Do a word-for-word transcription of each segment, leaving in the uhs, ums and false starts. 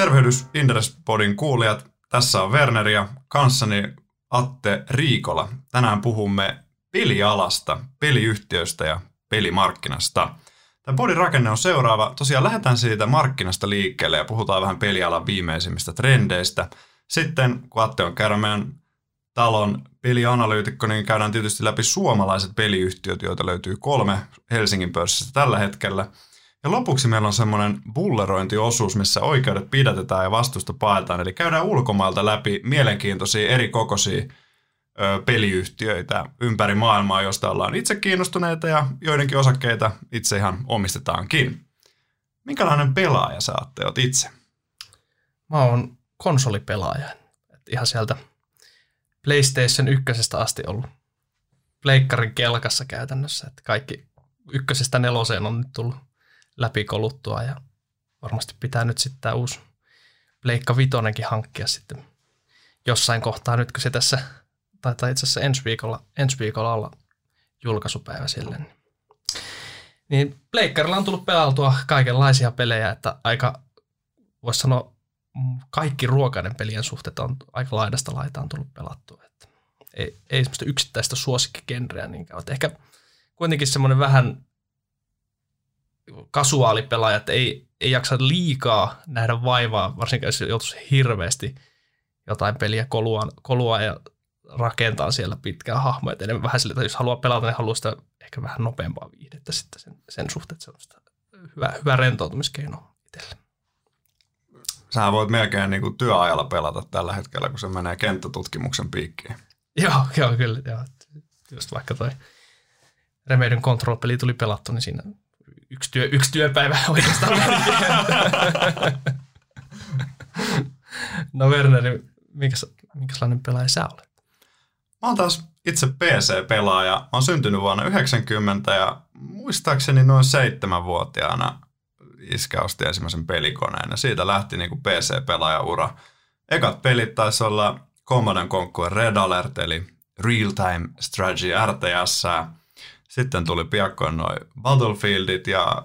tervehdys Inderes-podin kuulijat. Tässä on Werner ja kanssani Atte Riikola. Tänään puhumme pelialasta, peliyhtiöistä ja pelimarkkinasta. Tämän podin rakenne on seuraava. Tosiaan lähdetään siitä markkinasta liikkeelle ja puhutaan vähän pelialan viimeisimmistä trendeistä. Sitten kun Atte on käydä meidän talon pelianalyytikko, niin käydään tietysti läpi suomalaiset peliyhtiöt, joita löytyy kolme Helsingin pörssissä tällä hetkellä. Ja lopuksi meillä on semmoinen bullerointiosuus, missä oikeudet pidätetään ja vastusta paetaan. Eli käydään ulkomailta läpi mielenkiintoisia eri kokoisia ö, peliyhtiöitä ympäri maailmaa, joista ollaan itse kiinnostuneita ja joidenkin osakkeita itse ihan omistetaankin. Minkälainen pelaaja sä Atte oot itse? Mä oon konsolipelaaja. Et ihan sieltä PlayStation ykkösestä asti ollut pleikkarin kelkassa käytännössä. Et kaikki ykkösestä neloseen on nyt tullut läpikoluttua ja varmasti pitää nyt sitten tämä uusi Pleikka Vitonenkin hankkia sitten jossain kohtaa, nyt kun se tässä, taitaa itse asiassa ensi viikolla, ensi viikolla olla julkaisupäivä sille. Niin pleikkarilla on tullut pelailtua kaikenlaisia pelejä, että aika, voisi sanoa, kaikki ruokainen pelien suhteet on aika laidasta laitaan tullut pelattua. Että ei, ei semmoista yksittäistä suosikkigenreä niinkään, että ehkä kuitenkin semmoinen vähän kasuaalipelaajat ei, ei jaksa liikaa nähdä vaivaa, varsinkin jos joutuisi hirveästi jotain peliä kolua, kolua ja rakentaa siellä pitkään hahmoja. Enemmän vähän sille, että jos haluaa pelata, niin haluaa sitä ehkä vähän nopeampaa viihdettä sitten sen, sen suhteen. Se on sitä hyvä, hyvä rentoutumiskeino itselle. Sähän voit melkein niin kuin työajalla pelata tällä hetkellä, kun se menee kenttätutkimuksen piikkiin. Joo, joo kyllä. Joo. Just vaikka toi Remedyn Control-peli tuli pelattu, niin siinä Yksi, työ, yksi työpäivä oikeastaan. No Werner, minkäs, minkälainen pelaaja sä olet? Mä oon taas itse P C-pelaaja. Mä oon syntynyt vuonna yhdeksänkymmentä ja muistaakseni noin seitsemänvuotiaana iskä osti ensimmäisen pelikoneen. Ja siitä lähti niinku P C-pelaajaura. Ekat pelit taisi olla Command and Conquer Red Alert eli Real Time Strategy R T S. Sitten tuli piakkoin noi Battlefieldit ja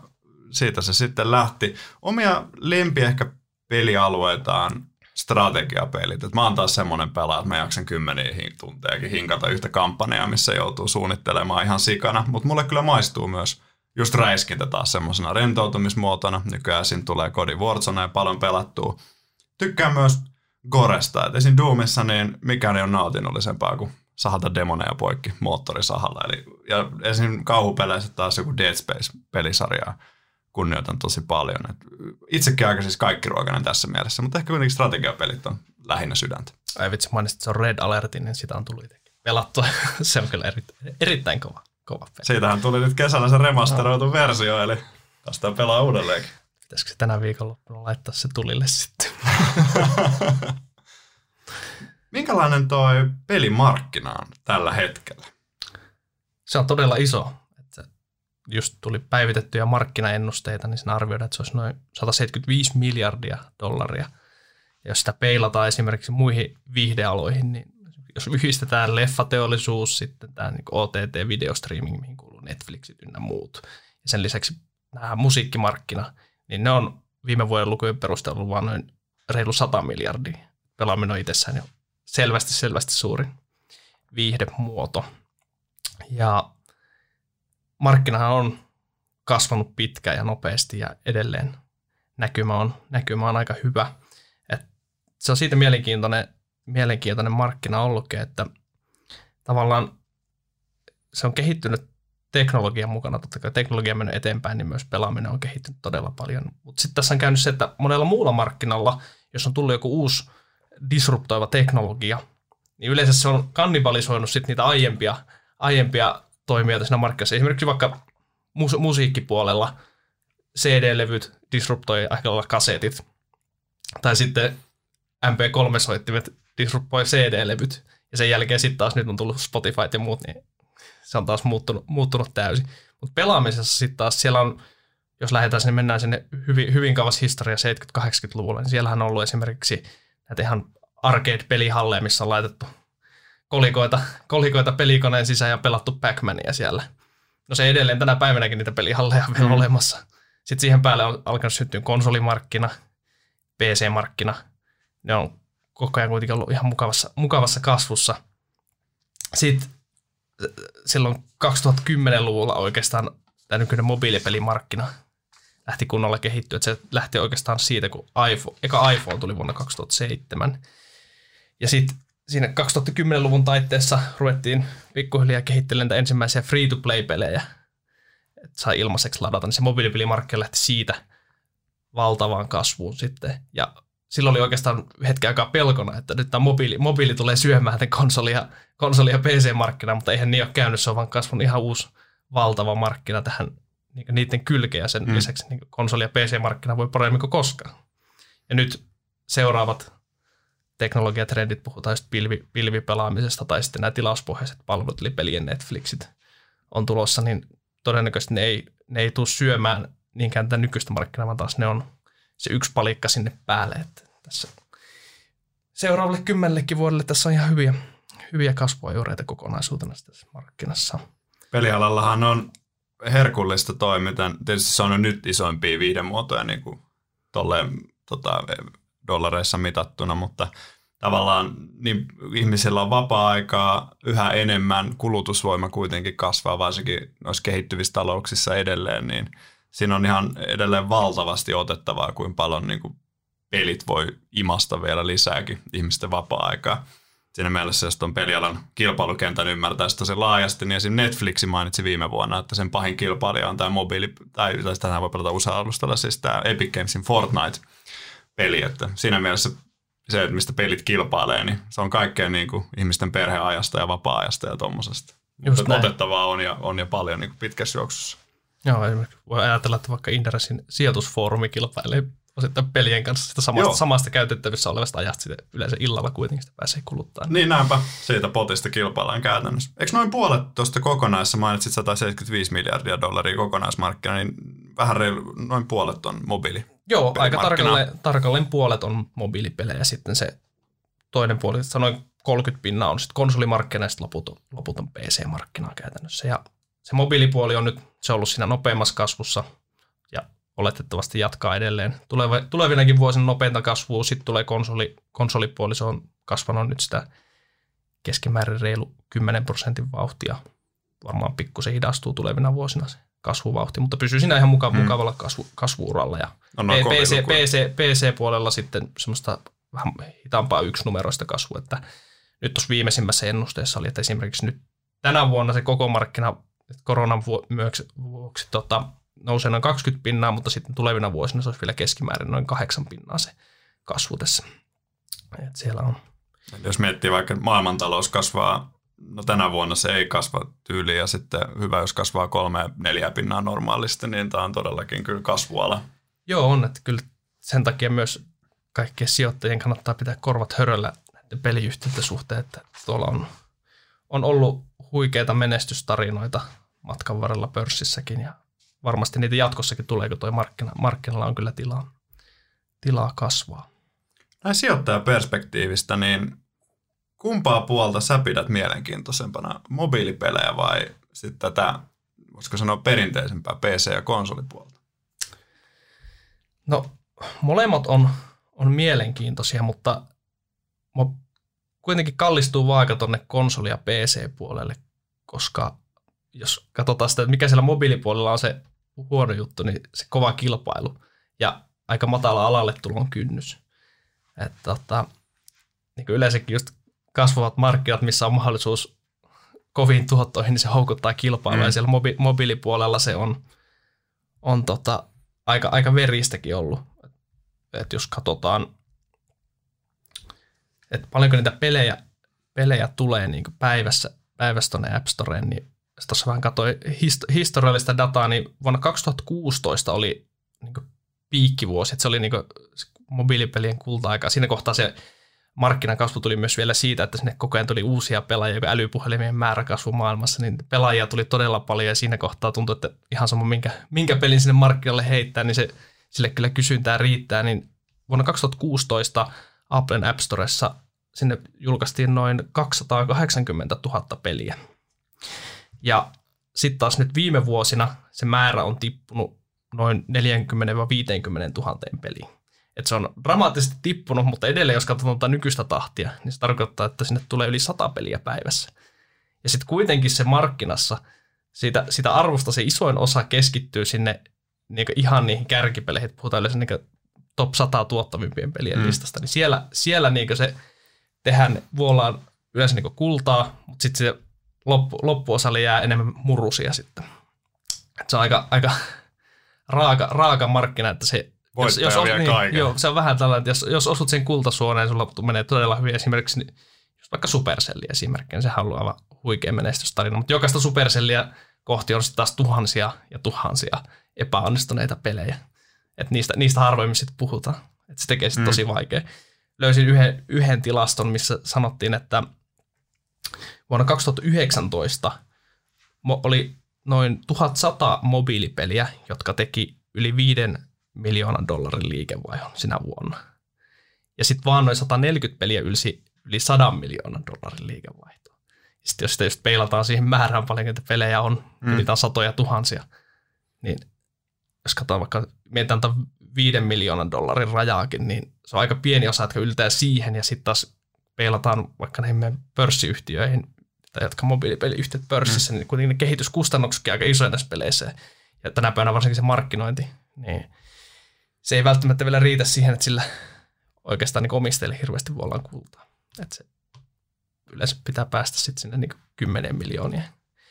siitä se sitten lähti. Omia lempi ehkä pelialueitaan strategiapelit. Et mä oon taas semmoinen pelaaja, että mä jaksen kymmeniä tuntejakin hinkata yhtä kampanjaa, missä joutuu suunnittelemaan ihan sikana. Mutta mulle kyllä maistuu myös just räiskintä taas semmoisena rentoutumismuotona. Nykyään siinä tulee kodin Warzone ja paljon pelattua. Tykkään myös Goresta. Et esim. Doomissa niin mikään ei ole nautinnollisempaa kuin sahata demoneja poikki moottorisahalla. Eli, ja esimerkiksi kauhupeleissä taas joku Dead Space-pelisarjaa kunnioitan tosi paljon. Et itsekin aika siis kaikkiruokainen tässä mielessä, mutta ehkä kuitenkin strategiapelit on lähinnä sydäntä. Ai vitsi, mainitsit, että se on Red Alertin, niin sitä on tullut itsekin pelattua. Se on kyllä erittäin, erittäin kova, kova peli. Siitähän tuli nyt kesällä se remasteroitu no. versio, eli tästä pelaa uudelleenkin. Pitäisikö se tänä viikonloppuna laittaa se tulille sitten? Minkälainen toi pelimarkkina on tällä hetkellä? Se on todella iso. Että just tuli päivitettyjä markkinaennusteita, niin siinä arvioidaan, että se olisi noin sata seitsemänkymmentäviisi miljardia dollaria. Ja jos sitä peilataan esimerkiksi muihin viihdealoihin, niin jos yhdistetään leffateollisuus, sitten tämä niin O T T-videostriiming, mihin kuuluu Netflixit ynnä muut. Ja sen lisäksi nämä musiikkimarkkina, niin ne on viime vuoden lukujen perusteella ollut vain noin reilu sata miljardia. Pelaaminen on itsessään jo selvästi, selvästi suurin viihdemuoto. Ja markkinahan on kasvanut pitkään ja nopeasti ja edelleen näkymä on, näkymä on aika hyvä. Et se on siitä mielenkiintoinen, mielenkiintoinen markkina ollutkin, että tavallaan se on kehittynyt teknologian mukana. Totta kai teknologia on mennyt eteenpäin, niin myös pelaaminen on kehittynyt todella paljon. Mutta sitten tässä on käynyt se, että monella muulla markkinalla, jos on tullut joku uusi disruptoiva teknologia, niin yleensä se on kannibalisoinut sit niitä aiempia, aiempia toimijoita siinä markkinassa. Esimerkiksi vaikka mus- musiikkipuolella C D-levyt disruptoi aika lailla kasetit, tai sitten M P kolme-soittimet disruptoi C D-levyt, ja sen jälkeen sitten taas nyt on tullut Spotify ja muut, niin se on taas muuttunut, muuttunut täysin. Mutta pelaamisessa sitten taas siellä on, jos lähdetään sinne, mennään sinne hyvin, hyvin kauas historia seitsemänkymmentä-kahdeksankymmentäluvulle, niin siellähän on ollut esimerkiksi näitä ihan arcade-pelihalleja, missä on laitettu kolikoita, kolikoita pelikoneen sisään ja pelattu Pac-Mania siellä. No se edelleen tänä päivänäkin niitä pelihalleja on vielä mm. olemassa. Sitten siihen päälle on alkanut syttyä konsolimarkkina, P C-markkina. Ne on koko ajan kuitenkin ollut ihan mukavassa, mukavassa kasvussa. Sitten silloin kaksituhattakymmenen-luvulla oikeastaan tämä nykyinen mobiilipelimarkkina lähti kunnolla kehittyä. Se lähti oikeastaan siitä, kun iPhone, eka iPhone tuli vuonna kaksituhattaseitsemän. Ja sitten siinä kaksituhattakymmenen-luvun taitteessa ruvettiin pikkuhiljaa kehittelemään ensimmäisiä free-to-play-pelejä. Että sai ilmaiseksi ladata, niin se mobiilipelimarkkina lähti siitä valtavaan kasvuun sitten. Ja silloin oli oikeastaan hetken aikaa pelkona, että nyt tämä mobiili, mobiili tulee syömään tämän konsoli- ja, konsoli- ja P C-markkinaa, mutta eihän niin ole käynyt, se on vaan kasvun ihan uusi valtava markkina tähän niin niiden kylkeen, ja sen mm. lisäksi niin konsoli- ja P C-markkina voi paremmin kuin koskaan. Ja nyt seuraavat teknologiatrendit, puhutaan pilvi, pilvipelaamisesta tai sitten nämä tilauspohjaiset palvelut, eli pelien Netflixit on tulossa, niin todennäköisesti ne ei, ne ei tule syömään niinkään tätä nykyistä markkinaa, vaan taas ne on se yksi palikka sinne päälle. Että tässä seuraavalle kymmenellekin vuodelle tässä on ihan hyviä, hyviä kasvuajureita kokonaisuutena tässä markkinassa. Pelialallahan on herkullista toi, mitä tietysti se on nyt isoimpia viihdemuotoja niin kuin tolleen, tota, dollareissa mitattuna, mutta tavallaan niin ihmisillä on vapaa-aikaa yhä enemmän, kulutusvoima kuitenkin kasvaa, varsinkin noissa kehittyvissä talouksissa edelleen, niin siinä on ihan edelleen valtavasti otettavaa, kuin paljon niin kuin pelit voi imasta vielä lisääkin ihmisten vapaa-aikaa. Siinä mielessä, jos tuon pelialan kilpailukentän ymmärtää sitä tosi laajasti, niin esimerkiksi Netflix mainitsi viime vuonna, että sen pahin kilpailija on tämä mobiili, tai tähän voi pelata usealla alustalla, siis tämä Epic Gamesin Fortnite-peli. Että siinä mielessä se, että mistä pelit kilpailee, niin se on kaikkea niin kuin ihmisten perheajasta ja vapaa-ajasta ja tuommoisesta. Otettavaa on ja, on ja paljon niin kuin pitkässä juoksussa. Joo, esimerkiksi voi ajatella, että vaikka Inderesin sijoitusfoorumi kilpailee osittain pelien kanssa sitä samasta, samasta käytettävissä olevasta ajasta, sitä yleensä illalla kuitenkin sitä pääsee kuluttaa. Niin näinpä, siitä potista kilpaillaan käytännössä. Eikö noin puolet tuosta kokonaisessa, mainitsit sata seitsemänkymmentäviisi miljardia dollaria kokonaismarkkina, niin vähän reilu, noin puolet on mobiili. Joo, aika tarkalleen, tarkalleen puolet on mobiilipelejä, sitten se toinen puoli, noin kolmekymmentä pinnaa on sitten konsolimarkkina, ja sitten loput, loput on P C-markkinaa käytännössä, ja se mobiilipuoli on nyt, se on ollut siinä nopeimmassa kasvussa ja oletettavasti jatkaa edelleen. Tulevinakin vuosina nopeinta kasvua, sitten tulee konsoli, konsolipuoli, se on kasvanut nyt sitä keskimäärin reilu kymmenen prosentin vauhtia. Varmaan pikkusen hidastuu tulevina vuosina se kasvuvauhti, mutta pysyy siinä ihan muka- hmm. mukavalla kasvu, kasvuuralla. Ja P C-puolella sitten semmoista vähän hitaampaa yksinumeroista kasvua, että nyt tuossa viimeisimmässä ennusteessa oli, että esimerkiksi nyt tänä vuonna se koko markkina koronan vuoksi tota, nousee noin kaksikymmentä pinnaa, mutta sitten tulevina vuosina se olisi vielä keskimäärin noin kahdeksan pinnaa se kasvu tässä. Et siellä on. Jos miettii vaikka maailmantalous kasvaa, no tänä vuonna se ei kasva tyyliin ja sitten hyvä, jos kasvaa kolme neljä pinnaa normaalisti, niin tämä on todellakin kyllä kasvuala. Joo on, että kyllä sen takia myös kaikkien sijoittajien kannattaa pitää korvat höröllä näiden peliyhtiöiden suhteen, että tuolla on, on ollut huikeita menestystarinoita matkan varrella pörssissäkin ja varmasti niitä jatkossakin tulee, kun tuo markkina, markkinalla on kyllä tilaa, tilaa kasvaa. Näin sijoittajaperspektiivistä, niin kumpaa puolta sä pidät mielenkiintoisempana, mobiilipelejä vai sitten tätä, voisiko sanoa perinteisempää P C- ja konsolipuolta? No molemmat on, on mielenkiintoisia, mutta kuitenkin kallistuu vaaka tuonne konsoli- ja P C-puolelle, koska jos katsotaan sitä, että mikä siellä mobiilipuolella on se huono juttu, niin se kova kilpailu ja aika matala alalle tulon kynnys. Että, tota, niin kuin yleensäkin just kasvavat markkinat, missä on mahdollisuus koviin tuottoihin, niin se houkuttaa kilpailua. Mm. Ja siellä mobi- mobiilipuolella se on, on tota, aika, aika veristäkin ollut. Et, et jos katsotaan, että paljonko niitä pelejä, pelejä tulee niin kuin päivässä, päivässä tuonne App Storeen, niin jos tuossa vähän katsoin histo- historiallista dataa, niin vuonna kaksituhattakuusitoista oli niin kuin piikkivuosi, että se oli niin kuin mobiilipelien kulta-aika. Siinä kohtaa se markkinan kasvu tuli myös vielä siitä, että sinne koko ajan tuli uusia pelaajia, kun älypuhelimien määrä kasvoi maailmassa, niin pelaajia tuli todella paljon ja siinä kohtaa tuntui, että ihan sama minkä, minkä pelin sinne markkinalle heittää, niin se, sille kyllä kysyntää riittää. Niin vuonna kaksituhattakuusitoista Applen App Storessa sinne julkaistiin noin kaksisataakahdeksankymmentätuhatta peliä. Ja sitten taas nyt viime vuosina se määrä on tippunut noin neljäkymmentätuhatta viisikymmentätuhatta peliin. että se on dramaattisesti tippunut, mutta edelleen jos katsotaan nykyistä tahtia, niin se tarkoittaa, että sinne tulee yli sata peliä päivässä. Ja sitten kuitenkin se markkinassa, siitä, sitä arvosta se isoin osa keskittyy sinne niin ihan niihin kärkipeleihin, että puhutaan yleensä niin top sata tuottavimpien pelien mm. listasta, niin siellä, siellä niin se tehdään, vuollaan yleensä niin kultaa, mutta sitten se loppu, loppuosalle jää enemmän murusia sitten. Et se on aika, aika raaka, raaka markkina, että se jos, jos on, niin, joo, se on vähän tällainen, että jos, jos osut sen kultasuoneen, sulla menee todella hyvin esimerkiksi, niin jos vaikka Supercellia esimerkkinä, niin sehän on ollut aivan huikea menestystarina, mutta jokaista Supercellia kohti on sitten taas tuhansia ja tuhansia epäonnistuneita pelejä. Et niistä, niistä harvoimmin sitten puhutaan, että se tekee sitten mm. tosi vaikea. Löysin yhden, yhden tilaston, missä sanottiin, että vuonna kaksituhattayhdeksäntoista oli noin tuhatsata mobiilipeliä, jotka teki yli viiden miljoonan dollarin liikevaihdon sinä vuonna. Ja sitten vaan noin sata neljäkymmentä peliä ylsi yli sata miljoonan dollarin liikevaihtoa. Sitten jos sitä just peilataan siihen määrään paljon, että pelejä on, mm. ylitaan satoja tuhansia, niin jos katsotaan vaikka, mietitään tämän viiden miljoonan dollarin rajaakin, niin se on aika pieni osa, jotka yltää siihen, ja sitten taas peilataan vaikka näihin meidän pörssiyhtiöihin, tai jotka mobiilipeliyhtiöt pörssissä, mm. niin kuitenkin ne kehityskustannuksetkin aika isoja näissä peleissä, ja tänä päivänä varsinkin se markkinointi, niin se ei välttämättä vielä riitä siihen, että sillä oikeastaan niin omistajille hirveästi vuollaan kultaa. Että se yleensä pitää päästä sitten sinne niin kymmenen miljoonien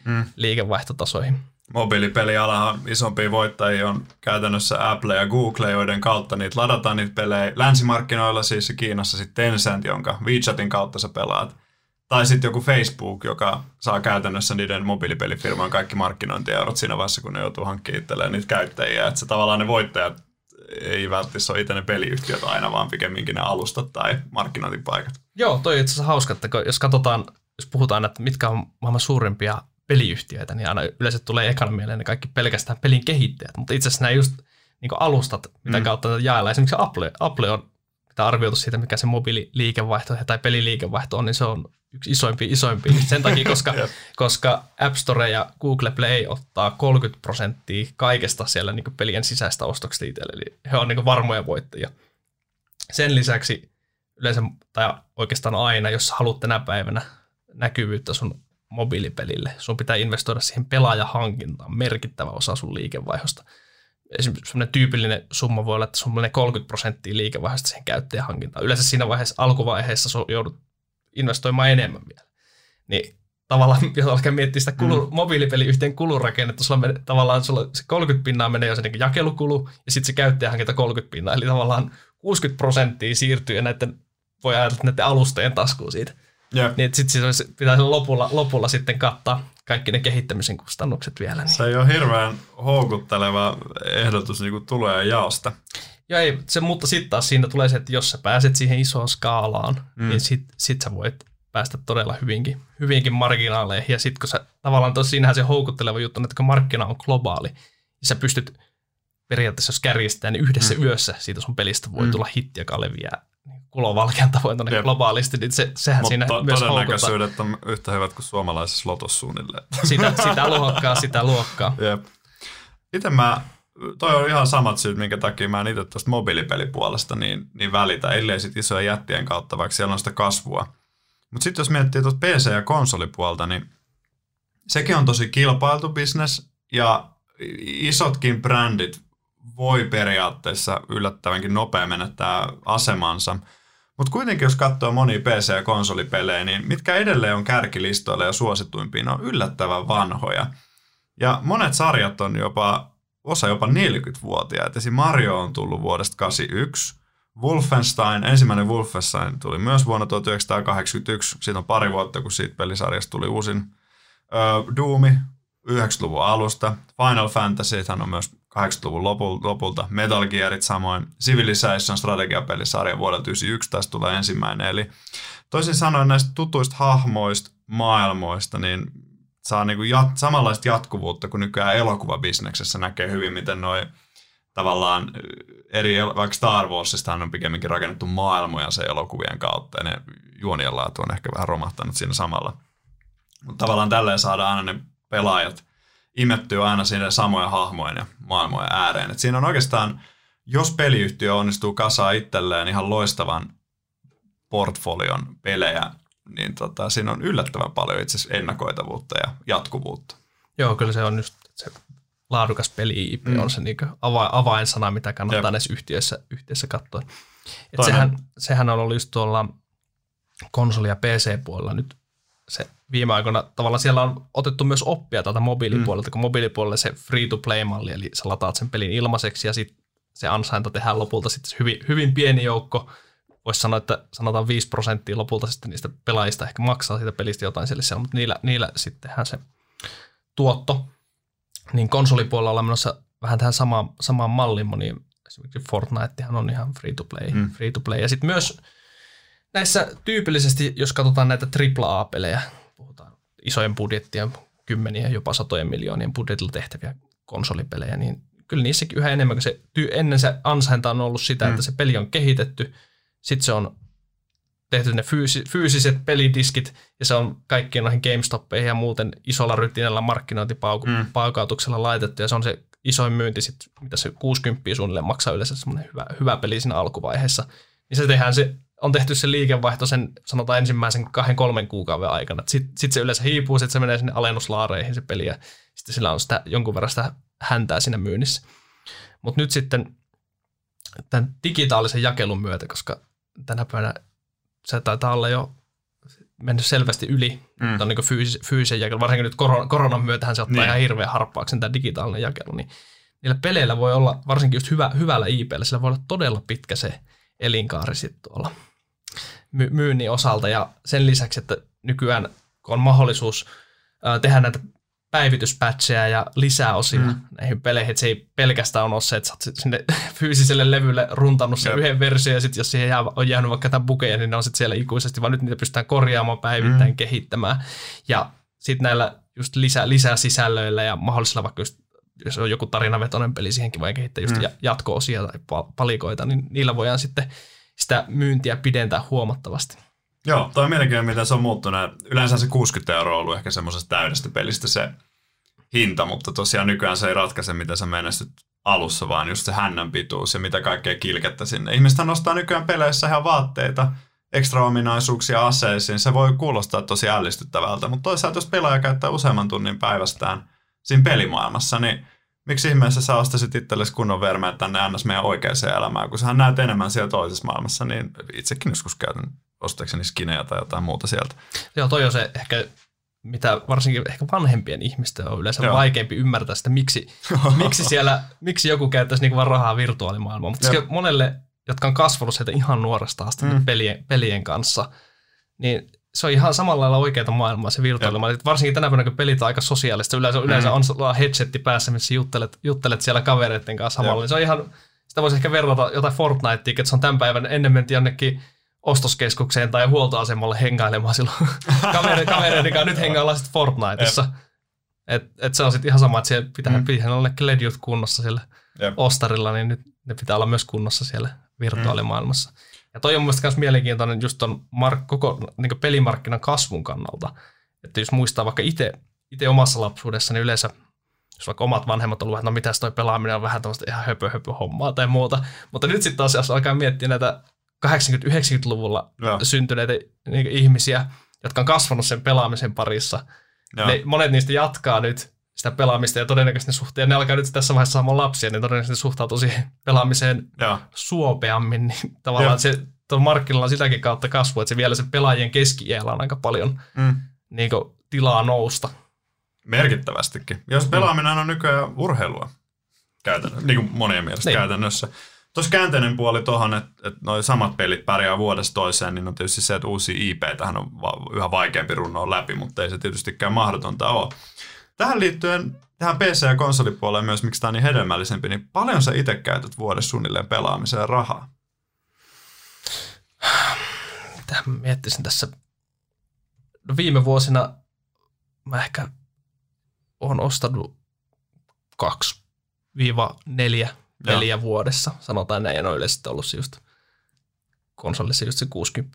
mm. liikevaihtotasoihin. Mobiilipelialahan isompia voittajia on käytännössä Apple ja Google, joiden kautta niitä ladataan niitä pelejä. Länsimarkkinoilla siis Kiinassa sitten Tencent, jonka WeChatin kautta sä pelaat. Tai sitten joku Facebook, joka saa käytännössä niiden mobiilipelifirman kaikki markkinointieurot siinä vaiheessa, kun ne joutuu hankkimaan itselleen niitä käyttäjiä. Että se tavallaan ne voittajat ei välttämättä ole itse ne peliyhtiöt aina, vaan pikemminkin ne alustat tai markkinointipaikat. Joo, toi on itse asiassa hauska, että jos katsotaan, jos puhutaan, että mitkä on maailman suurimpia peliyhtiöitä, niin aina yleensä tulee ekana mieleen ne kaikki pelkästään pelin kehittäjät, mutta itse asiassa nämä just niin kuin alustat, mitä mm. kautta jaellaan. Esimerkiksi Apple, Apple on mitä arvioitu siitä, mikä se mobiililiikevaihto tai peliliikevaihto on, niin se on yksi isoimpia isoimpia. Sen takia, koska, koska App Store ja Google Play ottaa kolmekymmentä prosenttia kaikesta siellä niin kuin pelien sisäistä ostoksista itselle, eli he on niin kuin varmoja voittajia. Sen lisäksi yleensä, tai oikeastaan aina, jos haluat tänä päivänä näkyvyyttä sun mobiilipelille, sun pitää investoida siihen pelaajahankintaan merkittävä osa sun liikevaihdosta. Esimerkiksi semmoinen tyypillinen summa voi olla, että sun menee kolmekymmentä prosenttia liikevaihdosta siihen käyttäjähankintaan. Yleensä siinä vaiheessa, alkuvaiheessa sun joudut investoimaan enemmän vielä. Niin tavallaan, jos alkaa miettiä sitä kulu, mm. mobiilipeliyhtiön kulurakennetta, sulla menee, tavallaan sulla se kolmekymmentä pinnaa menee jo se niin jakelukulu, ja sitten se käyttäjähankinta kolmekymmentä pinnaa, eli tavallaan kuusikymmentä prosenttia siirtyy ja näiden, voi ajatella näiden alustojen taskuun siitä. Yeah. Niin sitten siis olisi, pitää lopulla, lopulla sitten kattaa kaikki ne kehittämisen kustannukset vielä. Niin. Se ei ole hirveän houkutteleva ehdotus niin kuin tulee jaosta. Joo ei, se, mutta sitten taas siinä tulee se, että jos sä pääset siihen isoon skaalaan, mm. niin sit, sit sä voit päästä todella hyvinkin, hyvinkin marginaaleihin. Ja sitten kun sä, tavallaan tos, siinähän se houkutteleva juttu on, että kun markkina on globaali, niin sä pystyt periaatteessa, jos kärjistää, niin yhdessä mm. yössä siitä sun pelistä voi mm. tulla hitti, joka leviää kulovalkean tavoin tuonne globaalisti, niin se, sehän Mutta siinä to, myös houkuttaa. Mutta todennäköisyydet on yhtä hyvät kuin suomalaisessa lotossa suunnilleen. Sitä, sitä luokkaa, sitä luokkaa. Jep. Itse mä, toi on ihan samat syyt, minkä takia mä en itse tuosta mobiilipelipuolesta niin, niin välitä, ellei sit isojen jättien kautta, vaikka siellä on sitä kasvua. Mutta sitten jos miettii tuosta P C- ja konsolipuolta, niin sekin on tosi kilpailtu business, ja isotkin brändit voi periaatteessa yllättävänkin nopea menettää asemansa. Mutta kuitenkin, jos katsoo monia P C- ja konsolipelejä, niin mitkä edelleen on kärkilistoilla ja suosituimpia, on yllättävän vanhoja. Ja monet sarjat on jopa, osa jopa neljäkymmentävuotiaita. Esimerkiksi Mario on tullut vuodesta kahdeksankymmentäyksi. Wolfenstein, ensimmäinen Wolfenstein tuli myös vuonna tuhatyhdeksänsataakahdeksankymmentäyksi. Siitä on pari vuotta, kun siitä pelisarjasta tuli uusin. Doomi, yhdeksänkymmentäluvun alusta. Final Fantasy, hän on myös kahdeksankymmentäluvun lopulta. Metal Gearit samoin. Civilization strategiapelisarja vuodelta yhdeksänkymmentäyksi taisi tulla ensimmäinen. Eli toisin sanoen näistä tutuista hahmoista, maailmoista, niin saa niinku jat- samanlaista jatkuvuutta kuin nykyään elokuvabisneksessä näkee hyvin, miten noi tavallaan eri, vaikka Star Warsistahan on pikemminkin rakennettu maailmoja sen elokuvien kautta, ja ne juonien laatu on ehkä vähän romahtanut siinä samalla. Mutta tavallaan tälleen saadaan aina ne pelaajat imettyy aina sinne samojen hahmojen ja maailmojen ääreen. Et siinä on oikeastaan jos peliyhtiö onnistuu kasaan itselleen ihan loistavan portfolion pelejä, niin tota, siinä on yllättävän paljon itse asiassa ennakoitavuutta ja jatkuvuutta. Joo, kyllä se on just se laadukas peli-I P mm. on se niin avainsana, mitä kannattaa Jep. näissä yhtiöissä, yhtiöissä katsoa. Et sehän, sehän on ollut just tuolla konsoli- ja P C-puolella nyt se viime aikoina. Tavallaan siellä on otettu myös oppia täältä mobiilipuolelta, mm. kun mobiilipuolella se free-to-play-malli, eli sä lataat sen pelin ilmaiseksi ja sitten se ansainta tehdään lopulta sitten hyvin, hyvin pieni joukko. Voisi sanoa, että sanotaan viisi prosenttia lopulta sitten niistä pelaajista ehkä maksaa siitä pelistä jotain sellaisia, mutta niillä, niillä sittenhän se tuotto. Niin konsolipuolella ollaan menossa vähän tähän samaan, samaan malliin, niin esimerkiksi Fortnitehan on ihan free to play. Mm. Free to play. Ja sitten myös näissä tyypillisesti, jos katsotaan näitä triple A -pelejä, puhutaan isojen budjettien, kymmeniä, jopa satojen miljoonien budjetilla tehtäviä konsolipelejä, niin kyllä niissäkin yhä enemmän, kun se ennen se ansainta on ollut sitä, mm. että se peli on kehitetty, sitten se on tehty ne fyysi, fyysiset pelidiskit, ja se on kaikkiin noihin GameStoppeihin ja muuten isolla rytinällä markkinointipaukautuksella mm. laitettu, ja se on se isoin myynti, sit, mitä se kuusikymmentä suunnilleen maksaa yleensä semmoinen hyvä, hyvä peli siinä alkuvaiheessa. Niin se tehdään se, on tehty se liikevaihto sen, sanotaan ensimmäisen kahden, kolmen kuukauden aikana. Sitten sit se yleensä hiipuu, sitten se menee sinne alennuslaareihin se peli, ja sitten sillä on sitä, jonkun verran sitä häntää siinä myynnissä. Mutta nyt sitten tämän digitaalisen jakelun myötä, koska tänä päivänä se taitaa olla jo mennyt selvästi yli mm. tuon niin fyys- fyysisen jakelun, varsinkin nyt koron- koronan myötähän se ottaa niin. ihan hirveän harppauksen tämä digitaalinen jakelu, niin niillä peleillä voi olla, varsinkin just hyvä, hyvällä I P:llä, sillä voi olla todella pitkä se elinkaari sitten tuolla my- myynnin osalta, ja sen lisäksi, että nykyään kun on mahdollisuus äh, tehdä näitä päivityspätsejä ja lisäosia mm. näihin peleihin, että se ei pelkästään ole se, että sä oot sinne fyysiselle levylle runtannut sen Jep. yhden version, ja sitten jos siihen jää, on jäänyt vaikka jotain bugeja, niin ne on sitten siellä ikuisesti, vaan nyt niitä pystytään korjaamaan, päivittäin, mm. kehittämään. Ja sitten näillä just lisä, lisäsisällöillä ja mahdollisilla vaikka just, jos on joku tarinavetoinen peli, siihenkin voi kehittää just mm. jatko-osia tai palikoita, niin niillä voidaan sitten sitä myyntiä pidentää huomattavasti. Joo, toi on mielenkiintoinen, miten se on muuttunut. Yleensä se kuusikymmentä euroa on ollut ehkä semmoisesta täydestä pelistä se hinta, mutta tosiaan nykyään se ei ratkaise, mitä sä menestyt alussa, vaan just se hännän pituus ja mitä kaikkea kilkettä sinne. Ihmisethän nostaa nykyään peleissä ihan vaatteita, ekstra-ominaisuuksia aseisiin. Se voi kuulostaa tosi ällistyttävältä, mutta toisaalta jos pelaaja käyttää useamman tunnin päivästään siinä pelimaailmassa, niin miksi ihmeessä sä ostaisit itsellesi kunnon vermeen tänne ns. Meidän oikeaan elämään, kun sähän näet enemmän siellä toisessa maailmassa, niin itsekin joskus käytän ostaakseni skinejä tai jotain muuta sieltä. Joo, toi on se ehkä, mitä varsinkin ehkä vanhempien ihmisten on yleensä Joo. vaikeampi ymmärtää sitä, miksi, miksi, siellä, miksi joku käyttäisi niin kuin vaan rahaa virtuaalimaailmaan. Mutta monelle, jotka on kasvanut sieltä ihan nuoresta asti mm. pelien, pelien kanssa, niin se on ihan samalla lailla oikeaa maailmaa se virtuaalimaailma. Varsinkin tänä päivänä, kun pelit on aika sosiaalista, yleensä, mm. yleensä on headsetti päässä, missä juttelet, juttelet siellä kavereiden kanssa samalla. Niin se on ihan, sitä voisi ehkä verrata jotain Fortnitea, että se on tämän päivän ennen mentiin jonnekin ostoskeskukseen tai huoltoasemalle hengailemaan silloin kavereiden kanssa. Nyt hengaillaan sitten Fortniteissa. Et, et se on sitten ihan sama, että siellä pitää, mm. pitää olla ne ledjut kunnossa siellä Jep. ostarilla, niin nyt ne pitää olla myös kunnossa siellä virtuaalimaailmassa. Mm. Ja toi on mun mielestä myös mielenkiintoinen just ton mark- koko niin pelimarkkinan kasvun kannalta. Että jos muistaa vaikka itse omassa lapsuudessa, niin yleensä jos vaikka omat vanhemmat on ollut, että no mitäs toi pelaaminen on vähän tämmöistä ihan höpö höpö hommaa tai muuta. Mutta nyt sitten taas jos alkaa miettiä näitä kahdeksankymmentä-yhdeksänkymmentäluvulla Joo. syntyneitä niin ihmisiä, jotka on kasvanut sen pelaamisen parissa. Ne, monet niistä jatkaa nyt sitä pelaamista ja todennäköisesti ne suhteen, ne alkaa nyt tässä vaiheessa saamaan lapsia, niin todennäköisesti suhtautuu siihen pelaamiseen Joo. suopeammin. Niin tavallaan Joo. se tuon markkinoilla on sitäkin kautta kasvu, että se vielä se pelaajien keski-iällä on aika paljon mm. niin kuin, tilaa nousta. Merkittävästikin. Jos pelaaminen on nykyään urheilua, käytännössä, niin kuin monien mielestä niin. käytännössä. Tuossa käänteinen puoli tuohon, että et nuo samat pelit pärjää vuodesta toiseen, niin on tietysti se, että uusia I P:tähän on va- yhä vaikeampi runnoa läpi, mutta ei se tietystikään mahdotonta ole. Tähän liittyen, tähän P C- ja konsolipuoleen myös, miksi tämä on niin hedelmällisempi, niin paljon sä itse käytät vuodessa suunnilleen pelaamiseen rahaa? Mitähän miettisin tässä? No viime vuosina mä ehkä oon ostanut kaksi viiva neljä. Neljä vuodessa, sanotaan näin, en ole yleensä ollut se just konsolissa just se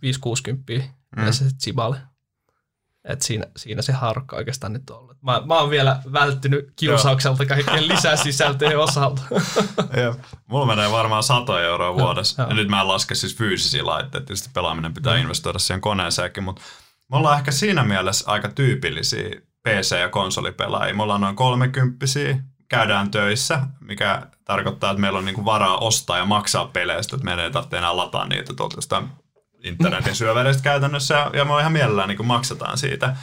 viisi kuusikymmentä, mm. yleensä se Ziballe. Et siinä, siinä se haarukka oikeastaan nyt on ollut. Mä, mä oon vielä välttynyt kiusaukselta kaikkien lisäsisältöjen osalta. Jep. Mulla menee varmaan sata euroa vuodessa. Ja nyt mä en laske siis fyysisiä laitteita. Tietysti pelaaminen pitää mm. investoida siihen koneeseenkin, mutta me ollaan ehkä siinä mielessä aika tyypillisiä P C- ja konsolipelaajia. Me ollaan noin kolmekymppisiä, käydään töissä, mikä tarkoittaa, että meillä on niinku varaa ostaa ja maksaa peleistä, että meidän ei tarvitse enää lataa niitä tuolta jostain internetin syövereistä käytännössä, ja me ihan mielellään niin maksataan siitä.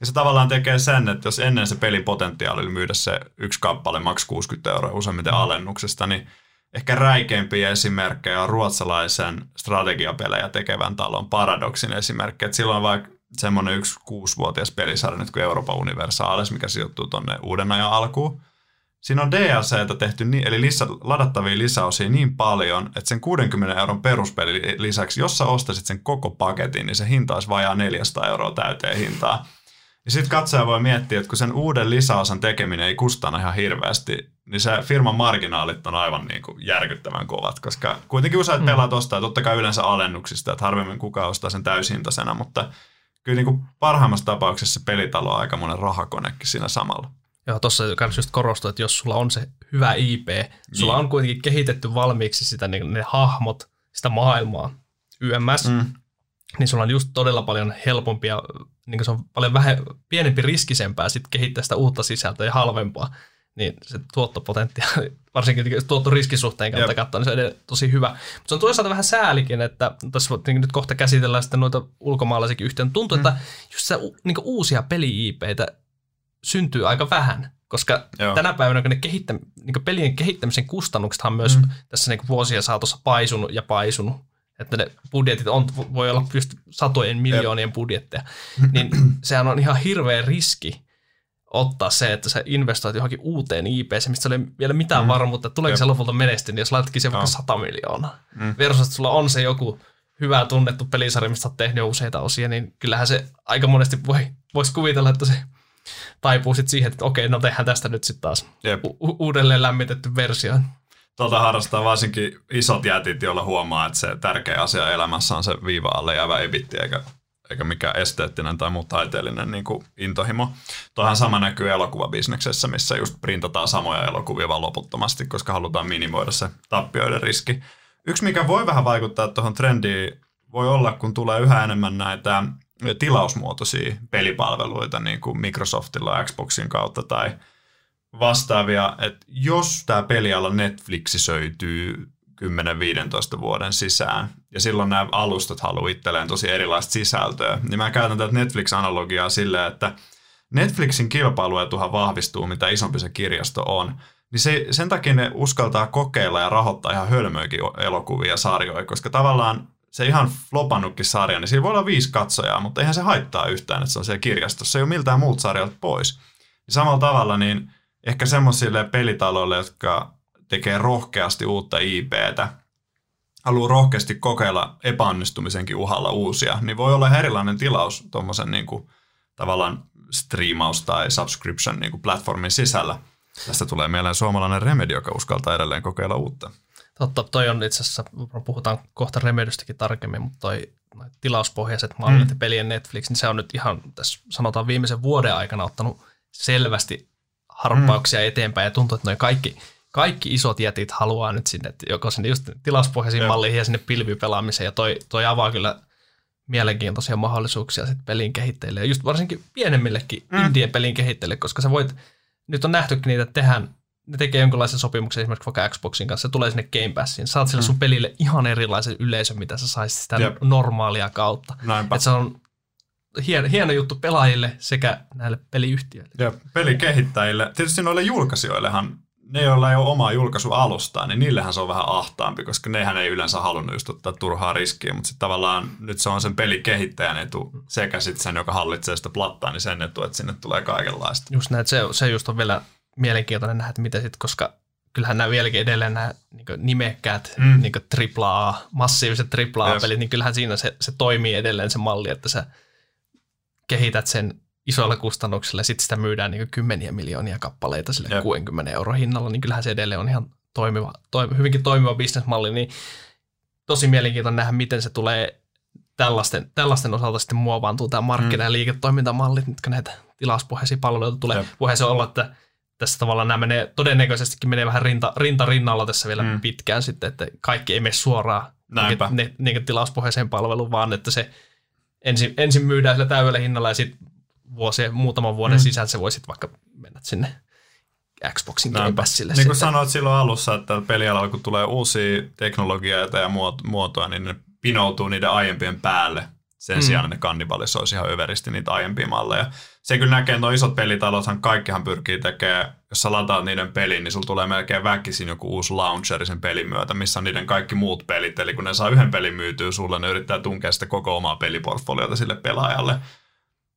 Ja se tavallaan tekee sen, että jos ennen se pelin potentiaali oli myydä se yksi kappale maks kuusikymmentä euroa useimmiten alennuksesta, niin ehkä räikeimpiä esimerkkejä on ruotsalaisen strategiapelejä tekevän talon Paradoxin esimerkki. Silloin vaikka semmoinen yksi kuusivuotias pelisarja nyt kuin Euroopan Universalis, mikä sijoittuu tuonne uuden ajan alkuun. Siinä on D L C:tä tehty, eli lisä, ladattavia lisäosia niin paljon, että sen kuudenkymmenen euron peruspeli lisäksi, jos sä ostaisit sen koko paketin, niin se hinta olisi vajaa neljäsataa euroa täyteen hintaa. Ja sitten katsoja voi miettiä, että kun sen uuden lisäosan tekeminen ei kustana ihan hirveästi, niin se firman marginaalit on aivan niin kuin järkyttävän kovat, koska kuitenkin useat mm. pelaat ostaa, totta kai yleensä alennuksista, että harvemmin kukaan ostaa sen täyshintaisena, mutta kyllä niin kuin parhaimmassa tapauksessa pelitalo on aika monen rahakonekin siinä samalla. Joo, tuossa kannattaa just korostaa, että jos sulla on se hyvä I P, sulla niin. on kuitenkin kehitetty valmiiksi sitä, ne, ne hahmot, sitä maailmaa, yms, mm. niin sulla on just todella paljon helpompia, niin se on paljon vähän pienempi riskisempää sit kehittää sitä uutta sisältöä ja halvempaa, niin se tuottopotentiaali, varsinkin tuottoriskisuhteen kautta katsoa, niin se on edelleen tosi hyvä. Mutta se on toisaalta vähän säälikin, että tässä nyt kohta käsitellään sitten noita ulkomaalaisikin yhteen. Tuntuu, mm. että just sitä niin uusia peli-I P:tä syntyy aika vähän, koska Joo. tänä päivänä kun ne kehittä, niin pelien kehittämisen kustannuksethan on myös mm. tässä niin vuosien saatossa paisunut ja paisunut, että ne budjetit on, voi olla just satojen miljoonien Jep. budjetteja, niin sehän on ihan hirveä riski ottaa se, että sä investoit johonkin uuteen I P:seen, mistä ei ole vielä mitään mm. varmuutta, että tuleeko Jep. se lopulta menestyä, niin jos laitatkin se vaikka sata miljoonaa, mm. versus että sulla on se joku hyvä tunnettu pelisarja, mistä olet tehnyt jo useita osia, niin kyllähän se aika monesti voi, voisi kuvitella, että se taipuu sitten siihen, että okei, no tehdään tästä nyt sitten taas u- u- uudelleen lämmitetty versio. Tuota harrastaa varsinkin isot jätit, joilla huomaa, että se tärkeä asia elämässä on se viiva alle jäävä ebitti, eikä, eikä mikään esteettinen tai muu taiteellinen niin kuin intohimo. Tuohan sama näkyy elokuvabisneksessä, missä just printataan samoja elokuvia vaan loputtomasti, koska halutaan minimoida se tappioiden riski. Yksi, mikä voi vähän vaikuttaa tuohon trendiin, voi olla, kun tulee yhä enemmän näitä tilausmuotoisia pelipalveluita niin kuin Microsoftilla, Xboxin kautta tai vastaavia, että jos tämä peliala Netflixisöityy kymmenen viisitoista vuoden sisään ja silloin nämä alustat haluaa itselleen tosi erilaista sisältöä, niin mä käytän tätä Netflix-analogiaa silleen, että Netflixin kilpailuetuhan vahvistuu, mitä isompi se kirjasto on, niin se, sen takia ne uskaltaa kokeilla ja rahoittaa ihan hölmöikin elokuvia ja sarjoja, koska tavallaan se ihan flopannutkin sarja, niin siinä voi olla viisi katsojaa, mutta eihän se haittaa yhtään, että se on siellä kirjastossa. Se ei ole miltään muut sarjat pois. Ja samalla tavalla niin ehkä semmoisille pelitaloille, jotka tekee rohkeasti uutta I P:tä, haluaa rohkeasti kokeilla epäonnistumisenkin uhalla uusia, niin voi olla erilainen tilaus tuommoisen niin kuin, tavallaan striimaus- tai subscription niin kuin platformin sisällä. Tästä tulee mieleen suomalainen Remedy, joka uskaltaa edelleen kokeilla uutta. Totta, toi on itse asiassa, puhutaan kohta Remedystäkin tarkemmin, mutta toi tilauspohjaiset mallit ja pelien Netflix, niin se on nyt ihan tässä sanotaan viimeisen vuoden aikana ottanut selvästi harppauksia mm. eteenpäin ja tuntuu, että noi kaikki, kaikki isot jätit haluaa nyt sinne, joko sinne just tilauspohjaisiin Jep. malliin ja sinne pilvipelaamiseen ja toi, toi avaa kyllä mielenkiintoisia mahdollisuuksia sit pelin kehittäjille ja just varsinkin pienemmillekin mm. indien pelin kehittäjille, koska sä voit, nyt on nähtykin niitä, että tehdään ne tekee jonkinlaisen sopimuksen esimerkiksi vaikka Xboxin kanssa, se tulee sinne Game Passiin. Saat sillä sun pelille ihan erilaisen yleisön, mitä sä saisit sitä Jep. normaalia kautta. Että se on hieno, hieno juttu pelaajille sekä näille peliyhtiöille. Jep. Pelikehittäjille. Tietysti noille julkaisijoillehan, ne joilla ei ole omaa julkaisualustaa, niin niillähän se on vähän ahtaampi, koska nehän ei yleensä halunnut just ottaa turhaa riskiä, mutta sitten tavallaan nyt se on sen pelikehittäjän etu sekä sitten sen, joka hallitsee sitä plattaa, niin sen etu, että sinne tulee kaikenlaista. Just näin, se, se just on vielä mielenkiintoinen nähdä, että miten sitten, koska kyllähän nämä vieläkin edelleen nämä niin nimekkäät mm. niin triplaa, massiiviset triplaa-pelit, niin kyllähän siinä se, se toimii edelleen se malli, että sä kehität sen isoilla kustannuksilla ja sitten sitä myydään niin kymmeniä miljoonia kappaleita sille Jep. kuudenkymmenen euron hinnalla, niin kyllähän se edelleen on ihan toimiva, toim, hyvinkin toimiva bisnesmalli, niin tosi mielenkiintoinen nähdä, miten se tulee tällaisten, tällaisten osalta sitten muovaantuu tämä markkina- ja liiketoimintamallit, mitkä näitä tilauspohjaisia palveluita tulee. Jep. Voihan se olla, että tässä tavallaan nämä menee, todennäköisestikin menee vähän rinta, rinta rinnalla tässä vielä mm. pitkään sitten, että kaikki ei mene suoraan ne, ne, tilauspohjaiseen palveluun, vaan että se ensin, ensin myydään sillä täydellä hinnalla ja sitten vuosien, muutaman vuoden mm. sisällä se voi sitten vaikka mennä sinne Xboxin Game Passille. Niin kuin sanoit silloin alussa, että pelialalla kun tulee uusia teknologioita ja muotoja, niin ne pinoutuu niiden aiempien päälle. Sen mm. sijaan ne kannibalisoisi ihan överisti niitä aiempia malleja. Se kyllä näkee, että nuo isot pelitalothan kaikkihan pyrkii tekemään, jos sä lataat niiden pelin, niin sulla tulee melkein väkisin joku uusi launcheri sen pelin myötä, missä on niiden kaikki muut pelit. Eli kun ne saa yhden pelin myytyä sulle, ne yrittää tunkea sitä koko omaa peliportfoliota sille pelaajalle.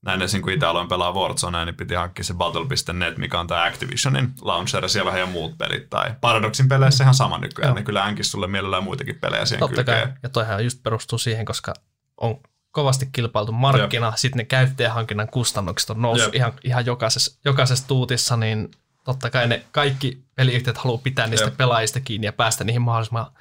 Näin esim. Kun itse aloin pelaa Warzonea, niin piti hankkia se Battle piste net, mikä on tämä Activisionin launcher, ja siellä vähän jo muut pelit. Tai Paradoxin peleissä ihan sama nykyään, ne kyllä äänkin sulle mielellään muitakin pelejä siihen kylkeen. Totta kai, ja toihan just perustuu siihen, koska on kovasti kilpailtu markkina, Jep. sitten ne käyttäjähankinnan kustannukset on noussut ihan, ihan jokaisessa, jokaisessa tuutissa, niin totta kai ne kaikki peliyhtiöt haluaa pitää niistä Jep. pelaajista kiinni ja päästä niihin mahdollisimman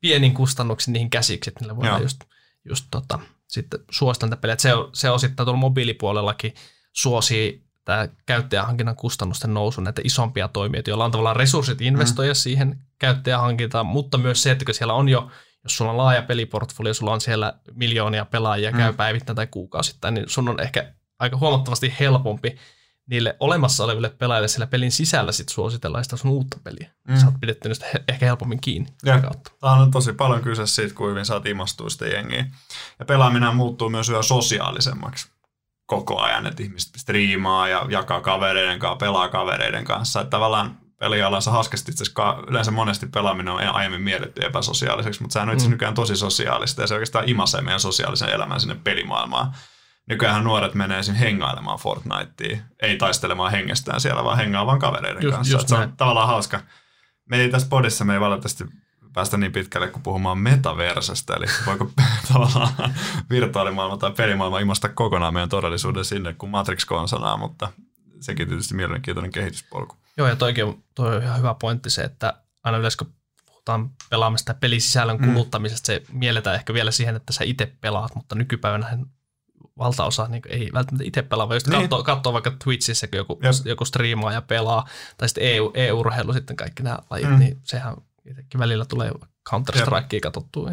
pienin kustannuksiin niihin käsiksi, että niillä voidaan just, just tota... sitten suositaan tätä pelejä. Se, se osittain tuolla mobiilipuolellakin suosii tämä käyttäjähankinnan kustannusten nousu näitä isompia toimijoita, joilla on tavallaan resurssit investoida mm. siihen käyttäjähankintaan, mutta myös se, että kun siellä on jo, jos sulla on laaja peliportfolio, sulla on siellä miljoonia pelaajia, mm. käy päivittäin tai kuukausittain, niin sun on ehkä aika huomattavasti helpompi niille olemassa oleville pelaajille siellä pelin sisällä sit suositellaan sitä sun uutta peliä. Mm. Sä oot pidetty niistä ehkä helpommin kiinni. Tämä on tosi paljon kyse siitä, kuin hyvin saat imastua sitä jengiä. Ja pelaaminen muuttuu myös yhä sosiaalisemmaksi koko ajan, että ihmiset striimaa ja jakaa kavereiden kanssa, pelaa kavereiden kanssa. Että tavallaan pelialansa haskasti itse asiassa yleensä monesti pelaaminen on aiemmin mielletty epäsosiaaliseksi, mutta sehän on itse mm. nykyään tosi sosiaalista ja se oikeastaan imasee meidän sosiaalisen elämän sinne pelimaailmaan. Nykyäänhän nuoret menee ensin hengailemaan Fortniteen, ei taistelemaan hengestään siellä, vaan hengaa vaan kavereiden just, kanssa. Just se on tavallaan hauska. Me ei tässä podissa, me ei valitettavasti päästä niin pitkälle kuin puhumaan metaversasta, eli voiko tavallaan virtuaalimaailma tai pelimaailma imasta kokonaan meidän todellisuuden sinne kuin Matrix-konsanaa, mutta sekin tietysti mielenkiintoinen kehityspolku. Joo, ja toikin on, toi on ihan hyvä pointti se, että aina yleensä kun puhutaan pelaamista ja pelisisällön kuluttamisesta, se mielletään ehkä vielä siihen, että sä itse pelaat, mutta nykypäivänähän valtaosa niin ei välttämättä itse pelaa, vaan just niin. katsoo, katsoo vaikka Twitchissä, kun joku, joku striimaa ja pelaa, tai sitten E U, E U-urheilu, sitten kaikki nämä lajit, mm. niin sehän itsekin välillä tulee Counter-Strikea katsottua.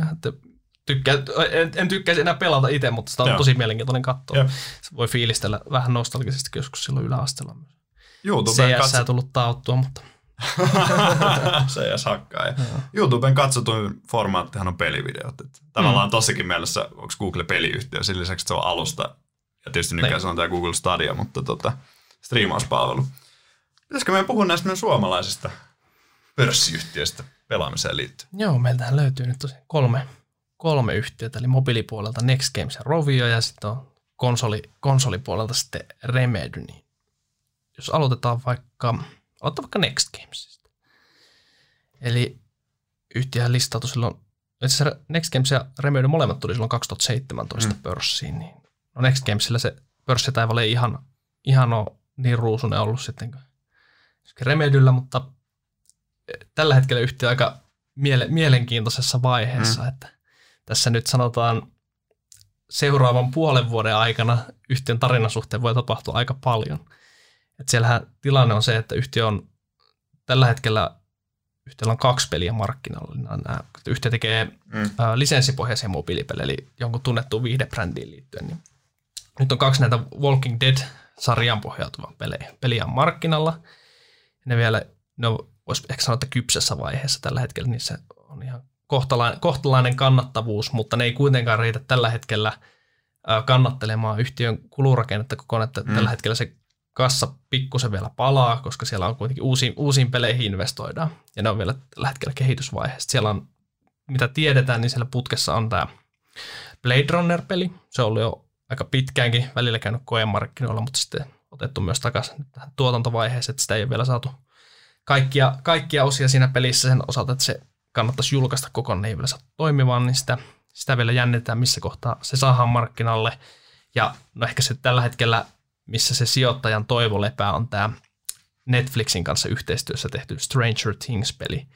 En, en tykkäisi enää pelata itse, mutta sitä on Jep. tosi mielenkiintoinen katsoa. Jep. Se voi fiilistellä vähän nostalgisesti joskus silloin yläasteella. C S-sää tullut tauttua, mutta... C S hakkaa. Ja. YouTuben katsotuin formaattihan on pelivideot. Tavallaan mm. tossakin mielessä, onko Google peliyhtiö, sen lisäksi se on alusta, ja tietysti nykyään se on tämä Google Stadia, mutta tota, striimauspalvelu. Pitäisikö meidän puhua näistä suomalaisista pörssiyhtiöistä pelaamiseen liittyen? Joo, meiltähän löytyy nyt tosiaan kolme, kolme yhtiötä, eli mobiilipuolelta Next Games ja Rovio, ja sitten on konsoli, konsolipuolelta sitten Remedy. Niin jos aloitetaan vaikka... Aloittaa vaikka Next Gamesista. Eli yhtiöhän listautui silloin, itse asiassa Next Games ja Remedy molemmat tuli silloin kaksituhattaseitsemäntoista mm. pörssiin. Niin. No Next Gamesillä se pörssitaivalle ei ihan, ihan ole niin ruusunen ollut sitten kuin Remedyllä, mutta tällä hetkellä yhtiö aika miele- mielenkiintoisessa vaiheessa, mm. että tässä nyt sanotaan seuraavan puolen vuoden aikana yhtiön tarinan suhteen voi tapahtua aika paljon. Että siellähän tilanne on se, että yhtiö on tällä hetkellä yhtiöllä on kaksi peliä markkinoilla. Nämä, yhtiö tekee mm. ä, lisenssipohjaisia mobiilipelejä, eli jonkun tunnettuun viihdebrändiin liittyen. Niin. Nyt on kaksi näitä Walking Dead-sarjan pohjautuvaa pelejä. Peliä on markkinalla. Ne vielä, no voisi ehkä sanoa, että kypsessä vaiheessa tällä hetkellä niissä on ihan kohtalainen, kohtalainen kannattavuus, mutta ne ei kuitenkaan riitä tällä hetkellä ä, kannattelemaan yhtiön kulurakennetta kokonaan. Mm. Tällä hetkellä se kassa pikkusen vielä palaa, koska siellä on kuitenkin uusiin, uusiin peleihin investoidaan. Ja ne on vielä tällä hetkellä kehitysvaiheessa. Siellä on, mitä tiedetään, niin siellä putkessa on tämä Blade Runner-peli. Se on ollut jo aika pitkäänkin välillä käynyt koemarkkinoilla, mutta sitten otettu myös takaisin tähän tuotantovaiheeseen, että sitä ei ole vielä saatu kaikkia, kaikkia osia siinä pelissä sen osalta, että se kannattaisi julkaista kokonaan, ei vielä saatu toimivaan, niin sitä, sitä vielä jännitetään, missä kohtaa se saadaan markkinalle. Ja no ehkä se tällä hetkellä missä se sijoittajan toivo lepää on tämä Netflixin kanssa yhteistyössä tehty Stranger Things-peli.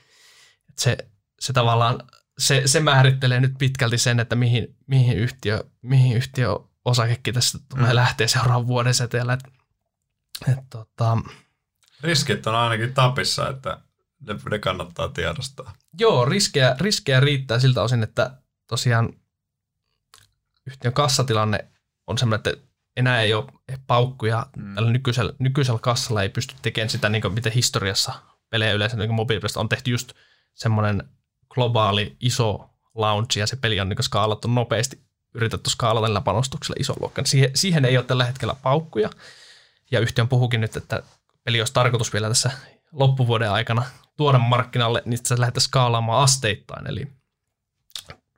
Et se, se tavallaan se, se määrittelee nyt pitkälti sen, että mihin, mihin yhtiö, mihin yhtiö osakekin tässä mm. lähtee seuraavan vuoden säteellä. Et, et, tota... Riskit on ainakin tapissa, että ne, ne kannattaa tiedostaa. Joo, riskejä, riskejä riittää siltä osin, että tosiaan yhtiön kassatilanne on sellainen, että enää ei ole paukkuja. Mm. Tällä nykyisellä, nykyisellä kassalla ei pysty tekemään sitä, niin kuin miten historiassa pelejä yleensä niin mobiilipelistä on tehty just semmoinen globaali iso launch, ja se peli on niin skaalattu nopeasti, yritetty skaalata niillä panostuksilla ison luokan. Siihen, siihen ei ole tällä hetkellä paukkuja, ja yhtiön puhukin nyt, että peli olisi tarkoitus vielä tässä loppuvuoden aikana tuoda markkinalle, niin se lähdetään skaalaamaan asteittain, eli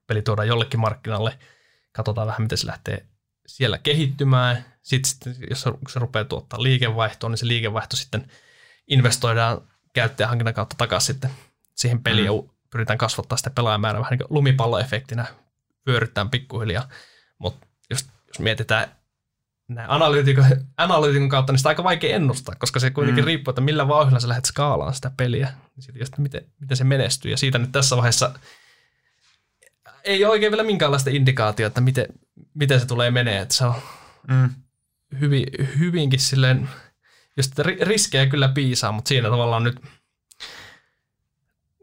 peli tuodaan jollekin markkinalle, katsotaan vähän, miten se lähtee siellä kehittymään. Sitten jos se rupeaa tuottaa liikevaihtoa, niin se liikevaihto sitten investoidaan käyttäjähankinnan kautta takaisin sitten siihen peliin, mm. pyritään kasvattaa sitä pelaajamäärää vähän niin kuin lumipalloefektinä, pyöryttään pikkuhiljaa. Mutta jos, jos mietitään näin analyytikon kautta, niin sitä on aika vaikea ennustaa, koska se kuitenkin mm. riippuu, että millä vauhdilla sä lähdet skaalaan sitä peliä, ja sitten miten, miten se menestyy. Ja siitä nyt tässä vaiheessa ei ole oikein vielä minkäänlaista indikaatiota, että miten, miten se tulee menee. Että se on mm. hyvin, hyvinkin silleen, jos riskejä kyllä piisaa, mutta siinä tavallaan nyt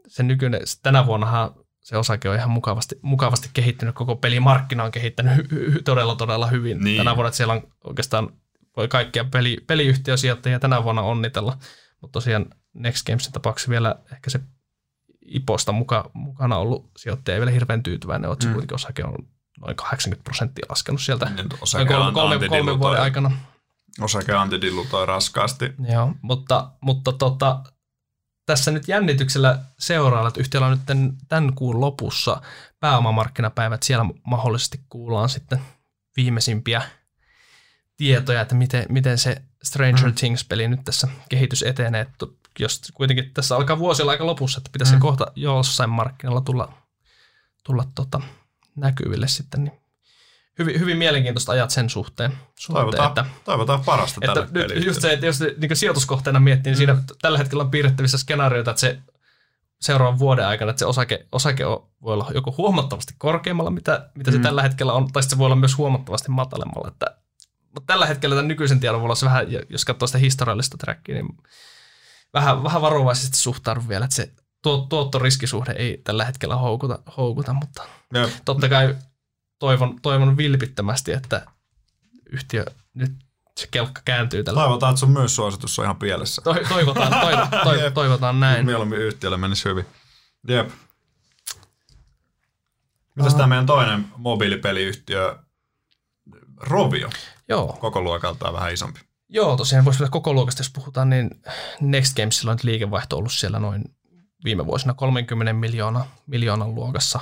se nykyinen, tänä vuonnahan se osake on ihan mukavasti, mukavasti kehittynyt, koko pelimarkkina on kehittänyt todella todella hyvin. Niin. Tänä vuonna siellä on oikeastaan voi kaikkia peli, peliyhtiösijoittajia tänä vuonna onnitella, mutta tosiaan Next Gamesin tapauksessa vielä ehkä se Iposta muka, mukana ollut sijoittaja ei vielä hirveän tyytyväinen, että mm. kuitenkin osake on noin kahdeksankymmentä prosenttia laskenut sieltä kolmen kolme, kolme vuoden aikana. Osake antidilutoi raskaasti. Joo, mutta, mutta tota, tässä nyt jännityksellä seuraalla, että yhtiöllä on nyt tämän, tämän kuun lopussa pääomamarkkinapäivät, siellä mahdollisesti kuullaan sitten viimeisimpiä tietoja, että miten, miten se Stranger mm. Things-peli nyt tässä kehitys etenee, että jos kuitenkin tässä alkaa vuosilla aika lopussa, että pitäisi mm. se kohta jossain markkinalla tulla, tulla tota näkyville sitten, niin hyvin, hyvin mielenkiintoista ajat sen suhteen. suhteen toivotaan, että, toivotaan parasta tälle pelille. Just se, että jos niin sijoituskohteena miettii, niin siinä mm. tällä hetkellä on piirrettävissä skenaarioita, että se seuraavan vuoden aikana, että se osake, osake voi olla joko huomattavasti korkeammalla, mitä, mitä mm. se tällä hetkellä on, tai se voi olla myös huomattavasti matalemmalla. Että, mutta tällä hetkellä tämän nykyisen tiedon voi olla se vähän, jos katsoo sitä historiallista trackia, niin vähän, vähän varovaisesti suhtaudun vielä, että se tuottoriskisuhde ei tällä hetkellä houkuta, houkuta mutta no. totta kai toivon, toivon vilpittömästi, että yhtiö nyt se kelkka kääntyy tällä. Toivotaan, että sun myös suositus on ihan pielessä. To, toivotaan, toiv, toiv, toivotaan näin. Mieluummin yhtiölle menisi hyvin. Jep. Mitäs tämä meidän toinen mobiilipeliyhtiö, Rovio? Joo. Koko luokaltaan vähän isompi. Joo, tosiaan voisi pitää koko luokasta, jos puhutaan, niin Next Gamesilla on nyt liikevaihto ollut siellä noin viime vuosina kolmekymmentä miljoonan luokassa.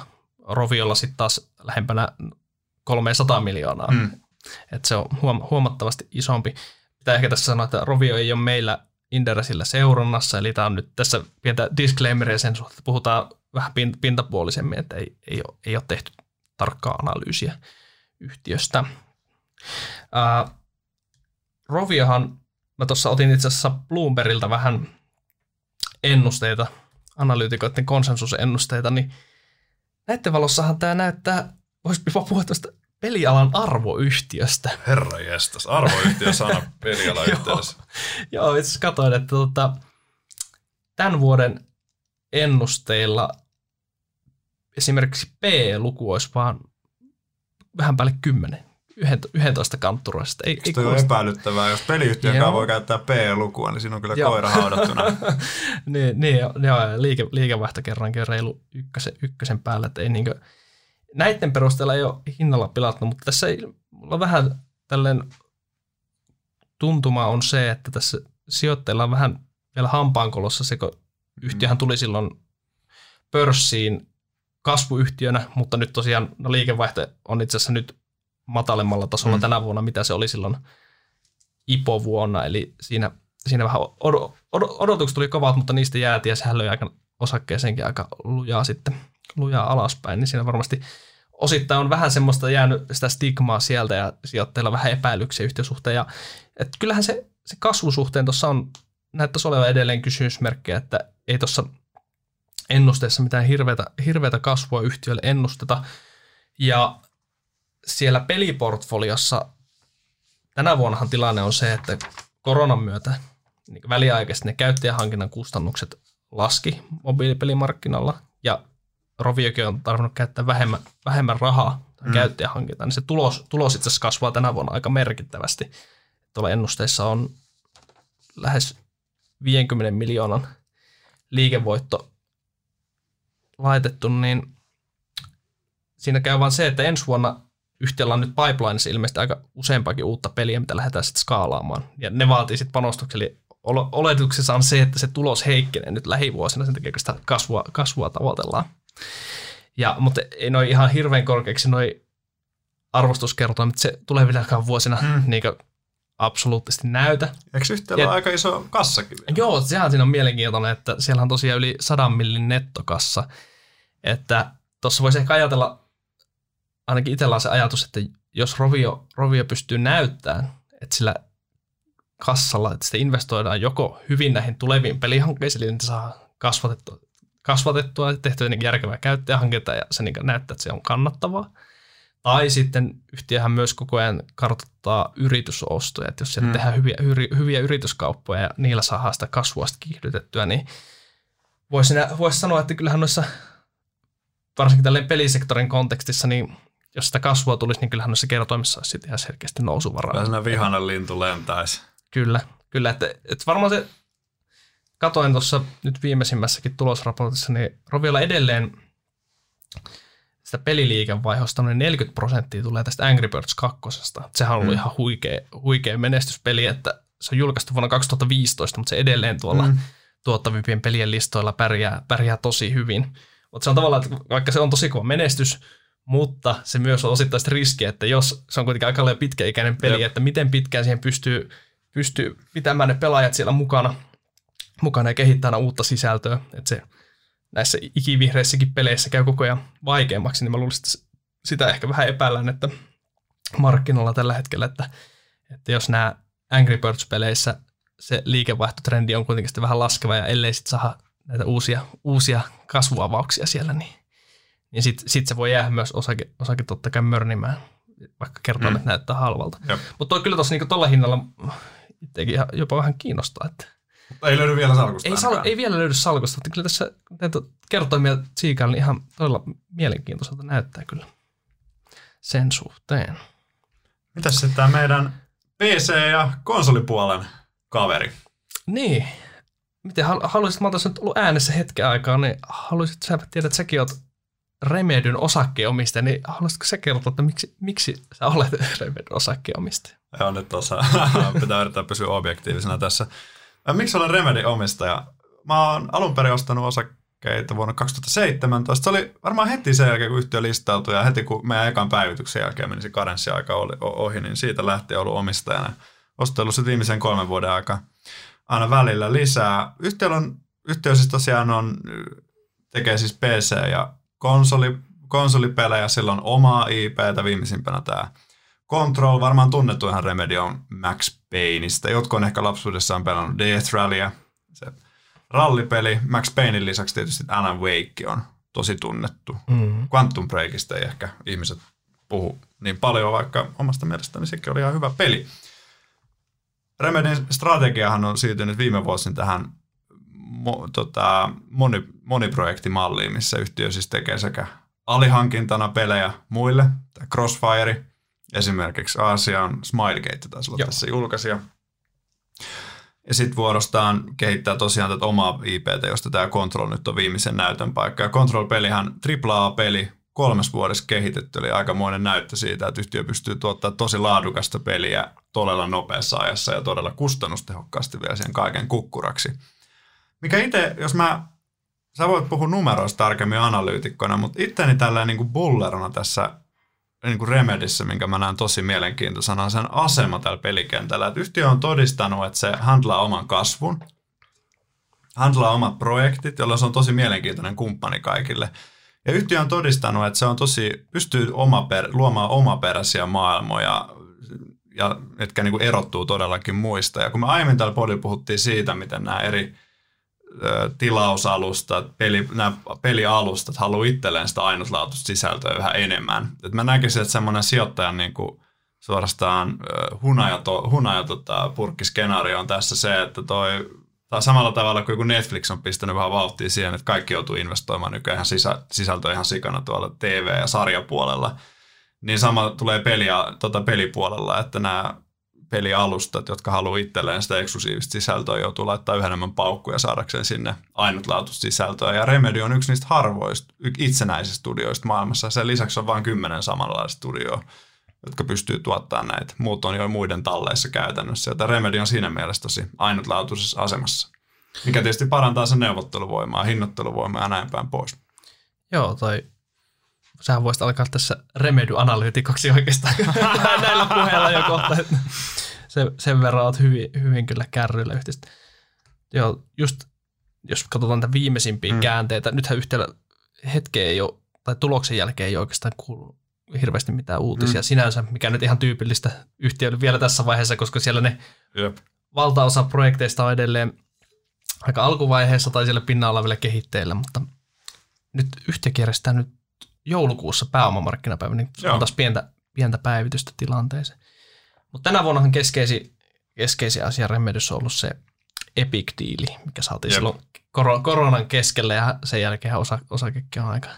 Roviolla sitten taas lähempänä kolmesataa miljoonaa. Mm. Et se on huomattavasti isompi. Pitää ehkä tässä sanoa, että Rovio ei ole meillä Inderesillä seurannassa, eli tämä on nyt tässä pientä disclaimeria sen suhteen, että puhutaan vähän pintapuolisemmin, että ei, ei, ole, ei ole tehty tarkkaa analyysiä yhtiöstä. Uh, Roviohan, mä tuossa otin itse asiassa Bloombergilta vähän ennusteita, analyytikoiden konsensusennusteita, niin näiden valossahan tämä näyttää, voisi puhua tuosta pelialan arvoyhtiöstä. Herra jestas, arvoyhtiö sana pelialayhtiössä. Joo, joo, itse asiassa katsoin, että tota, tämän vuoden ennusteilla esimerkiksi P-luku olisi vaan vähän päälle kymmenen. yksitoista kantturoista. Ei, ei on epäilyttävää. Jos peliyhtiökään voi käyttää P-lukua, niin siinä on kyllä joo. koira haudattuna. niin, niin joo, liike, liikevaihto kerrankin on reilu ykkösen, ykkösen päällä. Että ei niinkö, näiden perusteella ei ole hinnalla pilattu, mutta tässä ei, mulla vähän tällainen tuntuma on se, että tässä sijoittajilla on vähän vielä hampaankolossa se, kun yhtiöhän tuli silloin pörssiin kasvuyhtiönä, mutta nyt tosiaan no liikevaihto on itse asiassa nyt matalemmalla tasolla mm. tänä vuonna, mitä se oli silloin I P O-vuonna. Eli siinä, siinä vähän od- od- odotukset tuli kovat, mutta niistä jäätiin ja sehän löi aika osakkeeseenkin aika lujaa, sitten, lujaa alaspäin. Niin siinä varmasti osittain on vähän semmoista jäänyt sitä stigmaa sieltä ja sijoittajilla vähän epäilyksiä yhteensuhteen. Ja, et kyllähän se, se kasvusuhteen tuossa on, näyttäisi olevan edelleen kysymysmerkkejä, että ei tuossa ennusteessa mitään hirveätä, hirveätä kasvua yhtiölle ennusteta. Ja siellä peliportfoliossa tänä vuonnahan tilanne on se, että koronan myötä niin väliaikaisesti ne käyttäjähankinnan kustannukset laski mobiilipelimarkkinalla ja Roviokin on tarvinnut käyttää vähemmän, vähemmän rahaa mm. käyttäjähankintaan, niin se tulos, tulos itse asiassa kasvaa tänä vuonna aika merkittävästi. Tuolla ennusteissa on lähes viidenkymmenen miljoonan liikevoitto laitettu, niin siinä käy vaan se, että ensi vuonna yhtiöllä on nyt pipelineissa ilmeisesti aika useampaakin uutta peliä, mitä lähdetään sitten skaalaamaan. Ja ne vaatii sitten panostuksia. Eli oletuksessa on se, että se tulos heikkenee nyt lähivuosina, sen takia, kun sitä kasvua, kasvua tavoitellaan. Ja, mutta ei noi ihan hirveän korkeaksi noi arvostuskertoimet se tulevillakaan vuosina mm. niin kuin absoluuttisesti näytä. Eikö yhtiöllä ole aika iso kassakin? Joo, sehän siinä on mielenkiintoinen, että siellä on tosiaan yli sadan millin nettokassa. Että tuossa voisi ehkä ajatella, ainakin itsellä on se ajatus, että jos Rovio, Rovio pystyy näyttämään, että sillä kassalla, että sitä investoidaan joko hyvin näihin tuleviin pelihankkeisiin, eli niitä saa kasvatettua, kasvatettua tehtyä järkevää käyttäjähanketta ja se niin näyttää, että se on kannattavaa. Tai sitten yhtiöhän myös koko ajan kartoittaa yritysostoja, että jos siellä mm. tehdään hyviä, hyviä yrityskauppoja ja niillä saadaan sitä kasvua sitten kiihdytettyä, niin voisi vois sanoa, että kyllähän noissa, varsinkin tälleen pelisektorin kontekstissa, niin jos sitä kasvua tulisi, niin kyllähän noissa kertoimissa olisi ihan selkeästi nousuvaraa. Kyllä siinä vihainen lintu lentäisi. Kyllä, kyllä. Että, että varmaan se, katoin tuossa nyt viimeisimmässäkin tulosraportissa, niin Roviolla edelleen sitä peliliikevaihdosta noin neljäkymmentä prosenttia tulee tästä Angry Birds kakkosesta. Sehän on ollut mm. ihan huikea, huikea menestyspeli, että se on julkaistu vuonna kaksituhattaviisitoista, mutta se edelleen tuolla mm. tuottavimpien pelien listoilla pärjää, pärjää tosi hyvin. Mutta se on tavallaan, että vaikka se on tosi kova menestys, mutta se myös on osittain riski, että jos se on kuitenkin aika pitkäikäinen peli, Jep. että miten pitkään siihen pystyy, pystyy pitämään ne pelaajat siellä mukana, mukana ja kehittämään uutta sisältöä. Että se näissä ikivihreissäkin peleissä käy koko ajan vaikeammaksi, niin mä luulen, että sitä ehkä vähän epäillään, että markkinoilla tällä hetkellä, että, että jos nämä Angry Birds-peleissä se liikevaihtotrendi on kuitenkin sitten vähän laskeva ja ellei sitten saada näitä uusia, uusia kasvuavauksia siellä, niin, niin sitten sit se voi jäädä myös osake, osake totta kai mörnimään, vaikka kertoo, mm. että näyttää halvalta. Mutta kyllä tuossa niinku tuolla hinnalla itsekin jopa vähän kiinnostaa, että ei löydy vielä salkusta. Ei, sal- ei vielä löydy salkusta, mutta kyllä tässä kertoimia siikailla niin ihan todella mielenkiintoiselta näyttää kyllä sen suhteen. Mitäs se tämä meidän P C- ja konsolipuolen kaveri? Niin. Miten hal- haluaisit, mä oon tässä nyt ollut äänessä hetken aikaa, niin haluaisit, sä tiedät, että säkin oot Remedyn osakkeenomistaja, niin haluaisitko sä kertoa, että miksi, miksi sä olet Remedyn osakkeenomistaja? Joo, nyt osaa. Pitää yrittää pysyä objektiivisena tässä. Miksi olen Remedyn omistaja? Mä oon alun perin ostanut osakkeita vuonna kaksituhattaseitsemäntoista. Se oli varmaan heti sen jälkeen, kun yhtiö listautui ja heti kun meidän ekan päivityksen jälkeen meni se karenssiaika ohi, niin siitä lähtien ollut omistajana. Ostellut se viimeisen kolmen vuoden aikaa aina välillä lisää. Yhtiö, on, yhtiö siis tosiaan on, tekee siis P C- ja konsoli, konsolipelejä. Sillä on omaa I P:tä, viimeisimpänä tämä Control, varmaan tunnettu ihan Remedy on Max Payneista. Jotkut on ehkä lapsuudessaan pelannut Death Rallyä, se rallipeli. Max Paynein lisäksi tietysti Alan Wake on tosi tunnettu. Mm-hmm. Quantum Breakista ei ehkä ihmiset puhu niin paljon, vaikka omasta mielestäni sekin oli ihan hyvä peli. Remedyn strategiahan on siirtynyt viime vuosina tähän mo, tota, moni, moniprojektimalliin, missä yhtiö siis tekee sekä alihankintana pelejä muille, tämä Crossfire, esimerkiksi Aasian Smilegate taisi olla tässä julkaisija. Ja sitten vuorostaan kehittää tosiaan tätä omaa I P:tä, josta tämä Control nyt on viimeisen näytön paikka. Ja Control-pelihan triple A-peli kolmes vuodessa kehitetty, eli aikamoinen näyttö siitä, että yhtiö pystyy tuottamaan tosi laadukasta peliä todella nopeassa ajassa ja todella kustannustehokkaasti vielä sen kaiken kukkuraksi. Mikä itse, jos mä, sä voit puhua numeroista tarkemmin analyytikkona, mutta itteni tällainen niin kuin bullerona tässä niin kuin Remedissä, minkä mä näen tosi mielenkiintoisena, on sen asema tällä pelikentällä. Että yhtiö on todistanut, että se handlaa oman kasvun, handlaa omat projektit, jolloin se on tosi mielenkiintoinen kumppani kaikille. Ja yhtiö on todistanut, että se on tosi, pystyy oma per, luomaan omaperäisiä maailmoja, ja, jotka niin kuin erottuu todellakin muista. Ja kun me aiemmin täällä puolella puhuttiin siitä, miten nämä eri tilausalusta, peli, nämä pelialustat haluaa itselleen sitä ainutlaatuista sisältöä yhä enemmän. Et mä näkisin, että semmoinen sijoittajan niin kuin suorastaan hunajato, hunajato tämä purkkiskenaario on tässä se, että toi, tai samalla tavalla kuin Netflix on pistänyt vähän vauhtia siihen, että kaikki joutuu investoimaan nykyään sisä, sisältöä ihan sikana tuolla T V- ja sarjapuolella, niin sama tulee peliä, tota pelipuolella, että nämä pelialustat, jotka haluaa itselleen sitä eksklusiivista sisältöä, joutuu laittaa yhä enemmän paukkuja saadakseen sinne ainutlaatuista sisältöä. Ja Remedy on yksi niistä harvoista itsenäisistä studioista maailmassa. Sen lisäksi on vain kymmenen samanlaista studioa, jotka pystyy tuottamaan näitä. Muut on jo muiden talleissa käytännössä. Ja Remedy on siinä mielessä tosi ainutlaatuisessa asemassa, mikä tietysti parantaa sen neuvotteluvoimaa, hinnoitteluvoimaa ja näin päin pois. Joo, tai sähän voisit alkaa tässä Remedy-analyytikoksi oikeastaan näillä puheilla jo kohta. Sen, sen verran olet hyvin, hyvin kyllä kärryillä yhteistä. Joo, just jos katsotaan näitä viimeisimpiä mm. käänteitä, nythän yhtellä hetkeä ei ole, tai tuloksen jälkeen ei oikeastaan kuulu hirveästi mitään uutisia mm. sinänsä, mikä nyt ihan tyypillistä yhtiölle vielä tässä vaiheessa, koska siellä ne Jep. valtaosa projekteista on edelleen aika alkuvaiheessa tai siellä pinnalla vielä kehitteillä, mutta nyt yhtäkkiä järjestää nyt joulukuussa pääomamarkkinapäivä, niin on taas pientä, pientä päivitystä tilanteeseen. Mutta tänä vuonnahan keskeisi, keskeisiä asia Remedyssä on ollut se Epic-diili, mikä saatiin Jep. silloin kor- koronan keskelle, ja sen jälkeen osa, osakekin on aika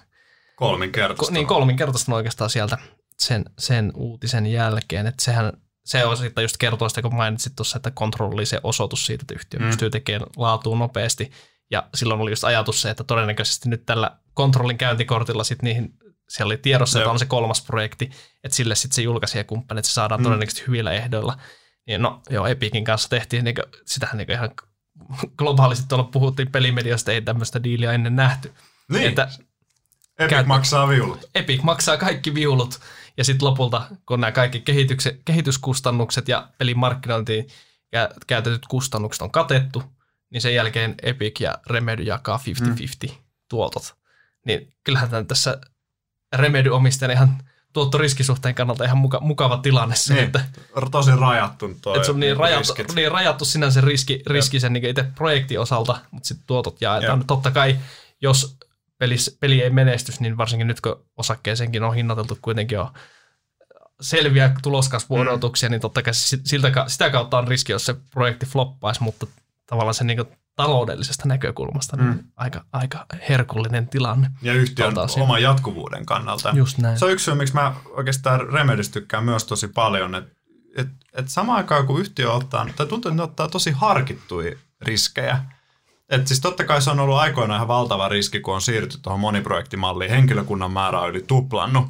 kolminkertaista. Ko- niin, kolminkertaista oikeastaan sieltä sen, sen uutisen jälkeen. Että sehän, se on sitten just kertoo sitä, kun mainitsit tuossa, että kontrolli se osoitus siitä, että yhtiö mm. pystyy tekemään laatuun nopeasti. Ja silloin oli just ajatus se, että todennäköisesti nyt tällä kontrollin käyntikortilla sitten niihin, siellä oli tiedossa, Jep. että on se kolmas projekti, että sille sitten se julkaisijakumppani, että se saadaan mm. todennäköisesti hyvillä ehdoilla. Niin no joo, Epicin kanssa tehtiin, niin kuin, sitähän niin ihan globaalisti tuolla puhuttiin pelimediasta, ei tämmöistä diiliä ennen nähty. Niin, että Epic käyt... maksaa viulut. Epic maksaa kaikki viulut, ja sitten lopulta, kun nämä kaikki kehityskustannukset ja pelin markkinointiin käytetyt kustannukset on katettu, niin sen jälkeen Epic ja Remedy jakaa viisikymmentä viisikymmentä mm. tuotot. Niin kyllähän tämän tässä Remedy-omistajan ihan tuottoriskisuhteen kannalta ihan muka, mukava tilanne se, niin, että tosi rajattu toi. Että se on niin rajattu, niin rajattu sinänsä riski, riski sen niin itse projektin osalta, mutta sitten tuotot jaetaan. Jep. Totta kai, jos pelis, peli ei menestys, niin varsinkin nyt kun osakkeeseenkin on hinnateltu kuitenkin on selviä tuloskasvuodotuksia, mm. niin totta kai siltä, sitä kautta on riski, jos se projekti floppaisi, mutta tavallaan se niinku taloudellisesta näkökulmasta mm. niin aika, aika herkullinen tilanne. Ja yhtiön oman jatkuvuuden kannalta. Just näin. Se on yksi syy, miksi mä oikeastaan Remedystä tykkään myös tosi paljon. Että et, et samaan aikaan, kun yhtiö ottaa, tai tuntuu, että ne ottaa tosi harkittuja riskejä. Että siis totta kai se on ollut aikoinaan ihan valtava riski, kun on siirrytty tuohon moniprojektimalliin. Henkilökunnan määrä on yli tuplannut.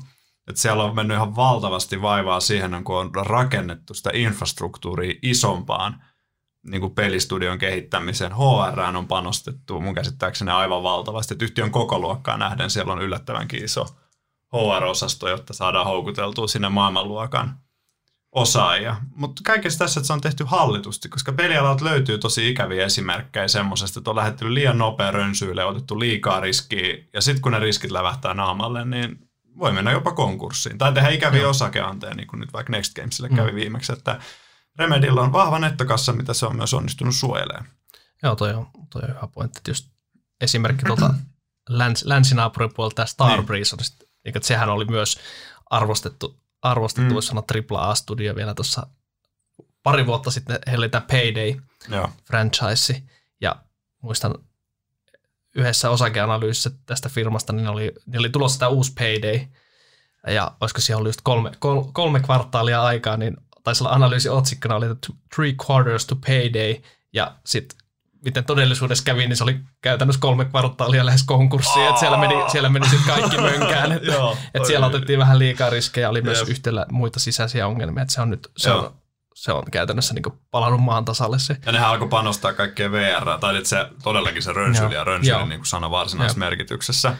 Että siellä on mennyt ihan valtavasti vaivaa siihen, kun on rakennettu sitä infrastruktuuria isompaan niin kuin pelistudion kehittämiseen. H R:ään on panostettu mun käsittääkseni aivan valtavasti. Et yhtiön kokoluokkaa nähden siellä on yllättävänkin iso H R-osasto, jotta saadaan houkuteltua sinne maailmanluokan osaajia. Mutta kaikessa tässä, että se on tehty hallitusti, koska pelialalta löytyy tosi ikäviä esimerkkejä semmoisesta, että on lähdetty liian nopea rönsyille, otettu liikaa riskiä, ja sitten kun ne riskit lävähtää naamalle, niin voi mennä jopa konkurssiin. Tai tehdä ikäviä osakeanteja, niin kuin nyt vaikka Next Gamesille kävi viimeksi, että Remedyllä on vahva nettokassa, mitä se on myös onnistunut suojelemaan. Joo, toi on, toi on hyvä pointti. Just esimerkki tuolta läns, länsinaapurin puolelta tämä Starbreeze, niin. Sehän oli myös arvostettu, arvostettu mm. voisi sanoa triple A-studio vielä tuossa pari vuotta sitten. Heillä oli tämä Payday-franchise, ja muistan yhdessä osakeanalyysissä tästä firmasta, niin oli, niin oli tulossa tämä uusi Payday, ja olisiko siellä ollut just kolme, kol, kolme kvartaalia aikaa, niin tai sillä analyysiotsikkona oli three quarters to payday, ja sitten miten todellisuudessa kävi, niin se oli käytännössä kolme kvartaalia lähes konkurssiin, että siellä meni, siellä meni sitten kaikki mönkään, että et siellä otettiin vähän liikaa riskejä, oli myös yhtellä muita sisäisiä ongelmia, että se on nyt se on, se on käytännössä niinku palannut maan tasalle se. Ja nehän alkoi panostaa kaikkea V R:ää, tai että se todellakin se rönsyli ja rönsyli niin kuin sana varsinaisessa merkityksessä.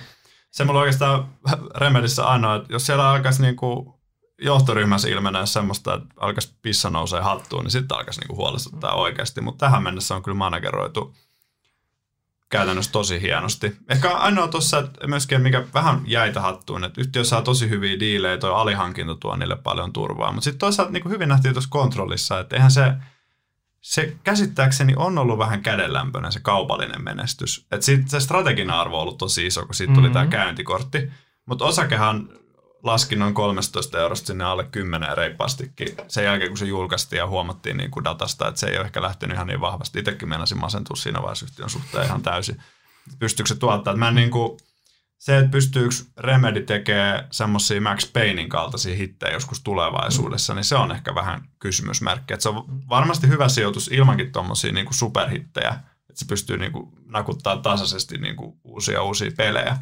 Se mulla oikeastaan Remedyssä ainoa, että jos siellä alkaisi niinku johtoryhmässä ilmenee semmoista, että alkaisi pissa nousee hattuun, niin sitten alkaisi niinku huolestuttaa oikeasti. Mutta tähän mennessä on kyllä manageroitu käytännössä tosi hienosti. Ehkä ainoa tuossa, että myöskin mikä vähän jäitä hattuun, että yhtiö saa tosi hyviä diilejä, toi alihankinta tuo niille paljon turvaa. Mutta sitten toisaalta niinku hyvin nähtiin tuossa kontrollissa, että eihän se se käsittääkseni on ollut vähän kädenlämpöinen se kaupallinen menestys. Et sit se strateginen arvo on ollut tosi iso, kun siitä tuli mm-hmm. tämä käyntikortti. Mutta osakehan laski noin kolmetoista eurosta sinne alle kymmenen reippaastikin sen jälkeen, kun se julkaistiin ja huomattiin niin kuin datasta, että se ei ole ehkä lähtenyt ihan niin vahvasti. Itsekin meinasin masentua siinä vaiheessa yhtiön suhteen ihan täysin. Pystyykö se tuottaa? Mä en niin kuin, se, että pystyykö Remedy tekemään semmoisia Max Paynein kaltaisia hittejä joskus tulevaisuudessa, niin se on ehkä vähän kysymysmerkki. Et se on varmasti hyvä sijoitus ilmankin tuommoisia niin kuin superhittejä, että se pystyy niin kuin nakuttamaan tasaisesti niin kuin uusia uusia pelejä.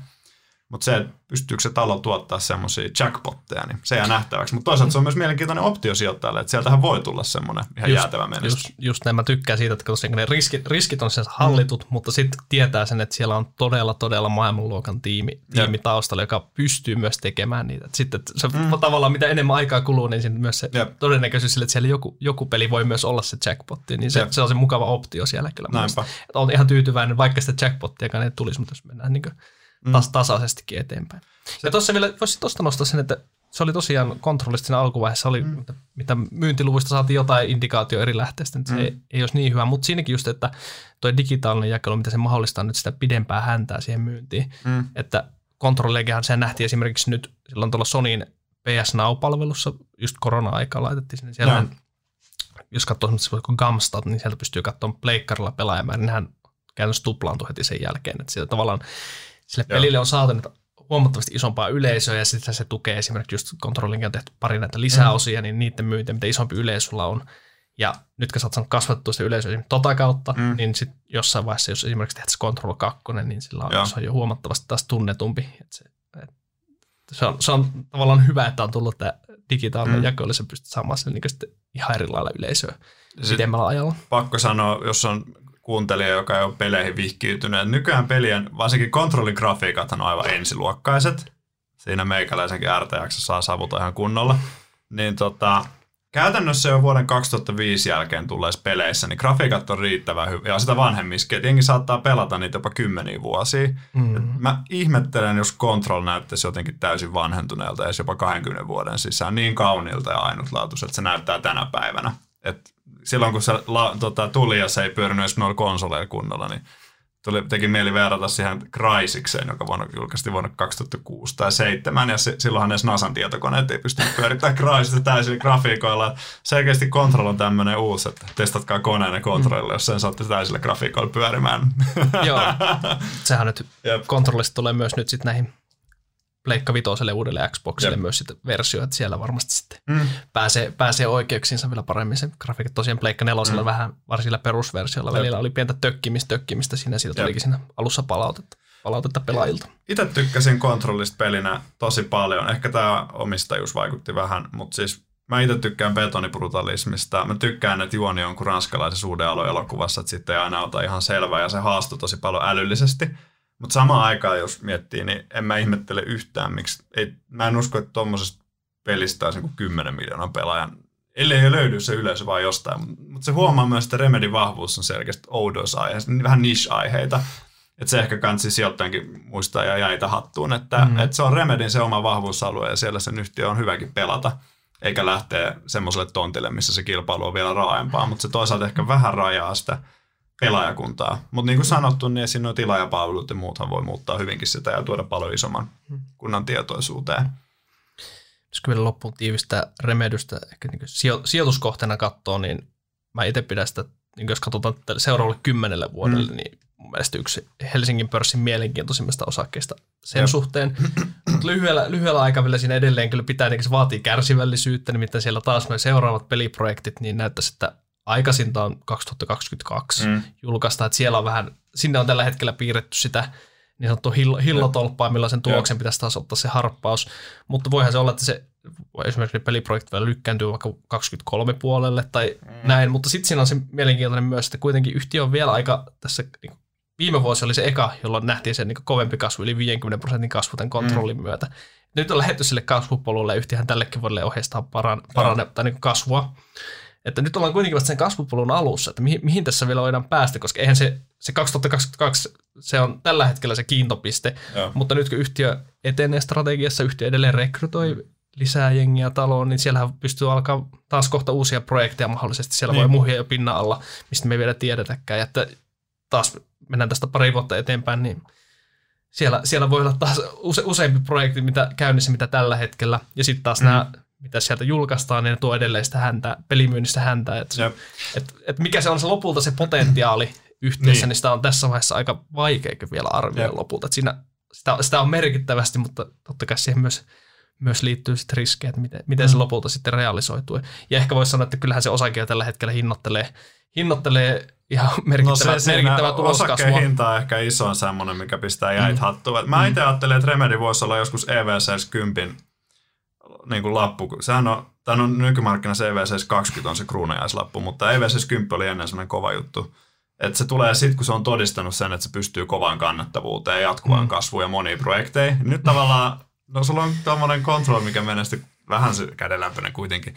Mutta se, että pystyykö se talo tuottaa semmoisia jackpotteja, niin se jää nähtäväksi. Mutta toisaalta se on myös mielenkiintoinen optio sijoittajalle, että sieltähän voi tulla semmoinen ihan just, jäätävä menestys. Just, just näin mä tykkään siitä, että ne riskit, riskit on sen hallitut, mm. mutta sitten tietää sen, että siellä on todella, todella maailmanluokan tiimi, tiimi taustalla, joka pystyy myös tekemään niitä. Sitten se, mm. tavallaan mitä enemmän aikaa kuluu, niin siinä myös se Jep. todennäköisyys sille, että siellä joku, joku peli voi myös olla se jackpotti, niin se, se on se mukava optio siellä kyllä. Näinpä. Olen ihan tyytyväinen, vaikka sitä jackpottiakaan ei tulisi, mutta jos mennään niin kuin taas tasaisestikin eteenpäin. Se, ja tuossa vielä voisi tuosta nostaa sen, että se oli tosiaan kontrollista siinä alkuvaiheessa, oli, mm. mitä myyntiluvuista saatiin jotain indikaatio eri lähteistä, että mm. se ei, ei olisi niin hyvä, mutta siinäkin just, että tuo digitaalinen jakelu, mitä se mahdollistaa nyt sitä pidempää häntää siihen myyntiin, mm. että kontrollejahan se nähtiin esimerkiksi nyt silloin tuolla Sonyin P S Now-palvelussa, just korona-aikaa laitettiin sinne siellä, no. jos katsoo semmoista Gamstat, niin sieltä pystyy katsomaan pleikkarilla pelaajamäärä, niin nehän käytännössä tuplaantui heti sen jälkeen, että siellä tavallaan sille Joo. pelille on saatu nyt huomattavasti isompaa yleisöä ja sitten se tukee esimerkiksi just Controlinkin on tehty pari näitä lisäosia, mm. niin niiden myyntiä, mitä isompi yleisöllä on. Ja nyt kun sä oot saanut kasvatettua sitä yleisöä esimerkiksi tota kautta, mm. niin sitten jossain vaiheessa, jos esimerkiksi tehtäisiin Control kaksi, niin sillä on, se on jo huomattavasti taas tunnetumpi. Et se, et se, on, se on tavallaan hyvä, että on tullut tämä digitaalinen mm. jako, jolla sä pystyt saamaan sen niin sitten ihan eri lailla yleisöä pidemmällä ajalla. Pakko sanoa, jos on kuuntelija, joka ei ole peleihin vihkiytynyt. Nykyään pelien, varsinkin kontrollin grafiikathan on aivan ensiluokkaiset. Siinä meikäläisenkin R T X saa savuta ihan kunnolla. Niin tota, käytännössä jo vuoden kaksituhattaviisi jälkeen tulleissa peleissä, niin grafiikat on riittävän hyviä. Ja sitä vanhemmiskin, että jengi saattaa pelata niitä jopa kymmeniä vuosia. Mm. Mä ihmettelen, jos Control näyttäisi jotenkin täysin vanhentuneelta, edes jopa kaksikymmentä vuoden sisään. Niin kauniilta ja ainutlaatuiselta se näyttää tänä päivänä. Et silloin kun se la, tota, tuli ja se ei pyörinyt edes noilla konsoleilla kunnolla, niin tuli, teki mieli verrata siihen Crysikseen, joka vuonna, julkaistiin vuonna kaksituhattakuusi tai kaksituhattaseitsemän, ja se, silloinhan edes NASAn tietokoneet ei pystynyt pyörittämään Crysista täysin grafiikoilla. Selkeästi Control on tämmöinen uusi, että testatkaa koneena Controlilla, jos sen saatte täysillä grafiikoilla pyörimään. Joo, sehän nyt Controlista tulee myös nyt sitten näihin Pleikka Vitoselle uudelle Xboxille Jep. myös sitten versio, että siellä varmasti sitten mm. pääsee, pääsee oikeuksiinsa vielä paremmin. Se grafiikka tosiaan Pleikka nelosella mm. vähän varsilla perusversiolla Jep. välillä oli pientä tökkimistä, tökkimistä siinä ja siitä tulikin siinä alussa palautetta, palautetta pelaajilta. Itse tykkäsin kontrollista pelinä tosi paljon. Ehkä tämä omistajuus vaikutti vähän, mutta siis mä itse tykkään betonibrutalismista. Mä tykkään, että juoni on kuin ranskalaisessa uuden alojen elokuvassa, että sitten ei aina ota ihan selvää ja se haastoi tosi paljon älyllisesti. Mutta samaan aikaan, jos miettii, niin en mä ihmettele yhtään, miksi. Ei, mä en usko, että tuommoisesta pelistä olisi niin kymmenen miljoonan pelaajan, ellei löydy se yleisö vaan jostain. Mutta se huomaa myös, että Remedyn vahvuus on selkeästi oudoisaiheista, vähän niche-aiheita. Että se ehkä kansi sijoittajankin muistaa ja jäitä hattuun, että mm-hmm. et se on Remedyn se oma vahvuusalue ja siellä sen yhtiö on hyväkin pelata. Eikä lähteä semmoiselle tontille, missä se kilpailu on vielä raaempaa, mutta se toisaalta ehkä vähän rajaa sitä pelaajakuntaa. Mutta niin kuin sanottu, niin siinä nuo tilaajapalvelut ja muuthan voi muuttaa hyvinkin sitä ja tuoda paljon isomman kunnan tietoisuuteen. Pitäisikö vielä loppuun tiivistä Remedystä ehkä niin sijo- sijoituskohteena katsoa, niin mä itse pidän sitä, niin jos katsotaan seuraavalle kymmenelle vuodelle, mm. niin mun mielestä yksi Helsingin pörssin mielenkiintoisimmista osakkeista sen Jep. suhteen. lyhyellä, lyhyellä aikavälillä siinä edelleen kyllä pitää, niin se vaatii kärsivällisyyttä, nimittäin siellä taas noin seuraavat peliprojektit, niin näyttäisi, että aikaisintaan kaksituhattakaksikymmentäkaksi mm. julkaista, että siellä on vähän, sinne on tällä hetkellä piirretty sitä niin sanottua hillotolppaa, millä sen tuloksen Jep. pitäisi taas ottaa se harppaus, mutta voihan se olla, että se esimerkiksi peliprojekti vielä lykkääntyy vaikka kaksikymmentäkolme puolelle tai mm. näin, mutta sitten siinä on se mielenkiintoinen myös, että kuitenkin yhtiö on vielä aika tässä, niin viime vuosi oli se eka, jolloin nähtiin se niin kovempi kasvu, yli viidenkymmenen prosentin kasvu tämän kontrollin mm. myötä. Nyt on lähdetty sille kasvupolulle, yhtiöhän tällekin vuodelle ohjeistaan paran, parannetta niin kasvua. Että nyt ollaan kuitenkin vasta sen kasvupolun alussa, että mihin, mihin tässä vielä voidaan päästä, koska eihän se, se kaksituhattakaksikymmentäkaksi, se on tällä hetkellä se kiintopiste, ja. Mutta nyt kun yhtiö etenee strategiassa, yhtiö edelleen rekrytoi lisää jengiä taloon, niin siellähän pystyy alkaa taas kohta uusia projekteja mahdollisesti. Siellä niin voi muhia jo pinnan alla, mistä me ei vielä tiedetäkään. Ja että taas mennään tästä pari vuotta eteenpäin, niin siellä, siellä voi olla taas use, useampi projekti mitä käynnissä, mitä tällä hetkellä. Ja sitten taas mm. nämä, mitä sieltä julkaistaan, niin ne tuo edelleen sitä häntää, pelimyynnistä häntää. Että et, et mikä se on se lopulta se potentiaali yhteensä, niin. niin sitä on tässä vaiheessa aika vaikeakin vielä arvioida lopulta. Et siinä, sitä, sitä on merkittävästi, mutta totta kai siihen myös... myös liittyy sitten riskejä, että miten, miten mm. se lopulta sitten realisoituu. Ja ehkä voisi sanoa, että kyllähän se osake tällä hetkellä hinnoittelee, hinnoittelee ihan merkittävää, no se, merkittävää tuloskasvua. Osakkeen hinta on ehkä iso semmoinen, mikä pistää jäit mm. hattuun. Mä itse mm. ajattelin, että Remedy voisi olla joskus E V C S kymmenen niin kuin lappu. Sehän on, tämän on nykymarkkinassa E V C S kaksikymmentä on se kruunajaislappu, mutta E V C S kymmenen oli ennen semmoinen kova juttu. Että se tulee sitten, kun se on todistanut sen, että se pystyy kovaan kannattavuuteen, jatkuvaan mm. kasvuun ja moniin projekteihin. Nyt tavallaan no sulla on tommoinen Control, mikä menestyi vähän kädenlämpöinen kuitenkin.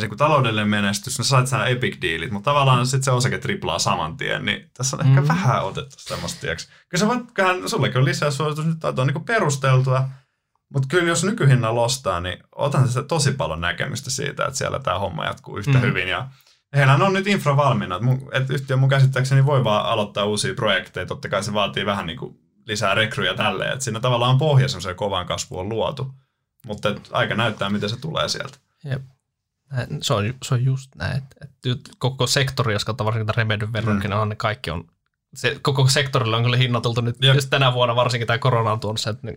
Se kun taloudellinen menestys, no sait sen epic dealit, mutta tavallaan sitten se osake triplaa saman tien, niin tässä on ehkä mm. vähän otettu semmoista tieksi. Kyllä se vaikkahan, sullekin on lisää suositus, nyt on niinku perusteltua, mutta kyllä jos nykyhinnan lostaa, niin otan sitä tosi paljon näkemystä siitä, että siellä tämä homma jatkuu yhtä mm. hyvin. Ja heillä on nyt infra valmiina, että yhtiö mun käsittääkseni voi vaan aloittaa uusia projekteja, totta kai se vaatii vähän niinku lisää rekryjä tälleen, että siinä tavallaan pohja semmoiseen kovaan kasvuun on luotu, mutta aika näyttää, miten se tulee sieltä. Jep. Se on, se on just näin, että koko sektori, jos kautta varsinkin Remedyn verrankin, mm. ne kaikki on, se, koko sektorilla on kyllä hinnateltu nyt, Jep. tänä vuonna varsinkin tämä korona on tuonut sen, että ne,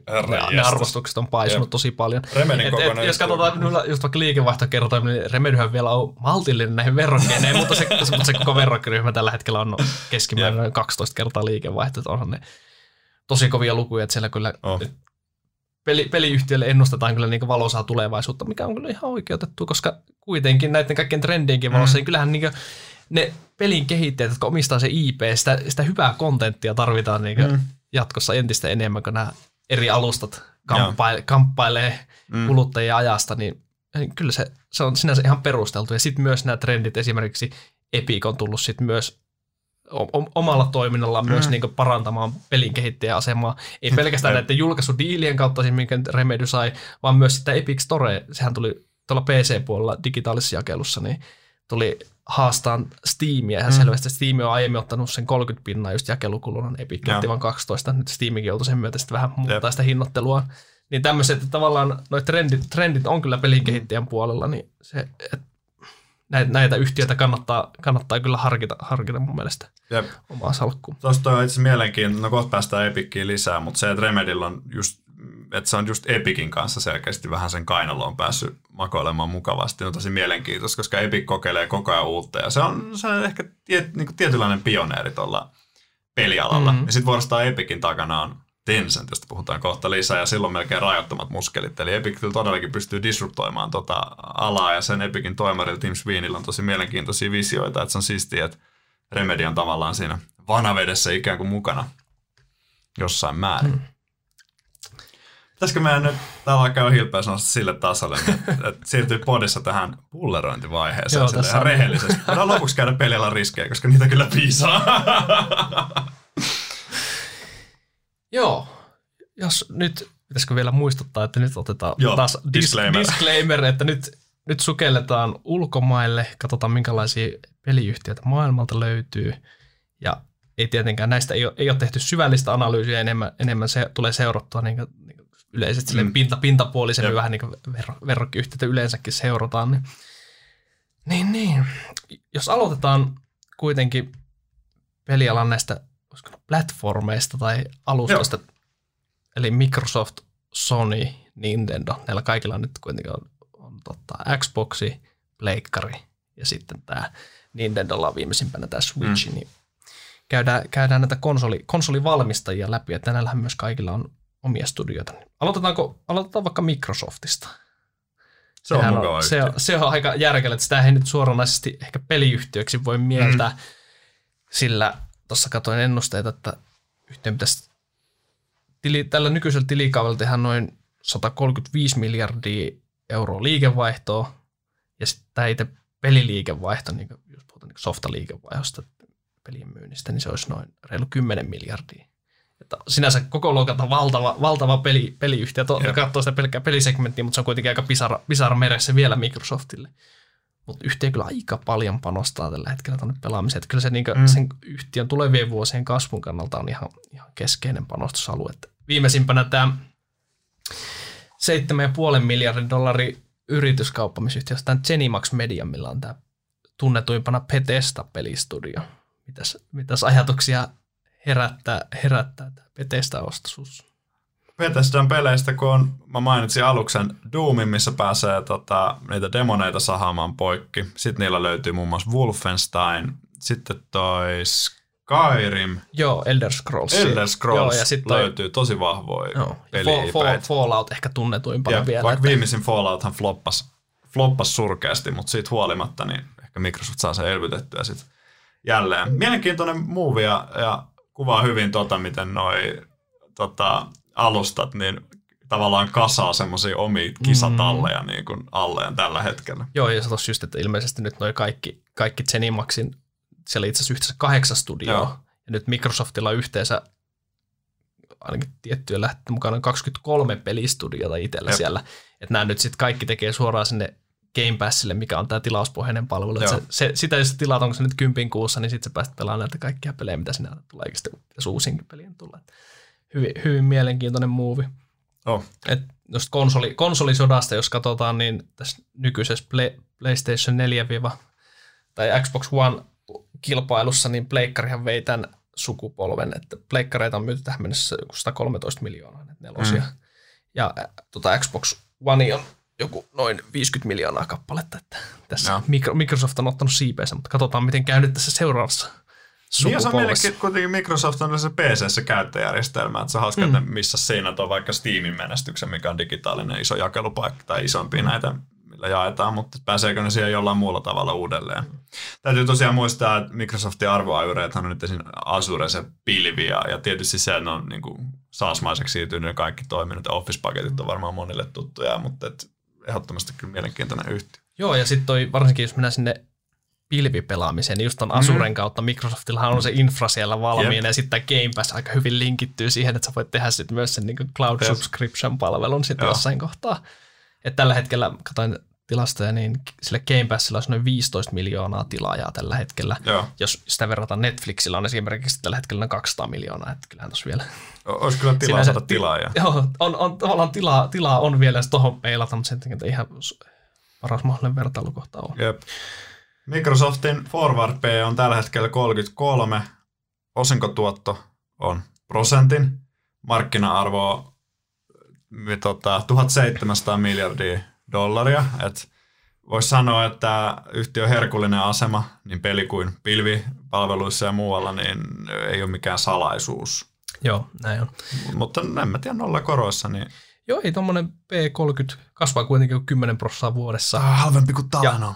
ne arvostukset on paisunut Jep. tosi paljon. Remedyn et, et, jos katsotaan minulla just vaikka liikevaihtokertoja, niin Remedyhän vielä on maltillinen näihin verrokkeineen, mutta se, se, se koko verrokkiryhmä tällä hetkellä on keskimäärin noin kaksitoista kertaa liikevaihto, että onhan ne tosi kovia lukuja, että siellä kyllä oh. peli, peliyhtiölle ennustetaan kyllä niin valoisaa tulevaisuutta, mikä on kyllä ihan oikeutettu, koska kuitenkin näiden kaikkien trendienkin valossa, mm. niin kyllähän niin ne pelin kehittäjät, jotka omistaa se I P, sitä, sitä hyvää kontenttia tarvitaan niin mm. jatkossa entistä enemmän, kun nämä eri alustat kamppaile, kamppailee mm. kuluttajien ajasta, niin kyllä se, se on sinänsä ihan perusteltu. Ja sitten myös nämä trendit, esimerkiksi Epic on tullut sitten myös omalla toiminnallaan mm. myös niin kuin parantamaan pelin kehittäjän asemaa. Ei pelkästään näiden julkaisudiilien kautta, minkä Remedy sai, vaan myös sitä Epic Store. Sehän tuli tuolla P C-puolella digitaalisessa jakelussa, niin tuli haastaan Steamia. Ihan mm. selvästi Steam on aiemmin ottanut sen kolmekymmentä pinnaa just jakelukulun, Epic otti vaan kaksitoista. Nyt Steamikin joutui sen myötä sitten vähän muuttaa Jep. sitä hinnoittelua. Niin tämmöiset, että tavallaan noi trendit, trendit on kyllä pelin kehittäjän puolella, niin se, näitä yhtiöitä kannattaa, kannattaa kyllä harkita, harkita mun mielestä Jep. omaa salkkuun. Tuosta on itse mielenkiintoista, no kohta päästään Epickiin lisää, mutta se, että Remedyllä on just, että se on just Epicin kanssa selkeästi vähän sen kainaloon päässyt makoilemaan mukavasti. On tosi mielenkiintoista, koska Epic kokeilee koko ajan uutta ja se on, se on ehkä tiet, niin kuin tietynlainen pioneeri tuolla pelialalla. Mm-hmm. Ja sitten vuorostaan Epicin takana on Tencent, josta puhutaan kohta lisää, ja silloin melkein rajoittamat muskelit. Eli Epic todellakin pystyy disruptoimaan tota alaa, ja sen Epicin toimarilla Tim Sweenillä on tosi mielenkiintoisia visioita, että se on siistiä, että Remedy on tavallaan siinä vanavedessä ikään kuin mukana jossain määrin. Hmm. Pitäisikö meidän nyt, täällä on aika hilpeys nostaa sille tasolle, että siirtyy podissa tähän pullerointivaiheeseen. Joo, sille ihan rehellisesti. Voidaan lopuksi käydä pelillä riskejä, koska niitä kyllä piisaa. Joo, jos nyt, pitäisikö vielä muistuttaa, että nyt otetaan Joo, taas dis- disclaimer. disclaimer, että nyt, nyt sukelletaan ulkomaille, katsotaan minkälaisia peliyhtiöitä maailmalta löytyy, ja ei tietenkään näistä ei ole, ei ole tehty syvällistä analyysiä, enemmän, enemmän se tulee seurattua niin kuin, niin kuin yleisesti mm. pinta, pintapuolisemmin, Jep. vähän niin kuin ver- verrokkiyhtiöitä yleensäkin seurataan. Niin. niin, niin. Jos aloitetaan kuitenkin pelialan näistä platformeista tai alustoista, Joo. eli Microsoft, Sony, Nintendo, näillä kaikilla nyt kuitenkin on, on totta, Xboxi, Pleikkari ja sitten tämä Nintendolla on viimeisimpänä tämä Switch, mm. niin käydään, käydään näitä konsoli, konsolivalmistajia läpi, että näillähän myös kaikilla on omia studioita. Aloitetaanko, aloitetaan vaikka Microsoftista. Se on, on, se, on, se on aika järkellä, että sitä ei nyt suoranaisesti ehkä peliyhtiöksi voi mieltää, mm. sillä tuossa katsoin ennusteita, että yhteen pitäisi tili, tällä nykyisellä tilikaudella tehdä noin sata kolmekymmentäviisi miljardia euroa liikevaihtoa, ja sitten tämä itse peliliikevaihto, niin jos puhutaan niin softaliikevaihdosta pelien myynnistä, niin se olisi noin reilu kymmenen miljardia. Että sinänsä koko luokalta valtava, valtava peli, peliyhtiö. Totta katsoo sitä pelkkää pelisegmenttiä, mutta se on kuitenkin aika pisara, pisara meressä vielä Microsoftille. Mutta yhtiö kyllä aika paljon panostaa tällä hetkellä tuonne pelaamiseen. Että kyllä se niinku, mm. sen yhtiön tulevien vuosien kasvun kannalta on ihan, ihan keskeinen panostusalue. Että viimeisimpänä tämä seitsemän pilkku viisi miljardin dollarin yrityskauppamisyhtiössä tämä Zenimax Media, millä on tämä tunnetuimpana Bethesda-pelistudio. Mitäs, mitäs ajatuksia herättää, herättää tämä Bethesda-ostosuus? Bethesdan peleistä, kun on, mä mainitsin aluksen Doomin, missä pääsee tota, niitä demoneita sahaamaan poikki. Sitten niillä löytyy muun muassa Wolfenstein, sitten toi Skyrim. Joo, Elder Scrolls. Elder Scrolls Joo, ja sit löytyy toi... tosi vahvoja no. peli-ipäitä. Fallout ehkä tunnetuimpana ja vielä. Vaikka että... viimeisin Fallouthan floppasi floppas surkeasti, mutta siitä huolimatta niin ehkä Microsoft saa sen elvytettyä sitten jälleen. Mielenkiintoinen movie ja, ja kuvaa hyvin tota, miten noi... Tota, alustat, niin tavallaan kasaa semmoisia omia kisatalleja mm. niin kuin alleen tällä hetkellä. Joo, ja se tossa just, että ilmeisesti nyt noi kaikki, kaikki Zenimaxin, siellä itse asiassa yhteensä kahdeksan studioa, ja nyt Microsoftilla on yhteensä ainakin tiettyjä lähtee mukana kaksikymmentäkolme pelistudiota itsellä Jep. siellä. Että nämä nyt sitten kaikki tekee suoraan sinne Game Passille, mikä on tämä tilauspohjainen palvelu. Se, se, sitä jos tilaat, onko se nyt kympin kuussa, niin sitten sä pääset pelaamaan näitä kaikkia pelejä, mitä sinne tulee, eikä sitten uusinkin pelien tulee. Hyvin, hyvin mielenkiintoinen muuvi. Oh. Jos konsoli, konsolisodasta, jos katsotaan, niin tässä nykyisessä play, PlayStation neljä tai Xbox One-kilpailussa, niin Pleikkarihan vei tämän sukupolven. Että Pleikkareita on myyty tähän mennessä sata kolmetoista miljoonaa nelosia. Mm. Ja tuota, Xbox One on joku noin viisikymmentä miljoonaa kappaletta. Että tässä no. Microsoft on ottanut siipeensä, mutta katsotaan, miten käy nyt tässä seuraavassa. Niin, se on melkein kuitenkin Microsoft on se P C-käyttöjärjestelmä, että se on hauska, mm. että missä seinät on vaikka Steamin menestyksen, mikä on digitaalinen iso jakelupaikka tai isompia näitä, millä jaetaan, mutta pääseekö ne siihen jollain muulla tavalla uudelleen. Mm. Täytyy tosiaan muistaa, että Microsoftin arvoajureethan on nyt esimerkiksi Azuressa pilviä ja tietysti sen on niin kuin saasmaiseksi siirtynyt kaikki toiminnot ja Office-paketit on varmaan monille tuttuja, mutta et, ehdottomasti kyllä mielenkiintoinen yhtiö. Joo, ja sitten toi varsinkin, jos minä sinne pilvipelaamiseen, niin just ton Azuren mm. kautta Microsoftillahan on se infra siellä valmiina yep. ja sitten Game Pass aika hyvin linkittyy siihen, että sä voit tehdä sitten myös sen niin kuin cloud yes. subscription-palvelun sitten jossain kohtaa. Et tällä hetkellä, katsoin tilastoja, niin sillä Game Passilla on noin viisitoista miljoonaa tilaajaa tällä hetkellä. Joo. Jos sitä verrataan Netflixillä on esimerkiksi tällä hetkellä kaksisataa miljoonaa, että kyllähän tuossa vielä... O, olisi kyllä tilaa saada tilaajaa. Joo, on, on, tavallaan tilaa, tilaa on vielä, jos tuohon peilata, mutta sitten ihan paras mahdollinen vertailukohta on. Jep. Microsoftin forward pay on tällä hetkellä kolmekymmentäkolme, osinkotuotto on prosentin, markkina-arvo tota, tuhatseitsemänsataa miljardia dollaria. Et voisi sanoa, että yhtiön herkullinen asema niin peli- kuin pilvipalveluissa ja muualla niin ei ole mikään salaisuus. Joo, näin on. Mutta en mä tiedä nolla koroissa, niin... Joo, ei tuommoinen P kolmekymmentä kasvaa kuitenkin kymmenen prosenttia vuodessa. Ah, halvempi kuin talven on.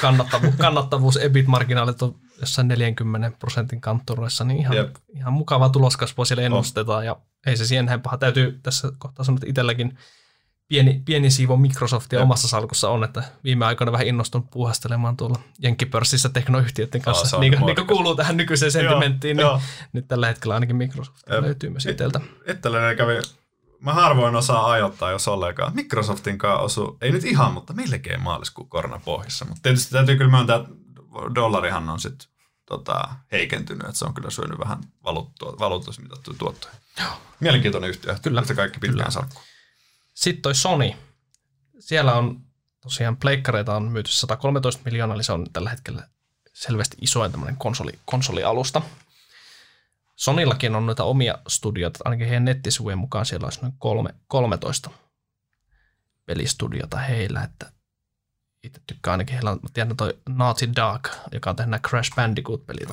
Kannattavuus, kannattavuus E B I T-marginaalit on jossain neljänkymmenen prosentin kanttureissa, niin ihan, ihan mukavaa tuloskasvua siellä ennustetaan. Oh. Ja ei se siihen paha. Täytyy tässä kohtaa sanoa, että itselläkin pieni, pieni siivo Microsoftia Jep. omassa salkussa on, että viime aikoina vähän innostunut puuhastelemaan tuolla jenkkipörssissä teknoyhtiöiden kanssa. Oh, niin kuin niin kuuluu tähän nykyiseen sentimenttiin, Joo, niin jo. nyt tällä hetkellä ainakin Microsoft löytyy myös itseltä. Itselleen kävi... Mä harvoin osaa ajoittaa, jos ollenkaan. Microsoftin kanssa osuu, ei nyt ihan, mutta melkein maaliskuun koronapohjassa. Mutta tietysti täytyy kyllä myöntää, että dollarihan on sitten tota, heikentynyt, että se on kyllä syönyt vähän valuutus mitattuja tuottoja. Mielenkiintoinen yhtiö, kyllä, että kaikki pitkään salkku. Sitten toi Sony. Siellä on tosiaan pleikkareita on myyty sata kolmetoista miljoonaa, eli se on tällä hetkellä selvästi isoin tämmöinen konsoli, konsolialusta. Sonyllakin on noita omia studioita, ainakin heidän nettisivujen mukaan siellä olisi noin kolme, kolmetoista pelistudiota heillä, että itse tykkään ainakin heillä on, mä tiedän toi Naughty Dog, joka on tehnyt nämä Crash Bandicoot-pelit,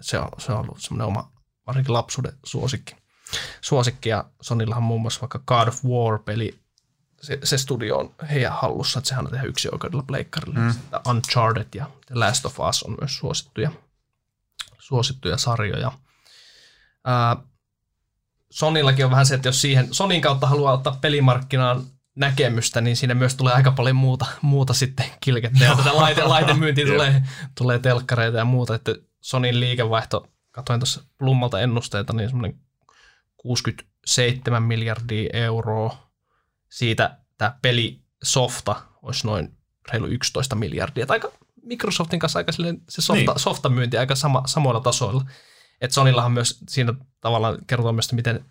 se on, se on ollut semmoinen oma, varsinkin lapsuuden suosikki, suosikki ja Sonyllahan muun muassa vaikka God of War-peli, se, se studio on heidän hallussa, että sehän on tehnyt yksi oikeudella pleikkarilla, mm. Uncharted ja The Last of Us on myös suosittuja, suosittuja sarjoja. Sonyllakin on vähän se, että jos siihen Sonyn kautta haluaa ottaa pelimarkkinaan näkemystä, niin siinä myös tulee aika paljon muuta, muuta sitten kilkettä. Ja tätä laite, laitemyyntiä tulee, tulee telkkareita ja muuta. Että Sonyn liikevaihto, katsoin tuossa Blummalta ennusteita, niin semmoinen kuusikymmentäseitsemän miljardia euroa. Siitä tämä pelisofta olisi noin reilu yksitoista miljardia. Aika Microsoftin kanssa aika silleen, se softa, niin. softamyynti aika sama, samoilla tasoilla. Et Sonyllahan myös siinä tavallaan kertoo myös, miten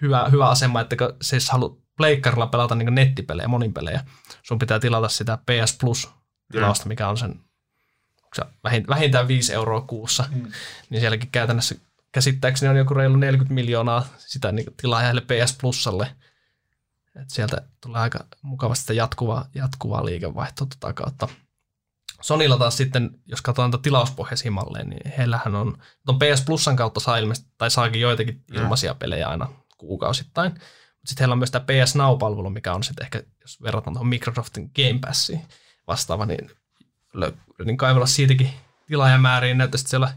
hyvä, hyvä asema, että se jos haluat pleikkarilla pelata niin nettipelejä, moninpelejä, sun pitää tilata sitä P S Plus tilausta, mikä on sen vähintään viisi euroa kuussa, mm. niin sielläkin käytännössä käsittääkseni on joku reilu neljäkymmentä miljoonaa sitä niin tilaajalle P S Plusalle. Et sieltä tulee aika mukavasti sitä jatkuvaa, jatkuvaa liikevaihtoa tota kautta. Sonylla taas sitten, jos katsotaan tätä tilauspohjaisia malleja, niin heillähän on, on P S Plusan kautta saa ilmeisesti, tai saakin joitakin ilmaisia pelejä aina kuukausittain. Sitten heillä on myös tämä P S Now-palvelu, mikä on sitten ehkä, jos verrataan tuohon Microsoftin Game Passiin vastaava, niin yritin kaivella siitäkin tilaajamääriin. Näyttäisi, että siellä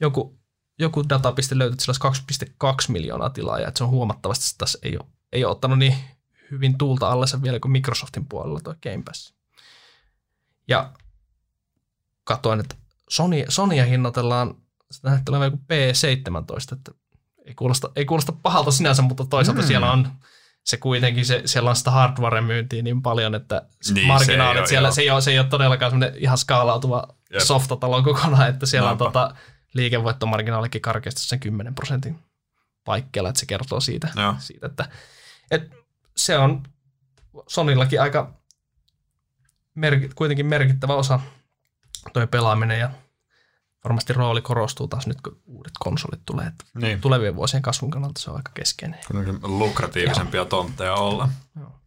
joku, joku datapiste löytyy, että siellä olisi kaksi pilkku kaksi miljoonaa tilaajaa. Että se on huomattavasti, että tässä ei ole, ei ole ottanut niin hyvin tuulta alle sen vielä kuin Microsoftin puolella tuo Game Pass. Ja katsoin, että Sony, Sonya hinnoitellaan, se näyttelee joku P seitsemäntoista, että ei kuulosta, ei kuulosta pahalta sinänsä, mutta toisaalta mm. siellä on se kuitenkin, se, siellä on sitä hardware-myyntiä niin paljon, että niin, marginaalit se ei siellä, ole, se, ei ole, se ei ole todellakaan semmoinen ihan skaalautuva Jep. softatalo kokonaan, että siellä Noinpa. on tota, liikevoittomarginaalikin karkeasti sen kymmenen prosentin paikkeilla, että se kertoo siitä, siitä että et se on Sonyllakin aika merki, kuitenkin merkittävä osa toi pelaaminen ja varmasti rooli korostuu taas nyt, kun uudet konsolit tulee. Että niin. Tulevien vuosien kasvun kannalta se on aika keskeinen. Lukratiivisempia Joo. tontteja olla. Joo.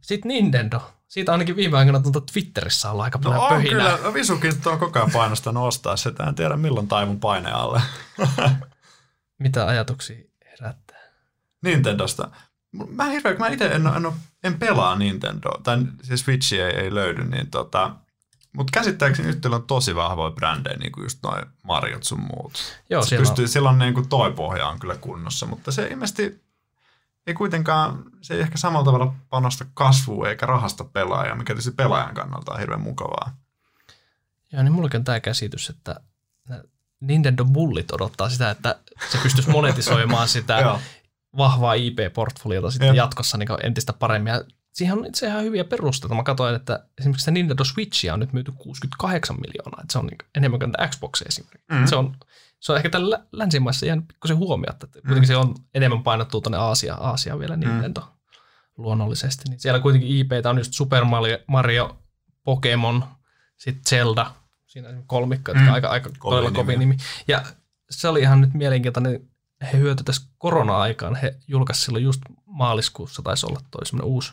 Sitten Nintendo. Siitä ainakin viime aikana tuntuu, että Twitterissä on aika paljon no, pöhinää. No kyllä, Visukin tuo koko ajan painostanut ostaa sitä. En tiedä milloin taivun paine alle. Mitä ajatuksia herättää? Nintendosta. Mä, hirveän, mä itse en, en, en pelaa Nintendoa. Tai siis Switchiä ei, ei löydy, niin tota... Mutta käsittääkseni nyt on tosi vahvoja brändejä, niin kuin just noi Mariot sun muut. Joo, se siellä pystyy, on. Siellä on niin kuin toi pohja on kyllä kunnossa, mutta se ilmeisesti ei kuitenkaan, se ei ehkä samalla tavalla panosta kasvua eikä rahasta pelaajaa, mikä tietysti pelaajan kannalta on hirveän mukavaa. Joo, niin mullakin on tämä käsitys, että Nintendo bullit odottaa sitä, että se pystyisi monetisoimaan sitä vahvaa I P-portfoliota sitten ja. jatkossa niin entistä paremmin. Siihen on itse ihan hyviä perusteita. Mä katsoin, että esimerkiksi sitä Nintendo Switchia on nyt myyty kuusikymmentäkahdeksan miljoonaa. Että se on enemmän kuin Xbox esimerkiksi. Mm-hmm. Se, on, se on ehkä tällä länsimaissa jäänyt pikkusen huomiota. Kuitenkin mm-hmm. se on enemmän painottuu tuonne Aasiaan, Aasiaan vielä Nintendo mm-hmm. luonnollisesti. Niin siellä kuitenkin I P:tä on just Super Mario, Mario Pokemon, sitten Zelda. Siinä on kolmikko, jotka mm-hmm. aika, aika todella kovin nimi. Ja se oli ihan nyt mielenkiintoinen. He hyötyi tässä korona-aikaan. He julkaisivat silloin just maaliskuussa, taisi olla toi semmoinen uusi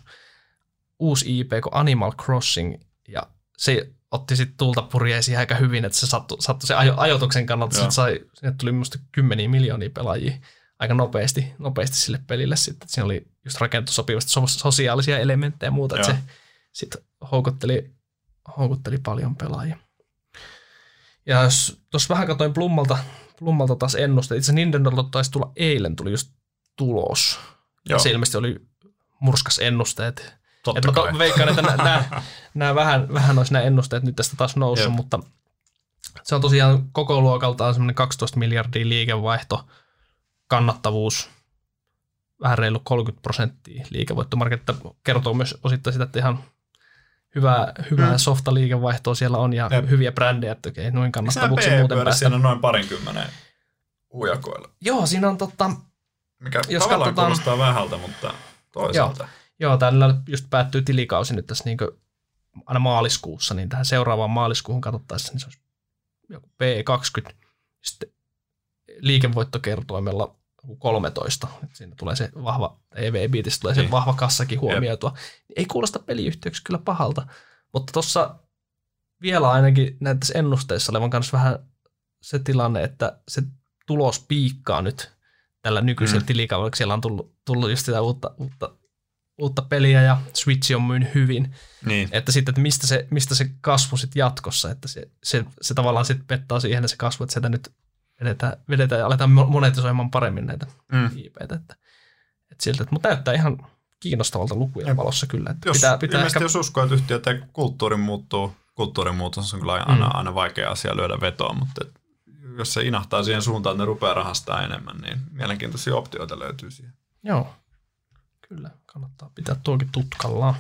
uusi I P kuin Animal Crossing, ja se otti sitten tulta purjeisiin aika hyvin, että se sattui, sattui sen ajo, ajoituksen kannalta, sitten sai, sinne tuli minusta kymmeniä miljoonia pelaajia aika nopeasti, nopeasti sille pelille sitten, siinä oli just rakentu sopivasti sosiaalisia elementtejä ja muuta, että se sitten houkutteli, houkutteli paljon pelaajia. Ja jos tuossa vähän katsoin Blummalta, Blummalta taas ennuste, itse Nintendo taisi tulla eilen, tuli just tulos, ja se ilmeisesti oli murskas ennusteet. Totta kai. Mä veikkaan, että nämä vähän, vähän olisi nämä ennusteet nyt tästä taas noussut, Jep. mutta se on tosiaan koko luokaltaan semmoinen kaksitoista miljardia liikevaihto, kannattavuus, vähän reilu kolmekymmentä prosenttia liikevoittomarkketta. Kertoo myös osittain sitä, että ihan hyvää, hyvää mm. softa liikevaihtoa siellä on ja Jep. hyviä brändejä, että okei, noin kannattavuuksia muuten päästä. Siinä on noin parinkymmenen hujakoilla. Joo, siinä on totta. Mikä jos tavallaan katsotaan, kuulostaa vähältä, mutta toisaalta. Joo. Joo, tällä just päättyy tilikausi nyt tässä niin kuin aina maaliskuussa, niin tähän seuraavaan maaliskuuhun katsottaessa, niin se olisi joku P kaksikymmentä, sitten liikevoittokertoimella kolmetoista, että siinä tulee se vahva, E V-biitissä tulee se vahva kassakin huomioitua. Ei kuulosta peliyhtiöksi kyllä pahalta, mutta tuossa vielä ainakin näissä ennusteissa olevan kanssa vähän se tilanne, että se tulos piikkaa nyt tällä nykyisellä mm. tilikaudella, siellä on tullut, tullut just sitä uutta, uutta uutta peliä ja Switch on myynyt hyvin. Niin. Että sitten, että mistä se, mistä se kasvu sitten jatkossa, että se, se, se tavallaan sitten pettää siihen se kasvu, että sieltä nyt vedetään, vedetään ja aletaan monetisoimaan paremmin näitä mm. I P:tä. Että, että siltä, että, mutta näyttää ihan kiinnostavalta lukujen valossa kyllä. Että jos, pitää, pitää ehkä... jos uskoo, että yhtiöt ja kulttuuri muuttuu, kulttuurin muutos on kyllä aina, mm. aina vaikea asia lyödä vetoa, mutta jos se inahtaa siihen suuntaan, että ne rupeaa rahastamaan enemmän, niin mielenkiintoisia optioita löytyy siihen. Joo, kyllä. Kannattaa pitää tuokin tutkallaan.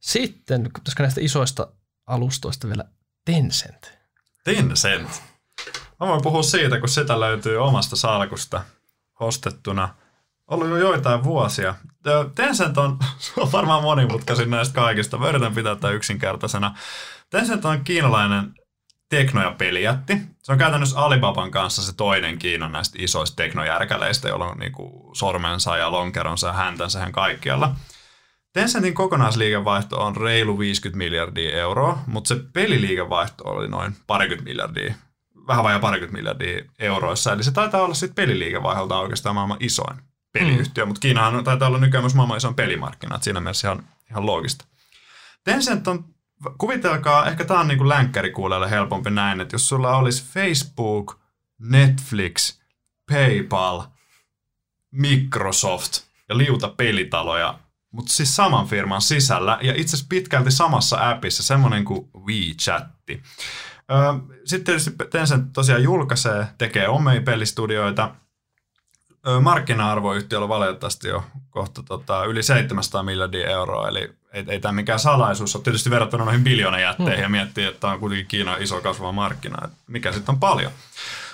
Sitten, pitäisikö näistä isoista alustoista vielä Tencent? Tencent? Mä voin puhua siitä, kun sitä löytyy omasta salkusta ostettuna. Ollut jo joitain vuosia. Tencent on, on varmaan monimutkaisin näistä kaikista. Mä yritän pitää tämän yksinkertaisena. Tencent on kiinalainen tekno- ja pelijätti. Se on käytännössä Alibaban kanssa se toinen Kiinan näistä isoista teknojärkäleistä, jolla on niinku sormensa ja lonkeronsa ja häntänsä ihan kaikkialla. Tencentin kokonaisliikevaihto on reilu viisikymmentä miljardia euroa, mutta se peliliikevaihto oli noin parikymmentä miljardia, vähän vajaa parikymmentä miljardia euroissa. Eli se taitaa olla sitten peliliikevaihdelta oikeastaan maailman isoin peliyhtiö, mm. mutta Kiinahan taitaa olla nykyään myös maailman isoin pelimarkkinat, siinä mielessä ihan, ihan loogista. Tencent on, kuvitelkaa, ehkä tämä on niin kuin länkkärikuulijalle helpompi näin, että jos sulla olisi Facebook, Netflix, PayPal, Microsoft ja liuta pelitaloja, mutta siis saman firman sisällä ja itse asiassa pitkälti samassa appissa, semmoinen kuin WeChatti. Sitten tietysti Tencent tosiaan julkaisee, tekee omia pelistudioita. Markkina-arvoyhtiöllä valitettavasti jo kohta tota, yli seitsemänsataa miljardia euroa, eli ei, ei tämä mikään salaisuus ole. Tietysti verrattuna noihin biljoonajätteihin hmm. ja miettii, että tämä on kuitenkin Kiinan iso kasvava markkina, mikä sitten on paljon.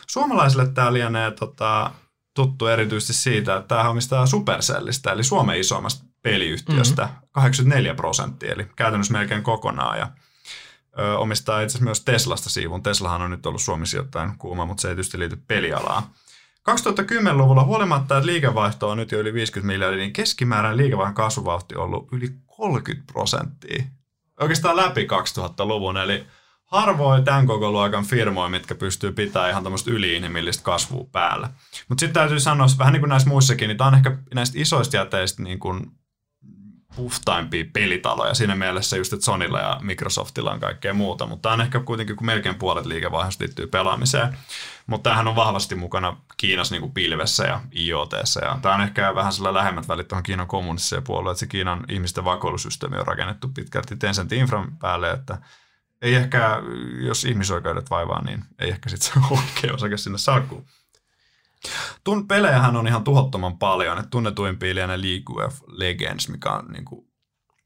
Suomalaisille tämä lienee tota, tuttu erityisesti siitä, että tämä omistaa Supercellistä, eli Suomen isoimmasta peliyhtiöstä, mm-hmm. kahdeksankymmentäneljä prosenttia, eli käytännössä melkein kokonaan. Ja, ö, omistaa itse asiassa myös Teslasta siivun. Teslahan on nyt ollut Suomen sijoittajan kuuma, mutta se ei tietysti liity pelialaan. kaksituhattakymmenluvulla huolimatta, että liikevaihto on nyt jo yli viisikymmentä miljardia, niin keskimääräinen liikevaihdon kasvuvauhti on ollut yli kolmekymmentä prosenttia. Oikeastaan läpi kaksituhattaluvun, eli harvoin tämän koko luokan firmoja, mitkä pystyy pitämään ihan tämmöistä yli-inhimillistä kasvua päällä. Mutta sitten täytyy sanoa, vähän niin kuin näissä muissakin, niin tämä on ehkä näistä isoista jäteistä niin kuin puhtaimpia pelitaloja. Siinä mielessä just, että Sonylla ja Microsoftilla on kaikkea muuta, mutta tämä on ehkä kuitenkin, kun melkein puolet liikevaihdosta liittyy pelaamiseen. Mutta tämähän on vahvasti mukana Kiinassa niin kuin pilvessä ja IoT:ssä. Ja tämä on ehkä vähän sillä lähemmät välit tuohon Kiinan kommunistiseen puolueen, että se Kiinan ihmisten vakoilusysteemi on rakennettu pitkälti Tencentin infran päälle, että ei ehkä, jos ihmisoikeudet vaivaa, niin ei ehkä sitten se oikea osake sinne salkkuun. Tun pelejähän on ihan tuhottoman paljon, että tunnetuimpia lienee League of Legends, mikä on niin kuin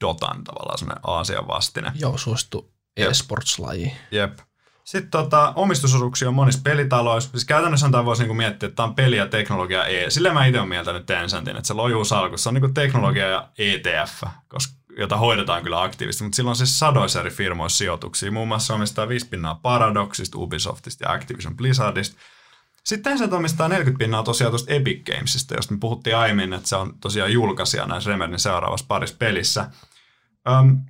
Dotan tavallaan semmoinen Aasian vastine. Joo, suosittu e-sports-laji. Jep. Sitten tota, omistusosuuksia on monissa pelitaloissa. Siis käytännössä tämä voisi niinku miettiä, että tämä on peli ja teknologia E. Sillä mä itse olen mieltänyt Tencentin, että se lojuu salkussa. Se on niinku teknologia ja E T F, koska, jota hoidetaan kyllä aktiivisesti, mutta sillä on siis sadoissa eri firmoissa sijoituksia. Muun muassa omistaa viisi pinnaa Paradoxista, Ubisoftista ja Activision Blizzardista. Sitten Tencent omistaa neljäkymmentä pinnaa tosiaan tuosta Epic Gamesista, josta me puhuttiin aiemmin, että se on tosiaan julkaisija näissä Remedyn seuraavassa parissa pelissä. Um,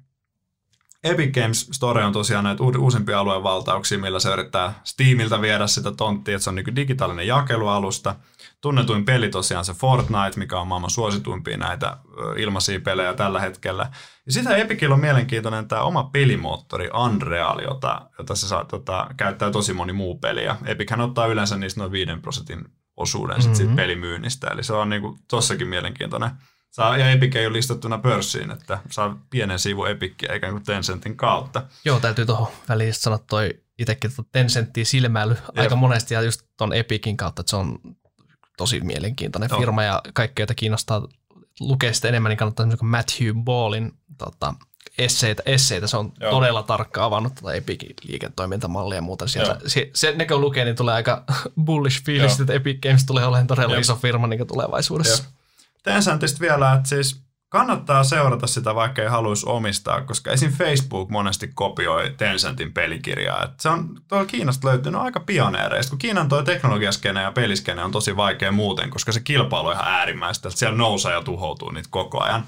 Epic Games Store on tosiaan näitä uusimpia aluevaltauksia, millä se yrittää Steamiltä viedä sitä tonttia, että se on niin kuin digitaalinen jakelualusta. Tunnetuin peli tosiaan se Fortnite, mikä on maailman suosituimpia näitä ilmaisia pelejä tällä hetkellä. Ja sitä Epicillä on mielenkiintoinen tämä oma pelimoottori Unreal, jota, jota se saa, tota, käyttää tosi moni muu peli. Ja Epichän ottaa yleensä niistä noin viiden prosentin osuuden mm-hmm. sit siitä pelimyynnistä, eli se on niin kuin tossakin mielenkiintoinen. Saa, ja Epic ei ole listattuna pörssiin, että saa pienen sivun Epicia ikään kuin Tencentin kautta. Joo, täytyy tuohon väliin sanoa toi itsekin tuota Tencentin silmäily aika monesti ja just tuon Epicin kautta, että se on tosi mielenkiintoinen Joo. firma ja kaikkea, jota kiinnostaa lukea sitä enemmän, niin kannattaa esimerkiksi Matthew Ballin tota, esseitä, esseitä. Se on Joo. todella tarkkaan avannut tuota Epicin liiketoimintamallia ja muuta. Sieltä, se, se, ne kun lukee, niin tulee aika bullish fiilis, että Epic Games tulee olemaan todella Joo. iso firma niin tulevaisuudessa. Joo. Tencentistä vielä, että siis kannattaa seurata sitä, vaikka ei haluaisi omistaa, koska esim. Facebook monesti kopioi Tencentin pelikirjaa. Et se on tuolla Kiinasta löytynyt aika pioneereista, kun Kiinan tuo teknologiaskene ja peliskene on tosi vaikea muuten, koska se kilpailu on ihan äärimmäistä, että siellä nousee ja tuhoutuu niitä koko ajan.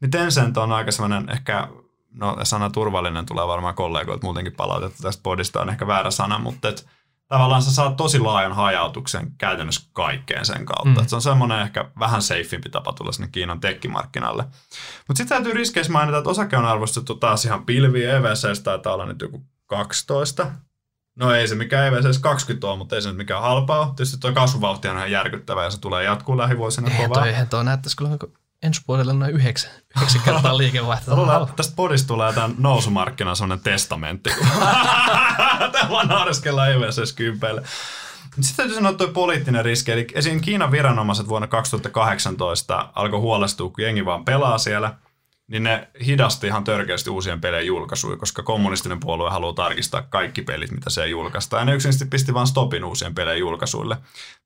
Niin Tencent on aika sellainen ehkä, no sana turvallinen tulee varmaan kollegoilta muutenkin palautettu tästä podista, on ehkä väärä sana, mutta et, tavallaan sä saat tosi laajan hajautuksen käytännössä kaikkeen sen kautta. Mm. Se on semmoinen ehkä vähän safeimpi tapa tulla sinne Kiinan tekkimarkkinalle. Mutta sitten täytyy riskeissä mainita, että osake on arvostettu taas ihan pilviin. E V C:ssä taitaa olla nyt joku kaksitoista. No ei se mikään E V C:ssä kaksikymmentä ole, mutta ei se nyt mikään halpaa ole. Tietysti tuo kasvuvauhti on ihan järkyttävä ja se tulee jatkuu lähivuosina kovaa. Eihän tuo näyttäisi kyllä ensi vuodelle noin yhdeksän, yhdeksän kertaa liikevaihtoa. Luulen, tästä podista tulee tämän nousumarkkinan sellainen testamentti. Tämä vaan narskellaan E V S S-kympeille. Sitten täytyy sanoa tuo poliittinen riski. Eli esiin Kiinan viranomaiset vuonna kaksituhattakahdeksantoista alkoi huolestua, kun jengi vaan pelaa siellä. Niin ne hidasti ihan törkeästi uusien pelien julkaisuja, koska kommunistinen puolue haluaa tarkistaa kaikki pelit, mitä se julkaistaan. Ja ne yksinkertaisesti pisti vaan stopin uusien pelien julkaisuille.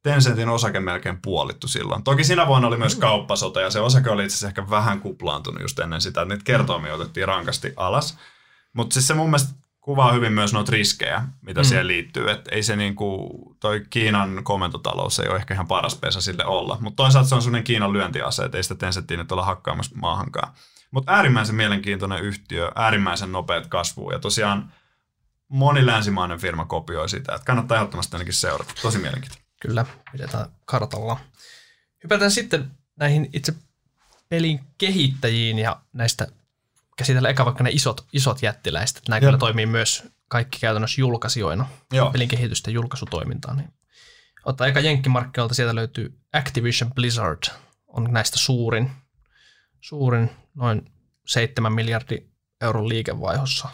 Tencentin osake melkein puolittu silloin. Toki siinä vuonna oli myös kauppasota, ja se osake oli itse asiassa ehkä vähän kuplaantunut just ennen sitä, että niitä kertoimia otettiin rankasti alas. Mutta siis se mun mielestä kuvaa hyvin myös noita riskejä, mitä mm. siihen liittyy. Että ei se niinku, toi Kiinan komentotalous ei ole ehkä ihan paras pesä sille olla. Mutta toisaalta se on sellainen Kiinan lyöntiase, että ei sitä Tencentin nyt olla hakkaamassa maahankaan. Mutta äärimmäisen mielenkiintoinen yhtiö, äärimmäisen nopeat kasvuun ja tosiaan moni länsimainen firma kopioi sitä. Että kannattaa ehdottomasti ainakin seurata. Tosi mielenkiintoinen. Kyllä, pidetään kartalla. Hypätään sitten näihin itse pelin kehittäjiin ja näistä käsitellään eka vaikka ne isot, isot jättiläiset. Nämä kyllä toimii myös kaikki käytännössä julkaisijoina, joo, pelin kehitystä ja julkaisutoimintaan. Niin. Ottaa eka jenkkimarkkinoilta, sieltä löytyy Activision Blizzard, on näistä suurin. Suurin, noin seitsemän miljardin euron liikevaihdossa,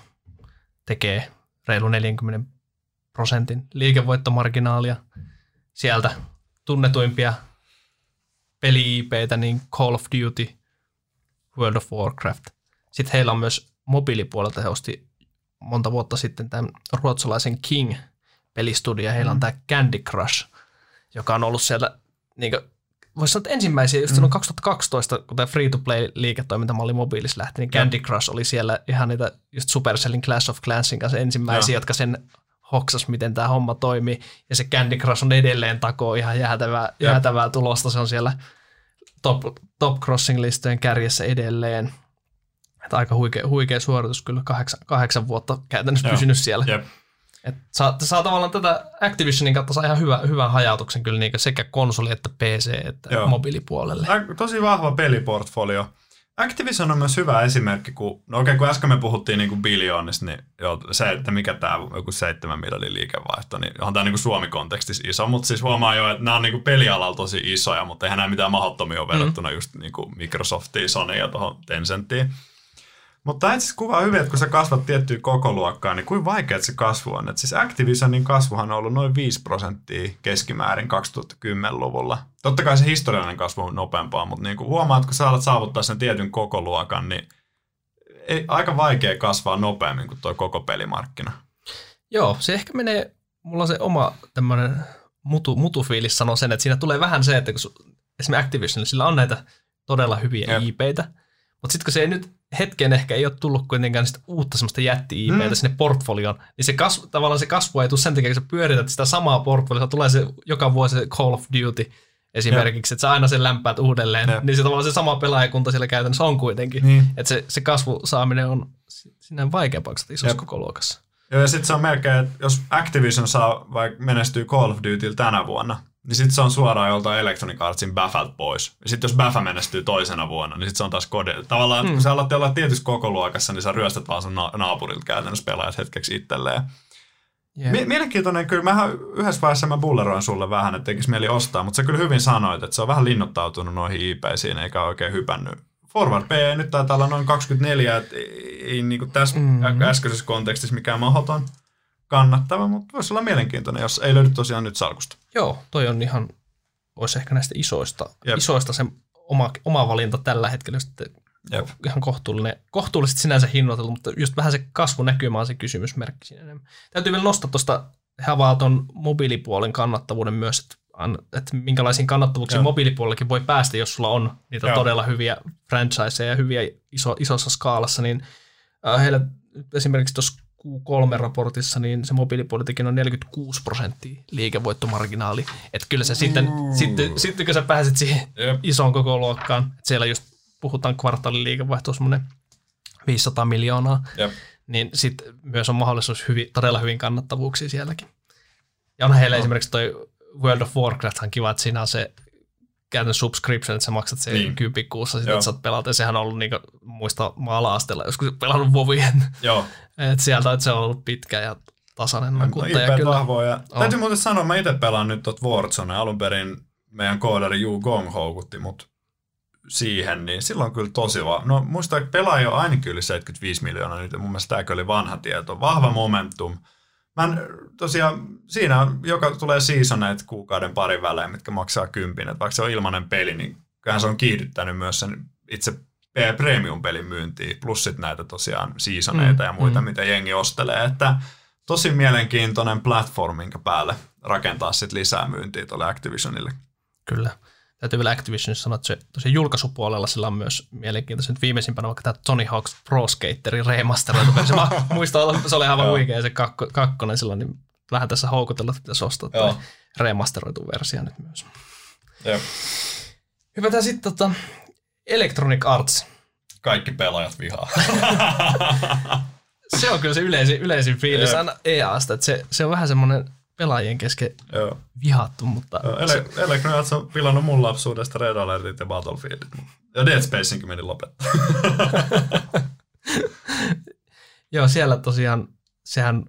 tekee reilu neljänkymmenen prosentin liikevoittomarginaalia. Sieltä tunnetuimpia peli-I P:itä, niin Call of Duty, World of Warcraft. Sitten heillä on myös mobiilipuolelta, he osti monta vuotta sitten tämän ruotsalaisen King-pelistudio. Heillä on mm. tämä Candy Crush, joka on ollut sieltä niinkö voisi sanoa, että ensimmäisiä, just silloin mm. kaksituhattakaksitoista, kun tämä free-to-play-liiketoimintamalli mobiilis lähti, niin Candy Crush oli siellä ihan niitä just Supercellin Clash of Clansin kanssa ensimmäisiä, ja jotka sen hoksas, miten tämä homma toimii. Ja se Candy Crush on edelleen takoo ihan jäätävää, jäätävää tulosta. Se on siellä top, top crossing-listojen kärjessä edelleen. Että aika huikea, huikea suoritus kyllä, kahdeksan, kahdeksan vuotta käytännössä pysynyt siellä. Jep. Et saa, saa tavallaan tätä Activisionin kautta saa ihan hyvä, hyvän hajautuksen kyllä niin sekä konsoli että P C että joo, mobiilipuolelle. Tosi vahva peliportfolio. Activision on myös hyvä esimerkki, kun, no okei, kun äsken me puhuttiin niin kuin biljoonista, niin joo, se, että mikä tämä joku seitsemän miljardin liikevaihto, niin onhan tämä niin kuin Suomi-kontekstissa iso, mutta siis huomaa jo, että nämä on niin kuin pelialalla tosi isoja, mutta eihän nämä mitään mahdottomia ole verrattuna mm. just niin kuin Microsoftiin, Sonyin ja tuohon Tencentiin. Mutta tämä itse kuvaa hyvin, että kun sä kasvat tiettyä kokoluokkaa, niin kuin vaikea se kasvu on. Et siis Activisionin kasvuhan on ollut noin viisi prosenttia keskimäärin kaksituhattakymmenluvulla. Totta kai se historiallinen kasvu on nopeampaa, mutta niin kuin huomaat, että kun sä alat saavuttaa sen tietyn kokoluokan, niin ei, aika vaikea kasvaa nopeammin kuin tuo koko pelimarkkina. Joo, se ehkä menee, mulla on se oma tämmöinen mutu, mutufiilis sanoo sen, että siinä tulee vähän se, että kun esimerkiksi Activisionilla sillä on näitä todella hyviä ja I P:itä, mutta sitten kun se ei nyt hetken ehkä ei ole tullut kuitenkaan sitä uutta semmoista jätti-I P:tä mm. sinne portfolioon, niin se kasvu, tavallaan se kasvu ei tule sen takia, kun sä pyörität sitä samaa portfoliota, tulee se joka vuosi se Call of Duty esimerkiksi, ja että sä aina sen lämpäät uudelleen, ja niin se tavallaan se sama pelaajakunta siellä käytännössä on kuitenkin, niin että se, se kasvusaaminen on sinne vaikeampaa isossa koko luokassa. Joo, ja sitten se on melkein, että jos Activision saa vaikka menestyy Call of Dutyllä tänä vuonna, niin sitten se on suoraan joltain Electronic Artsin Baffalt pois. Ja sitten jos Baffa menestyy toisena vuona, niin sitten se on taas kodella. Tavallaan, mm. kun sä alat olla tietyssä kokoluokassa, niin sä ryöstät vaan sun naapurilta käytännössä pelaajat hetkeksi itselleen. Yeah. M- mielenkiintoinen kyllä. Mähän yhdessä vaiheessa mä bulleroin sulle vähän, että tekisi mieli ostaa, mutta sä kyllä hyvin sanoit, että se on vähän linnoittautunut noihin I P:isiin, eikä oikein hypännyt. Forward P nyt taitaa olla noin kaksikymmentäneljä, että ei niinku tässä mm. äskeisessä kontekstissa mikään mahdoton kannattava, mutta voisi olla mielenkiintoinen, jos ei löydy tosiaan nyt salkusta. Joo, toi on ihan, olisi ehkä näistä isoista, isoista se oma, oma valinta tällä hetkellä, jos ihan kohtuullinen, kohtuullisesti sinänsä hinnoiteltu, mutta just vähän se kasvunäkymä on se kysymysmerkki siinä enemmän. Täytyy vielä nostaa tuosta havaaton mobiilipuolen kannattavuuden myös, että, että minkälaisiin kannattavuuksiin mobiilipuolellakin voi päästä, jos sulla on niitä joo, todella hyviä franchiseja ja hyviä iso, isossa skaalassa, niin äh, heillä esimerkiksi tuossa Q kolme raportissa, niin se mobiilipuolitikin on neljäkymmentäkuusi prosenttia liikevoittomarginaali. Että kyllä se mm. sitten, sitten, sitten kun sä pääset siihen yep. isoon koko luokkaan, että siellä just puhutaan kvartaalin liikevaihtoa semmoinen viisisataa miljoonaa, yep. niin sitten myös on mahdollisuus hyvin, todella hyvin kannattavuuksia sielläkin. Ja on heillä no. esimerkiksi toi World of Warcrafthan kiva, että siinä on se käytön subscription, että sä maksat sen niin. kympin kuussa, sit, että sä oot pelata. Ja sehän on ollut niinku, muista maala-asteella, joskus pelannut vovien. Joo. Et sieltä, että se on ollut pitkä ja tasainen nakuttaja. No, I P:t vahvoja. Täytyy muuten sanoa, mä itse pelaan nyt tuot Warzone. Alun perin meidän koodari Yu Gong houkutti mut siihen, niin silloin kyllä tosi vaan. No muista, että pelaaja on ainakin yli seitsemänkymmentäviisi miljoonaa nyt, ja mun mielestä tämäkin oli vanha tieto. Vahva momentum. Mä en, tosiaan, siinä on, joka tulee seasoneet kuukauden parin välein, mitkä maksaa kympin. Että vaikka se on ilmainen peli, niin kyllähän se on kiihdyttänyt myös sen itse premium-pelin myyntiin, plus sit näitä tosiaan seasoneita mm, ja muita, mm. mitä jengi ostelee. Että tosi mielenkiintoinen platform, minkä päälle rakentaa sit lisää myyntiä tuolle Activisionille. Kyllä. Täytyy vielä Activision sanoa, että se tosiaan julkaisupuolella sillä on myös mielenkiintoista. Nyt viimeisimpänä vaikka tämä Tony Hawk's Pro Skaterin remasteroitu. Mä muistan, että se oli aivan huikea se kakko, kakkonen silloin, niin vähän tässä houkutella, että pitäisi ostaa tämä remasteroitu versio nyt myös. Jep. Hypätään sitten tota, Electronic Arts. Kaikki pelaajat vihaa. Se on kyllä se yleisin, yleisin fiilis Jep. aina E A:sta, että se, se on vähän semmoinen pelaajien kesken Joo. vihattu, mutta... Electronic Arts on pilannut mun lapsuudesta Red Alertit ja Battlefieldit. Ja Dead Spacenkin meni lopettaa. Joo, siellä tosiaan, sehän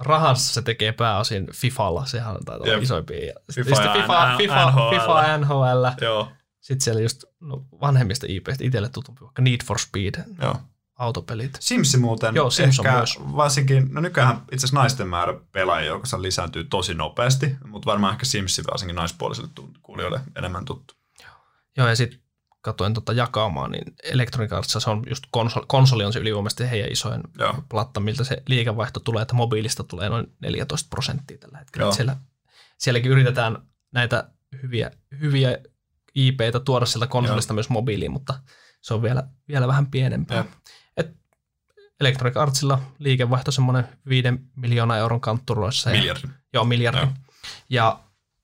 rahassa se tekee pääosin FIFAlla, sehän on taitaa olla isoimpia. FIFA, FIFA, FIFA, FIFA, N H L. Joo. Sitten siellä just no, vanhemmista I P:istä itselle tutumpi, vaikka Need for Speed. Joo. Autopelit. Simsi muuten. Joo, Sims on myös. Varsinkin, no nykyään itse asiassa naisten määrä pelaajia joukossa lisääntyy tosi nopeasti, mutta varmaan ehkä Simsi varsinkin naispuolisille kuulijoille enemmän tuttu. Joo, ja sitten katsoin tota jakaumaa, niin Electronic Artsissa se on just konsoli, konsoli on se ylivoimaisesti heidän isoin Joo. platta, miltä se liikevaihto tulee, että mobiilista tulee noin neljätoista prosenttia tällä hetkellä. Siellä, sielläkin yritetään näitä hyviä, hyviä I P:itä tuoda sieltä konsolista Joo. myös mobiiliin, mutta se on vielä, vielä vähän pienempää. Joo. Electronic Artsilla liikevaihto semmoinen viiden miljoonan euron kantturoissa. Miljardi. Joo, miljardi. Joo. Ja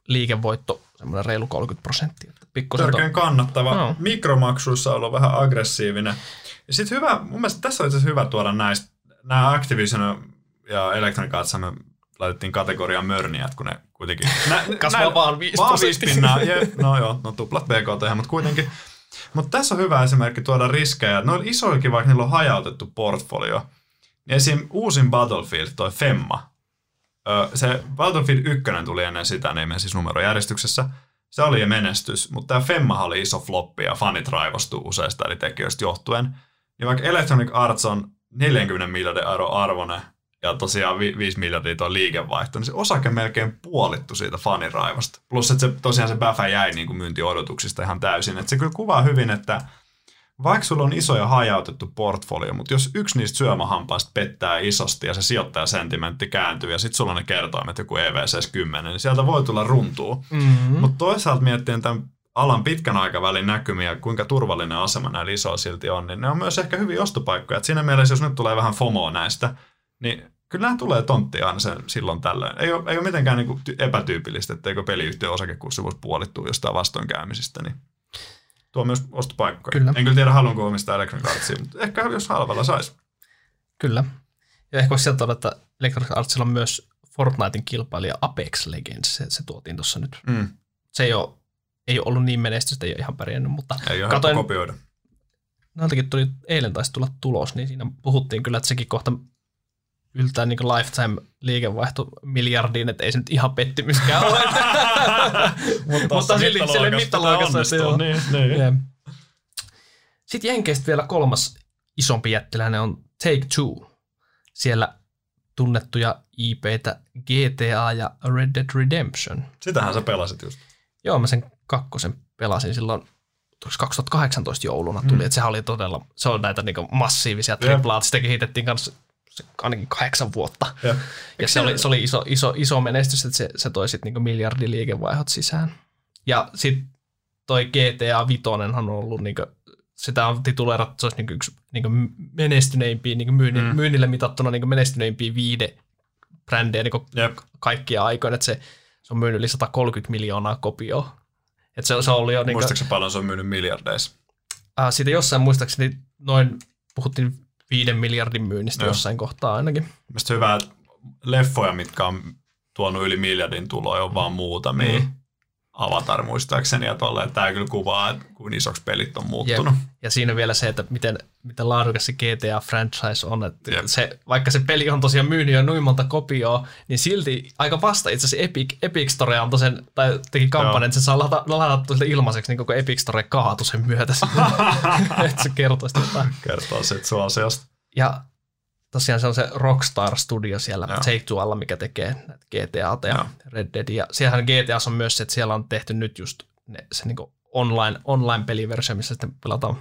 liikevoitto semmoinen reilu kolmekymmentä prosenttia. Törkein kannattava. No. Mikromaksuissa on ollut vähän aggressiivinen. Ja sit hyvä, mun mielestä tässä on itse asiassa hyvä tuoda näistä, nämä Activision ja Electronic Arts me laitettiin kategoriaan mörniät, kun ne kuitenkin... Nä, Kasvaa näin, vaan viisi pinnaa. Je, no joo, no tuplat B K T, mutta kuitenkin... Mutta tässä on hyvä esimerkki tuoda riskejä. Noilla isoillakin, vaikka niillä on hajautettu portfolio, niin esim. Uusin Battlefield, toi Femma. Se Battlefield yksi tuli ennen sitä, niin meni siis numerojärjestyksessä. Se oli menestys, mutta tämä Femma oli iso floppi ja fanit raivostuu useista eri tekijöistä johtuen. Ja vaikka Electronic Arts on neljänkymmenen miljardin euron arvoinen ja tosiaan viisi miljardia tuo liikevaihto, niin se osake melkein puolittu siitä faniraivasta. Plus, että se, tosiaan se bäfä jäi niin kuin myyntiodotuksista ihan täysin. Että se kyllä kuvaa hyvin, että vaikka sulla on iso ja hajautettu portfolio, mutta jos yksi niistä syömähampaista pettää isosti ja se sijoittajasentimentti kääntyy ja sitten sulla on ne kertoimet joku E V C kymmenen, niin sieltä voi tulla runtuu. Mm-hmm. Mutta toisaalta miettien tämän alan pitkän aikavälin näkymiä, kuinka turvallinen asema näillä isoilla silti on, niin ne on myös ehkä hyviä ostopaikkoja. Et siinä mielessä, jos nyt tulee vähän FOMOa näistä, niin kyllä tulee tonttia aina sen silloin tällöin. Ei ole, ei ole mitenkään niin kuin epätyypillistä, etteikö peliyhtiön osakekurssi voisi puolittua jostain vastoinkäymisistä. Niin tuo on myös ostopaikkoja. Kyllä. En kyllä tiedä, haluanko omistaa Electronic Artsia, mutta ehkä jos halvalla saisi. Kyllä. Ja ehkä voisi sieltä olla, että Electronic Artsilla on myös Fortnitein kilpailija Apex Legends. Se, se tuotiin tuossa nyt. Mm. Se ei ole, ei ole ollut niin menestystä, ei ole ihan pärjännyt, mutta ei ole katoin, helppo kopioida. Noiltakin tuli, eilen taisi tulla tulos, niin siinä puhuttiin kyllä, että sekin kohta... yltää niin kuin lifetime-liikevaihto miljardiin, että ei se nyt ihan pettymyskään ole. Mutta sille mittaluokassa se on. Niin, niin. Sitten Jenkeistä vielä kolmas isompi jättiläinen on Take Two. Siellä tunnettuja I P:itä G T A ja Red Dead Redemption. Sitähän sä pelasit just. Joo, mä sen kakkosen pelasin silloin. kaksituhattakahdeksantoista jouluna tuli. Mm. Että sehän oli todella, se on näitä niin kuin massiivisia triplaat, sitä kehitettiin kanssa. Ainakin kahdeksan vuotta. Ja, ja se, se, oli, se oli iso, iso, iso menestys, että se, se toi sitten niinku miljardin liikevaihdot sisään. Ja sitten toi G T A Vitoinenhan on ollut, niinku, sitä on tituleerattu, että se olisi niinku yksi niinku menestyneimpiä, niinku myynni, mm. myynnillä mitattuna niinku menestyneimpiä viidebrändejä niinku kaikkia aikoina. Että se, se on myynyt yli sata kolmekymmentä miljoonaa kopioa. Että se, se on ollut jo... Niinku, muistaakseni paljon se on myynyt miljardeissa? Äh, siitä jossain muistaakseni noin puhuttiin... Viiden miljardin myynnistä Joo. jossain kohtaa ainakin. Mielestäni hyvä, että leffoja, mitkä on tuonut yli miljardin tuloa, on vaan muutamia. Mm. Avatar muistaakseni ja tolleen. Tämä kyllä kuvaa, että kuin isoksi pelit on muuttunut. Jep. Ja siinä vielä se, että miten, miten laadukas se G T A-franchise on. Että se, vaikka se peli on tosiaan myynyt jo noin monta kopioa, niin silti aika vasta itse asiassa Epic, Epic Store antoi sen, tai teki kampanjan, että se saa ladattua sille ilmaiseksi, niin koko Epic Store kaatui sen myötä. Että se kertoo sitä jotain. Kertoo se, että suosiosta. Ja tosiaan se on se Rockstar Studio siellä Take Twolla, mikä tekee G T A ja Red Dead. Ja siellähän G T A on myös se, että siellä on tehty nyt just ne, se niin kuin online, online-peliversio, missä sitten pelataan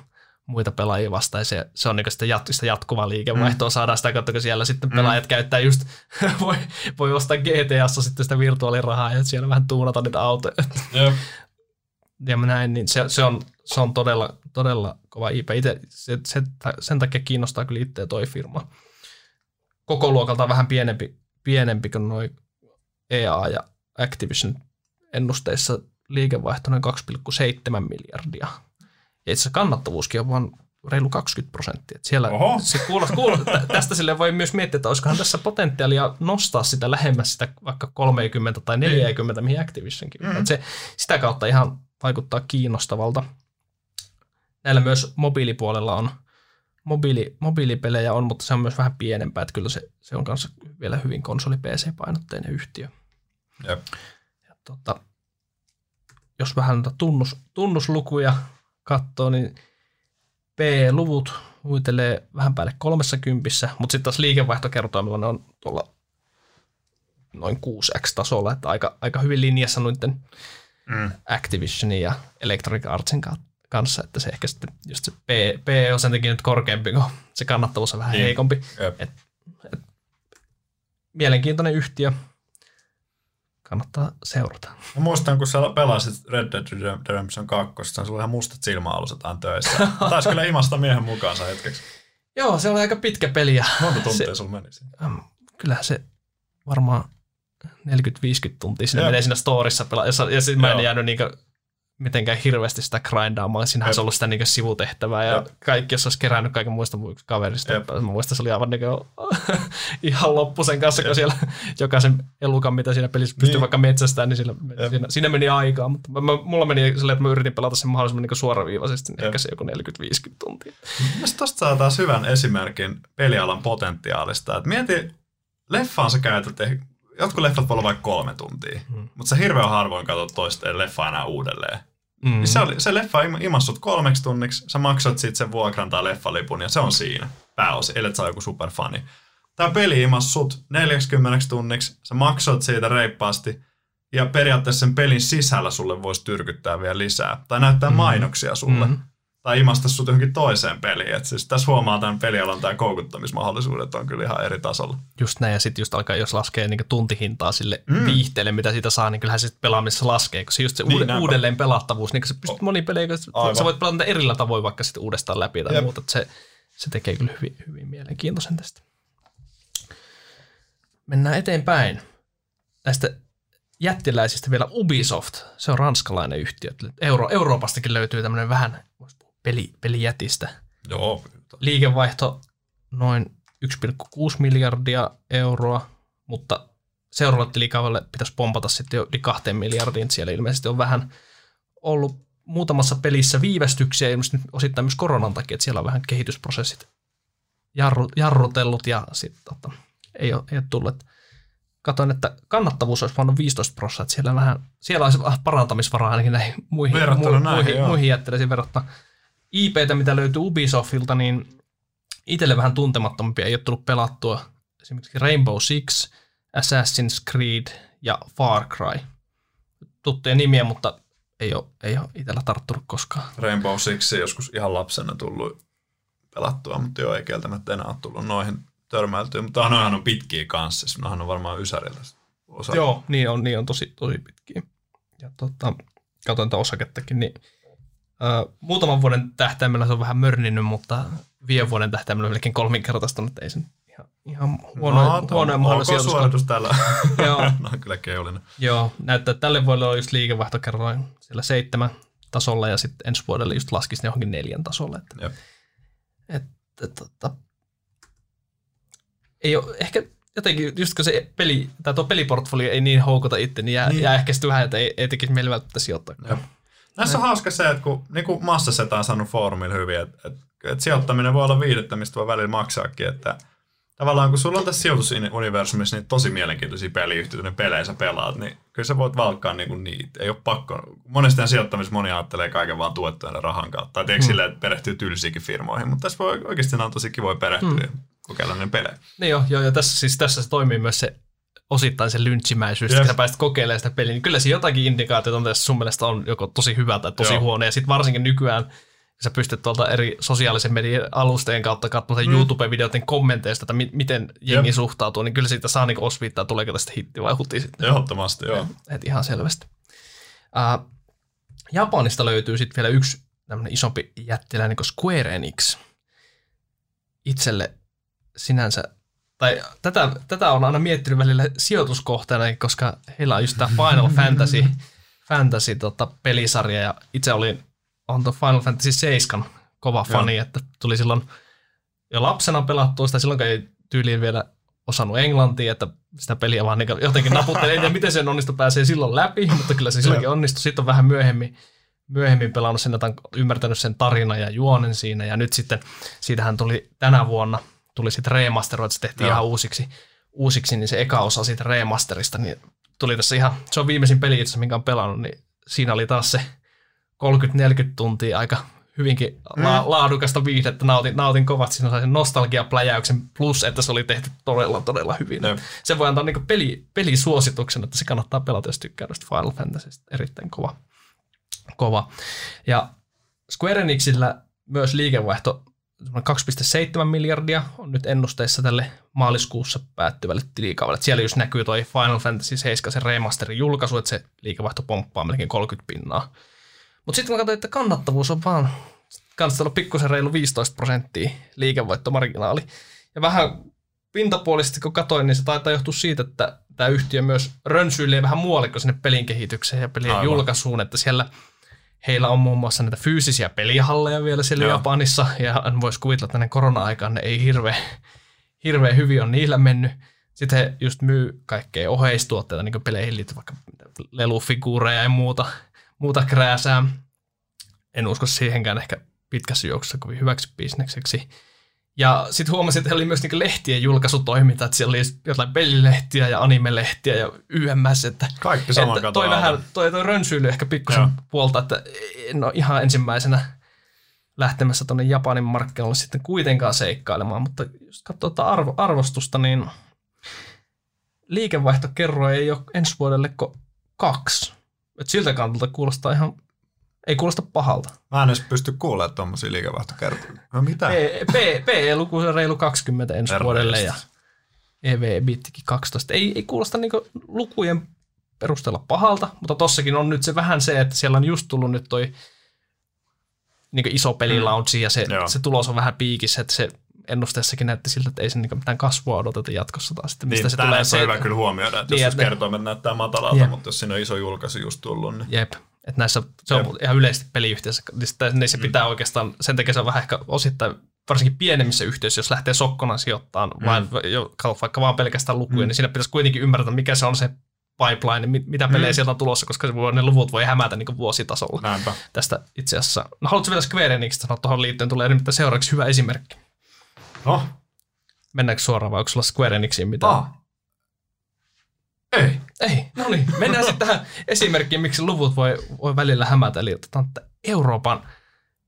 muita pelaajia vastaan. Ja se, se on niin kuin sitä, jat, sitä jatkuvaa liikevaihtoa. Mm. Saadaan sitä kautta, kun siellä sitten pelaajat mm. käyttää just, voi, voi ostaa G T A:ssa sitten sitä virtuaalirahaa ja siellä vähän tuunata niitä autoja. Yep. Ja näin, niin se, se, on, se on todella, todella kova I P. Itse, se, se, sen takia kiinnostaa kyllä itseä toi firma. Koko luokalta vähän pienempi, pienempi kuin nuo E A ja Activision ennusteissa liikevaihto noin kaksi pilkku seitsemän miljardia. Ja itse kannattavuuskin on vaan reilu kaksikymmentä prosenttia. Siellä se kuulostaa, kuulostaa, tästä sille voi myös miettiä, että olisikohan tässä potentiaalia nostaa sitä lähemmäs sitä vaikka kolmekymmentä tai neljäkymmentä, mihin Activisionkin. Mm. Se, sitä kautta ihan vaikuttaa kiinnostavalta. Näillä myös mobiilipuolella on. Mobiili, mobiilipelejä on, mutta se on myös vähän pienempää, että kyllä se, se on kanssa vielä hyvin konsoli-P C-painotteinen yhtiö. Jep. Ja tota, jos vähän tunnus, tunnuslukuja katsoo, niin P E-luvut huitelee vähän päälle kolmekymmentä, mutta sitten taas liikevaihtokertoimilla ne on tuolla noin kuusi x-tasolla, että aika, aika hyvin linjassa noiden mm. Activisionin ja Electronic Artsin kautta. Kanssa, että se ehkä sitten just se P, P on sen takia nyt korkeampi, kun se kannattavuus on vähän niin. heikompi. Et, et, mielenkiintoinen yhtiö. Kannattaa seurata. Mä muistan, kun sä pelasit Red Dead Redemption kaksi, sulla oli ihan mustat silmäaluset aina töissä. Taisi kyllä imasta miehen mukaansa hetkeksi. Joo, se oli aika pitkä peli. Monta tuntia se, sulla meni siinä? Kyllähän se varmaan neljäkymmentä viisikymmentä tuntia sinne menee siinä storissa. Pela- ja, ja sitten mä en jäänyt niinkö mitenkään hirveästi sitä grindaamaan. Siinähän se on ollut sitä niin sivutehtävää ja Jep. kaikki, jos olisi kerännyt kaiken muista kaverista. Jep. Mä muistan, se oli aivan niin ihan loppu sen kanssa, Jep. kun siellä jokaisen elukan, mitä siinä pelissä pystyy niin. vaikka metsästään, niin siinä, siinä meni aikaa. Mutta mä, mulla meni silleen, että mä yritin pelata sen mahdollisimman niin suoraviivaisesti, niin Jep. ehkä se joku neljäkymmentä viisikymmentä tuntia. Mielestäni tuosta saa taas hyvän esimerkin pelialan potentiaalista. Et mieti, leffaan sä käytät ehkä. Jotkut leffat voi olla vaikka kolme tuntia, mm. mutta se hirveän harvoin katsot toista leffaa enää uudelleen. Mm. Niin se, oli, se leffa imassut kolmeksi tunniksi, sä maksat sitten sen vuokran tai leffalipun ja se on siinä pääosin, eli sä oot joku superfani. Tää peli imassut neljäkymmentä tunniksi, sä maksat siitä reippaasti ja periaatteessa sen pelin sisällä sulle voisi tyrkyttää vielä lisää tai näyttää mm. mainoksia sulle. Mm. Tai imasta sut johonkin toiseen peliin. Et siis tässä huomaa tämän pelialan tai koukuttamismahdollisuudet on kyllä ihan eri tasolla. Just näin, ja sitten just alkaa, jos laskee niinku tuntihintaa sille mm. viihteelle, mitä siitä saa, niin kyllähän se pelaamisessa laskee, kun se just se niin, uude, uudelleen pelattavuus, niin kun sä pystyt moniin peleihin, kun sä voit pelata erillä tavoin vaikka sitten uudestaan läpi tai Jep. muuta. Se, se tekee kyllä hyvin, hyvin mielenkiintoisen tästä. Mennään eteenpäin. Näistä jättiläisistä vielä Ubisoft. Se on ranskalainen yhtiö. Euro, Euroopastakin löytyy tämmöinen vähän Peli, pelijätistä. Joo. Liikevaihto noin yksi pilkku kuusi miljardia euroa, mutta seuraavalle tilikaudelle pitäisi pompata sitten jo yli kahteen miljardiin. Siellä ilmeisesti on vähän ollut muutamassa pelissä viivästyksiä, ilmeisesti osittain myös koronan takia, että siellä on vähän kehitysprosessit jarru, jarrutellut ja sitten tota, ei, ole, ei ole tullut. Katoin, että kannattavuus olisi vannut viisitoista prosenttia. Siellä, vähän, siellä olisi parantamisvaraa ainakin näihin muihin, mu, näin, muihin, muihin jättiläisiin verrattuna. I P:tä, mitä löytyy Ubisoftilta, niin itselle vähän tuntemattomampia ei ole tullut pelattua. Esimerkiksi Rainbow Six, Assassin's Creed ja Far Cry. Tuttuja nimiä, mutta ei ole, ei ole itsellä tarttunut koskaan. Rainbow Six ei joskus ihan lapsena tullut pelattua, mutta joo, ei kieltämättä enää ole tullut noihin törmäiltyä. Mutta noihan on pitkiä kanssa, siis noihan on varmaan Ysärillä osa. Joo, niin on, niin on tosi, tosi pitkiä. Ja tota, katsoin tätä osakettakin, niin Uh, muutaman vuoden tähtäimellä se on vähän mörninnyt, mutta viiden vuoden tähtäimellä on melkein kolminkertaistunut, että ei se ihan, ihan huonoja no, mahdollisia. Onko suoritus täällä? Joo. No, kyllä keulinen. Joo, näyttää, että tälle vuodelle on just liikevaihtokerroin siellä seitsemän tasolla ja sitten ensi vuodelle just laskisi ne johonkin neljän tasolle. Että, että, että, että, ei ole, ehkä jotenkin, just kun se peli, tai tuo peliportfolio ei niin houkuta itse, niin jää, niin. jää ehkä sitten vähän, että ei, ei tekisi meillä välttämättä sijoittaakaan. Näissä on hauska se, että kun niin kuin Massaseta on saanut foorumilla hyvin, että, että, että sijoittaminen voi olla viihdettä, mistä voi välillä maksaakin, että tavallaan kun sulla on tässä sijoitusuniversumissa niin tosi mielenkiintoisia peliyhtiöitä, pelejä sä pelaat, niin kyllä sä voit valkkaa niin niitä. Ei ole pakko. Monesti sijoittamisessa moni ajattelee kaiken vaan tuettujen rahan kautta. Tai tiedätkö hmm. silleen, että perehtyy tylsiäkin firmoihin, mutta tässä voi oikeasti on tosi kivoja perehtyä hmm. ja kokeilla ne pelejä. Niin joo, joo ja tässä, siis tässä se toimii myös se osittain se lynchimäisyys, yes. kun sä pääset kokeilemaan sitä peliä. Niin kyllä siinä jotakin indikaatiota on tässä sun mielestä on joko tosi hyvä tai tosi joo. huono. Ja sitten varsinkin nykyään sä pystyt tuolta eri sosiaalisen median alusteen kautta katsomaan mm. YouTube-videoiden kommenteista, että mi- miten jengi Jep. suhtautuu, niin kyllä siitä saa niinku osviittaa, tuleeko tästä hitti vai huti sitten. Ehdottomasti, joo. Et, et ihan selvästi. Uh, Japanista löytyy sitten vielä yksi tämmöinen isompi jättiläinen kuin Square Enix. Itselle sinänsä, tai tätä, tätä on aina miettinyt välillä sijoituskohteena, koska heillä on just tämä Final Fantasy, Fantasy tota, pelisarja, ja itse olin on tuon Final Fantasy seitsemän kova fani, Joo. että tuli silloin jo lapsena pelattua sitä, silloin ei tyyliin vielä osannut englantia, että sitä peliä vaan niin jotenkin naputtelin, en tiedä miten sen onnistu pääsee silloin läpi, mutta kyllä se silloinkin onnistui. Sitten on vähän myöhemmin, myöhemmin pelannut sen, että ymmärtänyt sen tarinan ja juonen siinä, ja nyt sitten siitähän tuli tänä vuonna, tuli sitten remasteroita, se tehtiin Joo. ihan uusiksi, uusiksi, niin se eka osa siitä remasterista, niin tuli tässä ihan, se on viimeisin peli itse, minkä on pelannut, niin siinä oli taas se kolmekymmentä neljäkymmentä tuntia aika hyvinkin mm. la- laadukasta viihdettä. Nautin, nautin kovasti. Siinä sai sen nostalgiapläjäyksen plus, että se oli tehty todella, todella hyvin. Mm. Se voi antaa niinku peli, pelisuosituksen, että se kannattaa pelata, jos tykkää tästä Final Fantasystä. Erittäin kova. kova. Ja Square Enixillä myös liikevaihto kaksi pilkku seitsemän miljardia on nyt ennusteissa tälle maaliskuussa päättyvälle tilikaudelle. Siellä just näkyy toi Final Fantasy seitsemän, se remasterin julkaisu, että se liikevaihto pomppaa melkein kolmekymmentä pinnaa. Mutta sitten mä katsoin, että kannattavuus on vaan kannattaa olla pikkusen reilu viisitoista prosenttia liikevoittomarginaali. Ja vähän pintapuolisesti kun katsoin, niin se taitaa johtua siitä, että tämä yhtiö myös rönsyilee vähän muualle kuin sinne pelin kehitykseen ja pelien Aivan. julkaisuun. Että siellä heillä on muun muassa näitä fyysisiä pelihalleja vielä siellä Joo. Japanissa. Ja voisi kuvitella, että tänne korona-aikaan ne ei hirveän hirveä hyvin on niillä mennyt. Sitten he just myy kaikkea oheistuotteita, niin kuin peleihin liittyy vaikka lelufiguureja ja muuta. Muuta krääsää. En usko siihenkään ehkä pitkässä juoksussa kovin hyväksi bisnekseksi. Ja sitten huomasin, että oli myös niinku lehtien julkaisutoiminta, että siellä oli jotain pelilehtiä ja animelehtiä ja yms. Että, kaikki saman että toi, vähän, toi, toi rönsyily ehkä pikkusen Joo. puolta, että en ole ihan ensimmäisenä lähtemässä tuonne Japanin markkinoille sitten kuitenkaan seikkailemaan. Mutta jos katsoo arvo, arvostusta, niin liikevaihtokerroin ei ole ensi vuodelle kuin kaksi. Et siltä kantilta kuulostaa ihan, ei kuulosta pahalta. Mä en edes pysty kuulemaan tuommoisia liikevaihtokertoja. No mitä? P E-luku on reilu kaksikymmentä ensi Terveistä. Vuodelle ja E V-bittikin kaksitoista. Ei, ei kuulosta niinku lukujen perusteella pahalta, mutta tossakin on nyt se vähän se, että siellä on just tullut nyt toi niinku iso pelilaunchi ja se, se tulos on vähän piikissä, että se ennusteessakin näytti siltä, että ei se niinku mitään kasvua odoteta jatkossa taas. Sitten, mistä niin, se tulee se, on hyvä kyllä huomioida, että niin, jos et kertoimet näyttää matalalta, jep. mutta jos siinä on iso julkaisu just tullut. Niin. Jep, että näissä se on jep. ihan yleisesti peliyhtiössä, niin niissä pitää mm. oikeastaan, sen takia se on vähän ehkä osittain, varsinkin pienemmissä yhteisöissä, jos lähtee sokkona sijoittamaan, mm. vaan, vaikka vaan pelkästään lukuja, mm. niin siinä pitäisi kuitenkin ymmärtää, mikä se on se pipeline, mitä pelejä mm. sieltä on tulossa, koska ne luvut voi hämätä niin kuin vuositasolla. Näinpä. Tästä itse asiassa. No haluatko vielä Square Enixistä sanoa tuohon liittyen, tulee nimittäin seuraavaksi hyvä esimerkki. No. Mennäänkö suoraan vai onko sulla Square Enixiin mitään? Ah. Ei. Ei, no niin. Mennään sitten tähän esimerkkiin, miksi luvut voi, voi välillä hämätä. Eli otetaan Euroopan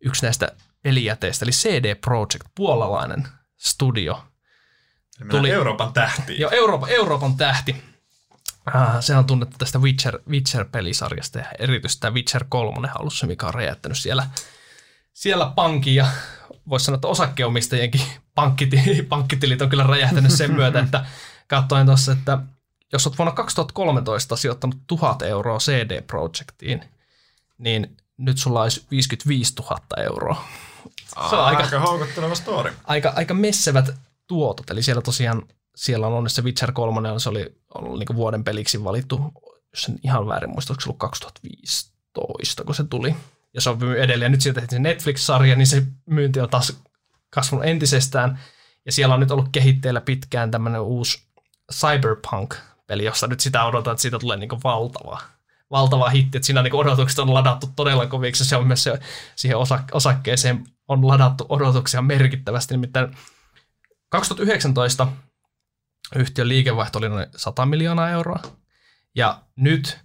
yksi näistä pelijäteistä, eli C D Projekt, puolalainen studio. Tuli Euroopan tähti. Joo, Euroop, Euroopan tähti. Ah, se on tunnettu tästä Witcher, Witcher-pelisarjasta ja erityisesti tämä Witcher kolme on ollut se, mikä on räjäyttänyt siellä, siellä pankin ja voisi sanoa, että osakkeenomistajienkin pankkitilit, pankkitilit on kyllä räjähtänyt sen myötä, että katsoin tuossa, että jos olet vuonna kaksituhattakolmetoista sijoittanut tuhat euroa C D-projektiin, niin nyt sulla olisi viisikymmentäviisituhatta euroa. Se on Aa, aika, aika houkutteleva story. Aika, aika messevät tuotot, eli siellä tosiaan siellä on onneksi Witcher kolme, se oli ollut niin vuoden peliksi valittu, jos en ihan väärin muista, oliko se ollut kaksituhattaviisitoista, kun se tuli. Ja se on edelleen. Nyt sieltä tehtiin se Netflix-sarja, niin se myynti on taas kasvanut entisestään. Ja siellä on nyt ollut kehitteillä pitkään tämmöinen uusi Cyberpunk-peli, jossa nyt sitä odotan, että siitä tulee niin kuin valtava, valtava hitti. Että siinä niin kuin odotukset on ladattu todella koviksi. Se on myös se, siihen osa, osakkeeseen on ladattu odotuksia merkittävästi. Nimittäin kaksituhattayhdeksäntoista yhtiön liikevaihto oli noin sata miljoonaa euroa. Ja nyt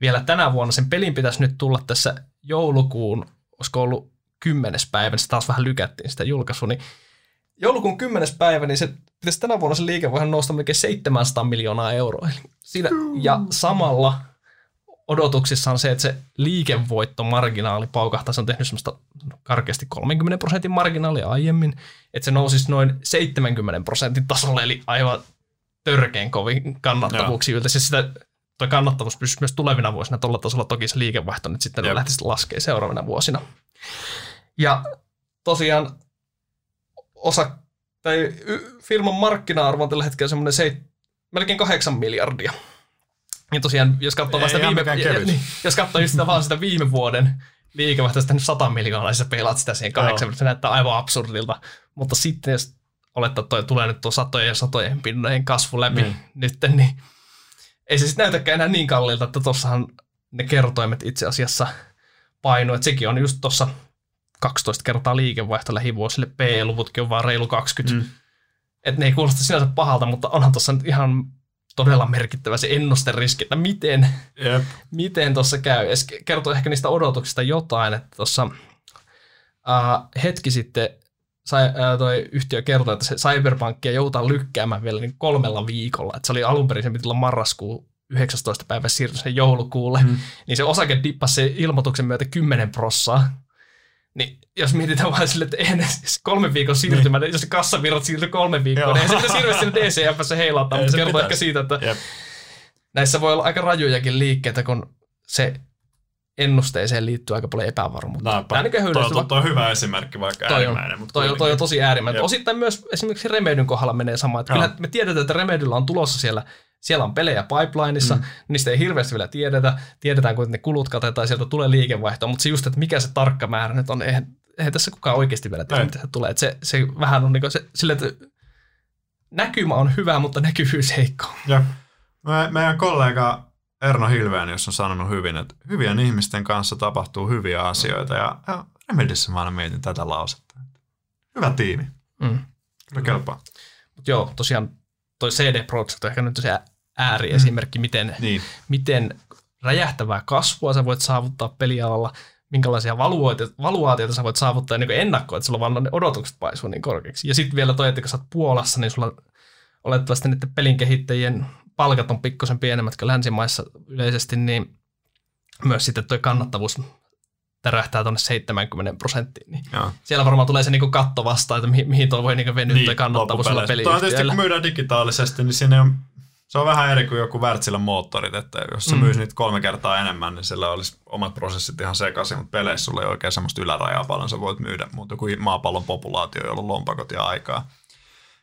vielä tänä vuonna sen pelin pitäisi nyt tulla tässä joulukuun, olisiko ollut kymmenes päivä, se taas vähän lykättiin sitä julkaisua, niin joulukuun kymmenes päivä, niin se pitäisi tänä vuonna se liikevaihto nousta melkein seitsemänsataa miljoonaa euroa. Eli siinä, ja samalla odotuksissa on se, että se liikevoittomarginaali paukahtaa, se on tehnyt semmoista karkeasti kolmenkymmenen prosentin marginaalia aiemmin, että se nousisi noin seitsemänkymmenen prosentin tasolle, eli aivan törkeen kovin kannattavuuksia yltä. Siis sitä tuo kannattavuus pysyisi myös tulevina vuosina tuolla tasolla, toki se liikevaihto nyt sitten lähtisi laskemaan seuraavina vuosina. Ja tosiaan osa, tai firman markkina-arvo on tällä hetkellä semmoinen seit, melkein kahdeksan miljardia. Ja tosiaan, jos katsoo, vasta viime, niin, jos katsoo just sitä vaan sitä viime vuoden liikevaihtoa, sitä nyt sata miljoonaa, ja pelaat sitä siihen kahdeksan, se näyttää aivan absurdilta. Mutta sitten jos olettaa, että toi tulee nyt tuo satojen ja satojen pinnojen kasvu läpi mm. nyt, niin ei se sitten näytäkään enää niin kalliilta, että tuossahan ne kertoimet itse asiassa painuu. Että sekin on just tuossa kaksitoista kertaa liikevaihto lähivuosille, P E-luvutkin on vaan reilu kaksikymmentä. Mm. Että ne ei kuulosta sinänsä pahalta, mutta onhan tuossa nyt ihan todella merkittävä se ennusteriski, että miten, yep. miten tuossa käy. Kertoo ehkä niistä odotuksista jotain, että tuossa äh, hetki sitten sai, äh, toi yhtiö kertoi, että se Cyberpankkia joutaa lykkäämään vielä niin kolmella viikolla. Että se oli alun perin, se piti olla marraskuun yhdeksästoista päivä siirtyi sen joulukuulle. Mm. Niin se osake dippasi se ilmoituksen myötä kymmenen prossaa. Niin jos mietitään vaan sille, että eihän kolmen viikon siirtymä, niin. Jos se kassavirrat siirtyy kolmen viikkoon, niin ei se hirveästi nyt E C F:ssä heilauttaa, mutta kertoo ehkä siitä, että Jep. näissä voi olla aika rajujakin liikkeitä, kun se ennusteeseen liittyy aika paljon epävarmuutta. Tuo on hyvä esimerkki, vaikka äärimmäinen. Tuo on tosi äärimmäinen. Jep. Osittain myös esimerkiksi Remedyn kohdalla menee sama. Että kyllä me tiedetään, että Remedyllä on tulossa siellä, siellä on pelejä pipelineissa, mm. niistä ei hirveästi vielä tiedetä. Tiedetään, kun ne kulut katetaan, sieltä tulee liikevaihtoa, mutta se just, että mikä se tarkka määrä nyt on, eihän, eihän tässä kukaan oikeasti vielä tiedä, mitä se tulee. Että se, se vähän on niin se, sille, että näkymä on hyvä, mutta näkyvyys heikko. Ja me, meidän kollega Erno Hilveenius on sanonut hyvin, että hyvien ihmisten kanssa tapahtuu hyviä asioita, ja, ja Remedissä mä aina mietin tätä lausetta. Hyvä tiimi. Mm. Kyllä kelpaa. Mut joo, tosiaan toi C D Projekt on ehkä nyt se ääriesimerkki, mm. miten, niin. miten räjähtävää kasvua sä voit saavuttaa pelialalla, minkälaisia valuaatioita sä voit saavuttaa ja niin ennakkoa, että sulla vaan ne odotukset paisuu niin korkeaksi. Ja sitten vielä toi, että kun sä oot Puolassa, niin sulla olettavasti niiden pelin kehittäjien palkat on pikkusen pienemmät kuin länsimaissa yleisesti, niin myös sitten tuo kannattavuus tärähtää tuonne seitsemänkymmeneen prosenttiin. Niin siellä varmaan tulee se niinku katto vastaan, että mihin, mihin tuo voi niinku venyä niin, tuo kannattavuus sillä peliyhtiöllä. Tietysti kun myydään digitaalisesti, niin siinä on, se on vähän eri kuin joku Wärtsilän moottorit, että jos se mm. myisi niitä kolme kertaa enemmän, niin siellä olisi omat prosessit ihan sekaisin, mutta peleissä sulla ei oikein sellaista ylärajaa paljon, sä voit myydä muuta kuin maapallon populaatio, jolla on lompakot ja aikaa.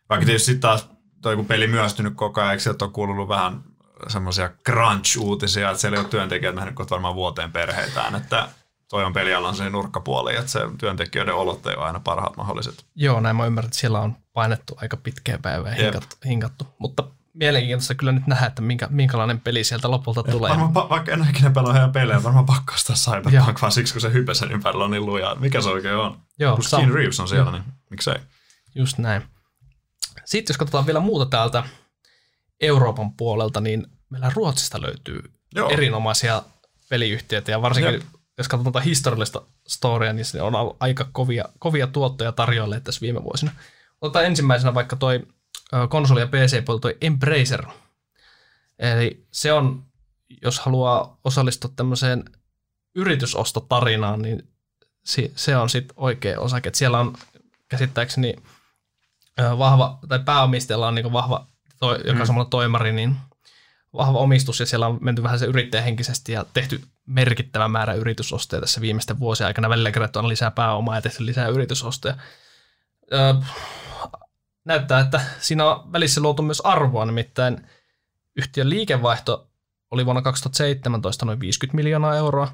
Vaikka tietysti taas toi kun peli myöstynyt koko ajan, eikö sieltä ole kuulunut vähän semmoisia crunch-uutisia, että siellä ei ole työntekijät nähnyt kohta varmaan vuoteen perheitään, että toi on pelialan se nurkkapuoli, että se työntekijöiden olot ei ole aina parhaat mahdolliset. Joo, näin mä ymmärrän, että siellä on painettu aika pitkää päivää ja hinkattu, hinkattu, mutta mielenkiintoista kyllä nyt nähdä, että minkä, minkälainen peli sieltä lopulta tulee. Varmaan, vaikka en ikinä pelaa heidän pelejä, varmaan pakko ostaa Cyberpunk, vaan siksi kun se hype sen ympärillä on niin lujaa. Mikä se oikein on? Joo, kun Keanu Reeves on siellä, jo. Niin miksei? Just näin. Sitten jos katsotaan vielä muuta täältä Euroopan puolelta, niin meillä Ruotsista löytyy Joo. erinomaisia peliyhtiöitä ja varsinkin Jep. jos katsotaan historiallista storya, niin se on aika kovia, kovia tuottoja tarjoille tässä viime vuosina. Otetaan ensimmäisenä vaikka toi konsoli- ja P C-puolella toi Embracer. Eli se on, jos haluaa osallistua tämmöiseen yritysostotarinaan, niin se on sitten oikea osake. Et siellä on käsittääkseni vahva, tai pääomistajalla on niin vahva, toi, joka on samalla toimari, niin vahva omistus, ja siellä on menty vähän se yrittäjähenkisesti ja tehty merkittävä määrä yritysostoja tässä viimeisten vuosien aikana. Välillä kerätty on lisää pääomaa ja tehty lisää yritysostoja. Öö, näyttää, että siinä on välissä luotu myös arvoa, nimittäin yhtiön liikevaihto oli vuonna kaksituhattaseitsemäntoista noin viisikymmentä miljoonaa euroa,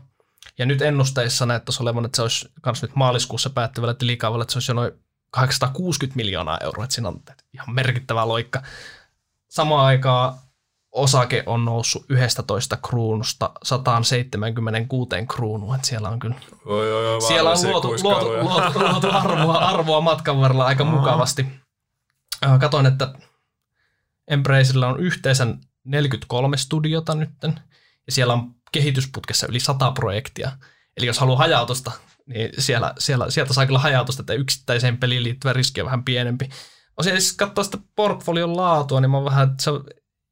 ja nyt ennusteissa näyttäisi olevan, että se olisi myös nyt maaliskuussa päättyvällä tilikaavalla, että se olisi jo noin kahdeksansataakuusikymmentä miljoonaa euroa, että siinä on ihan merkittävä loikka. samaan aikaan osake on noussut yhdestätoista kruunusta sataanseitsemäänkymmeneenkuuteen kruunuun. Että siellä on kyllä, oi, oi, oi, siellä on luotu, luotu, luotu, luotu arvoa, arvoa matkan varrella aika Aha. mukavasti. Katoin, että Embracella on yhteensä neljäkymmentäkolme studiota nytten, ja siellä on kehitysputkessa yli sata projektia. Eli jos haluaa hajautusta, niin siellä, siellä, sieltä saa kyllä hajautusta, että yksittäiseen peliin liittyvä riski on vähän pienempi. Osin siis katsoa sitä portfolion laatua, niin mä vähän, se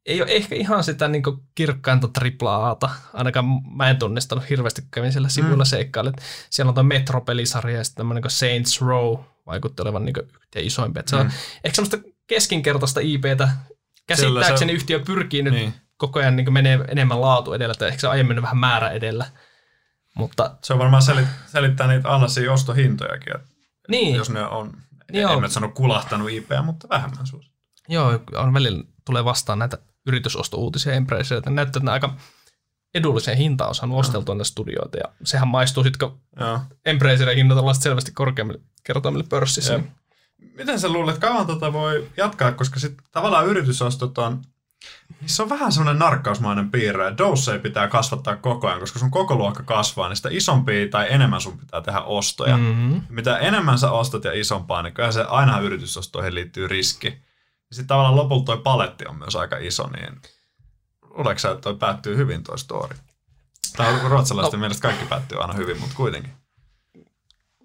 ei ole ehkä ihan sitä niin kirkkainta triplaata. Ainakaan mä en tunnistanut hirveästi, kävin siellä sivuilla mm. seikkaille. Siellä on tuo Metro-pelisarja ja sitten tämmöinen niin Saints Row vaikutti olevan niin yhtiä isoimpia. Se on mm. ehkä semmoista keskinkertaista I P:tä. Käsittääkseni se yhtiö pyrkii nyt niin koko ajan niin menee enemmän laatu edellä, tai ehkä se on aiemmin vähän määrä edellä. Mutta se on varmaan selittää niitä alaisia ostohintojakin, niin, jos ne on, niin en mä sano kulahtanut I P:ää, mutta vähemmän suosittu. Joo, on välillä tulee vastaan näitä yritysostouutisia Embraceilta. Näyttää, että ne aika edulliseen hintaan on saanut osteltua näitä studioita, ja sehän maistuu sitten Embraceille hinnoitellaan selvästi korkeammille kertoimille pörssissä. Jep. Miten sä luulet, kauan tota voi jatkaa, koska sit tavallaan yritysostot on, se on vähän semmoinen narkkausmainen piirre, että doseja pitää kasvattaa koko ajan, koska sun koko luokka kasvaa, niin sitä isompia tai enemmän sun pitää tehdä ostoja. Mm-hmm. Mitä enemmän sä ostat ja isompaa, niin kyllä se aina yritysostoihin liittyy riski. Ja sitten tavallaan lopulta toi paletti on myös aika iso, niin luuleeko sä, että toi päättyy hyvin toi story? Tai ruotsalaisten no. mielestä kaikki päättyy aina hyvin, mutta kuitenkin.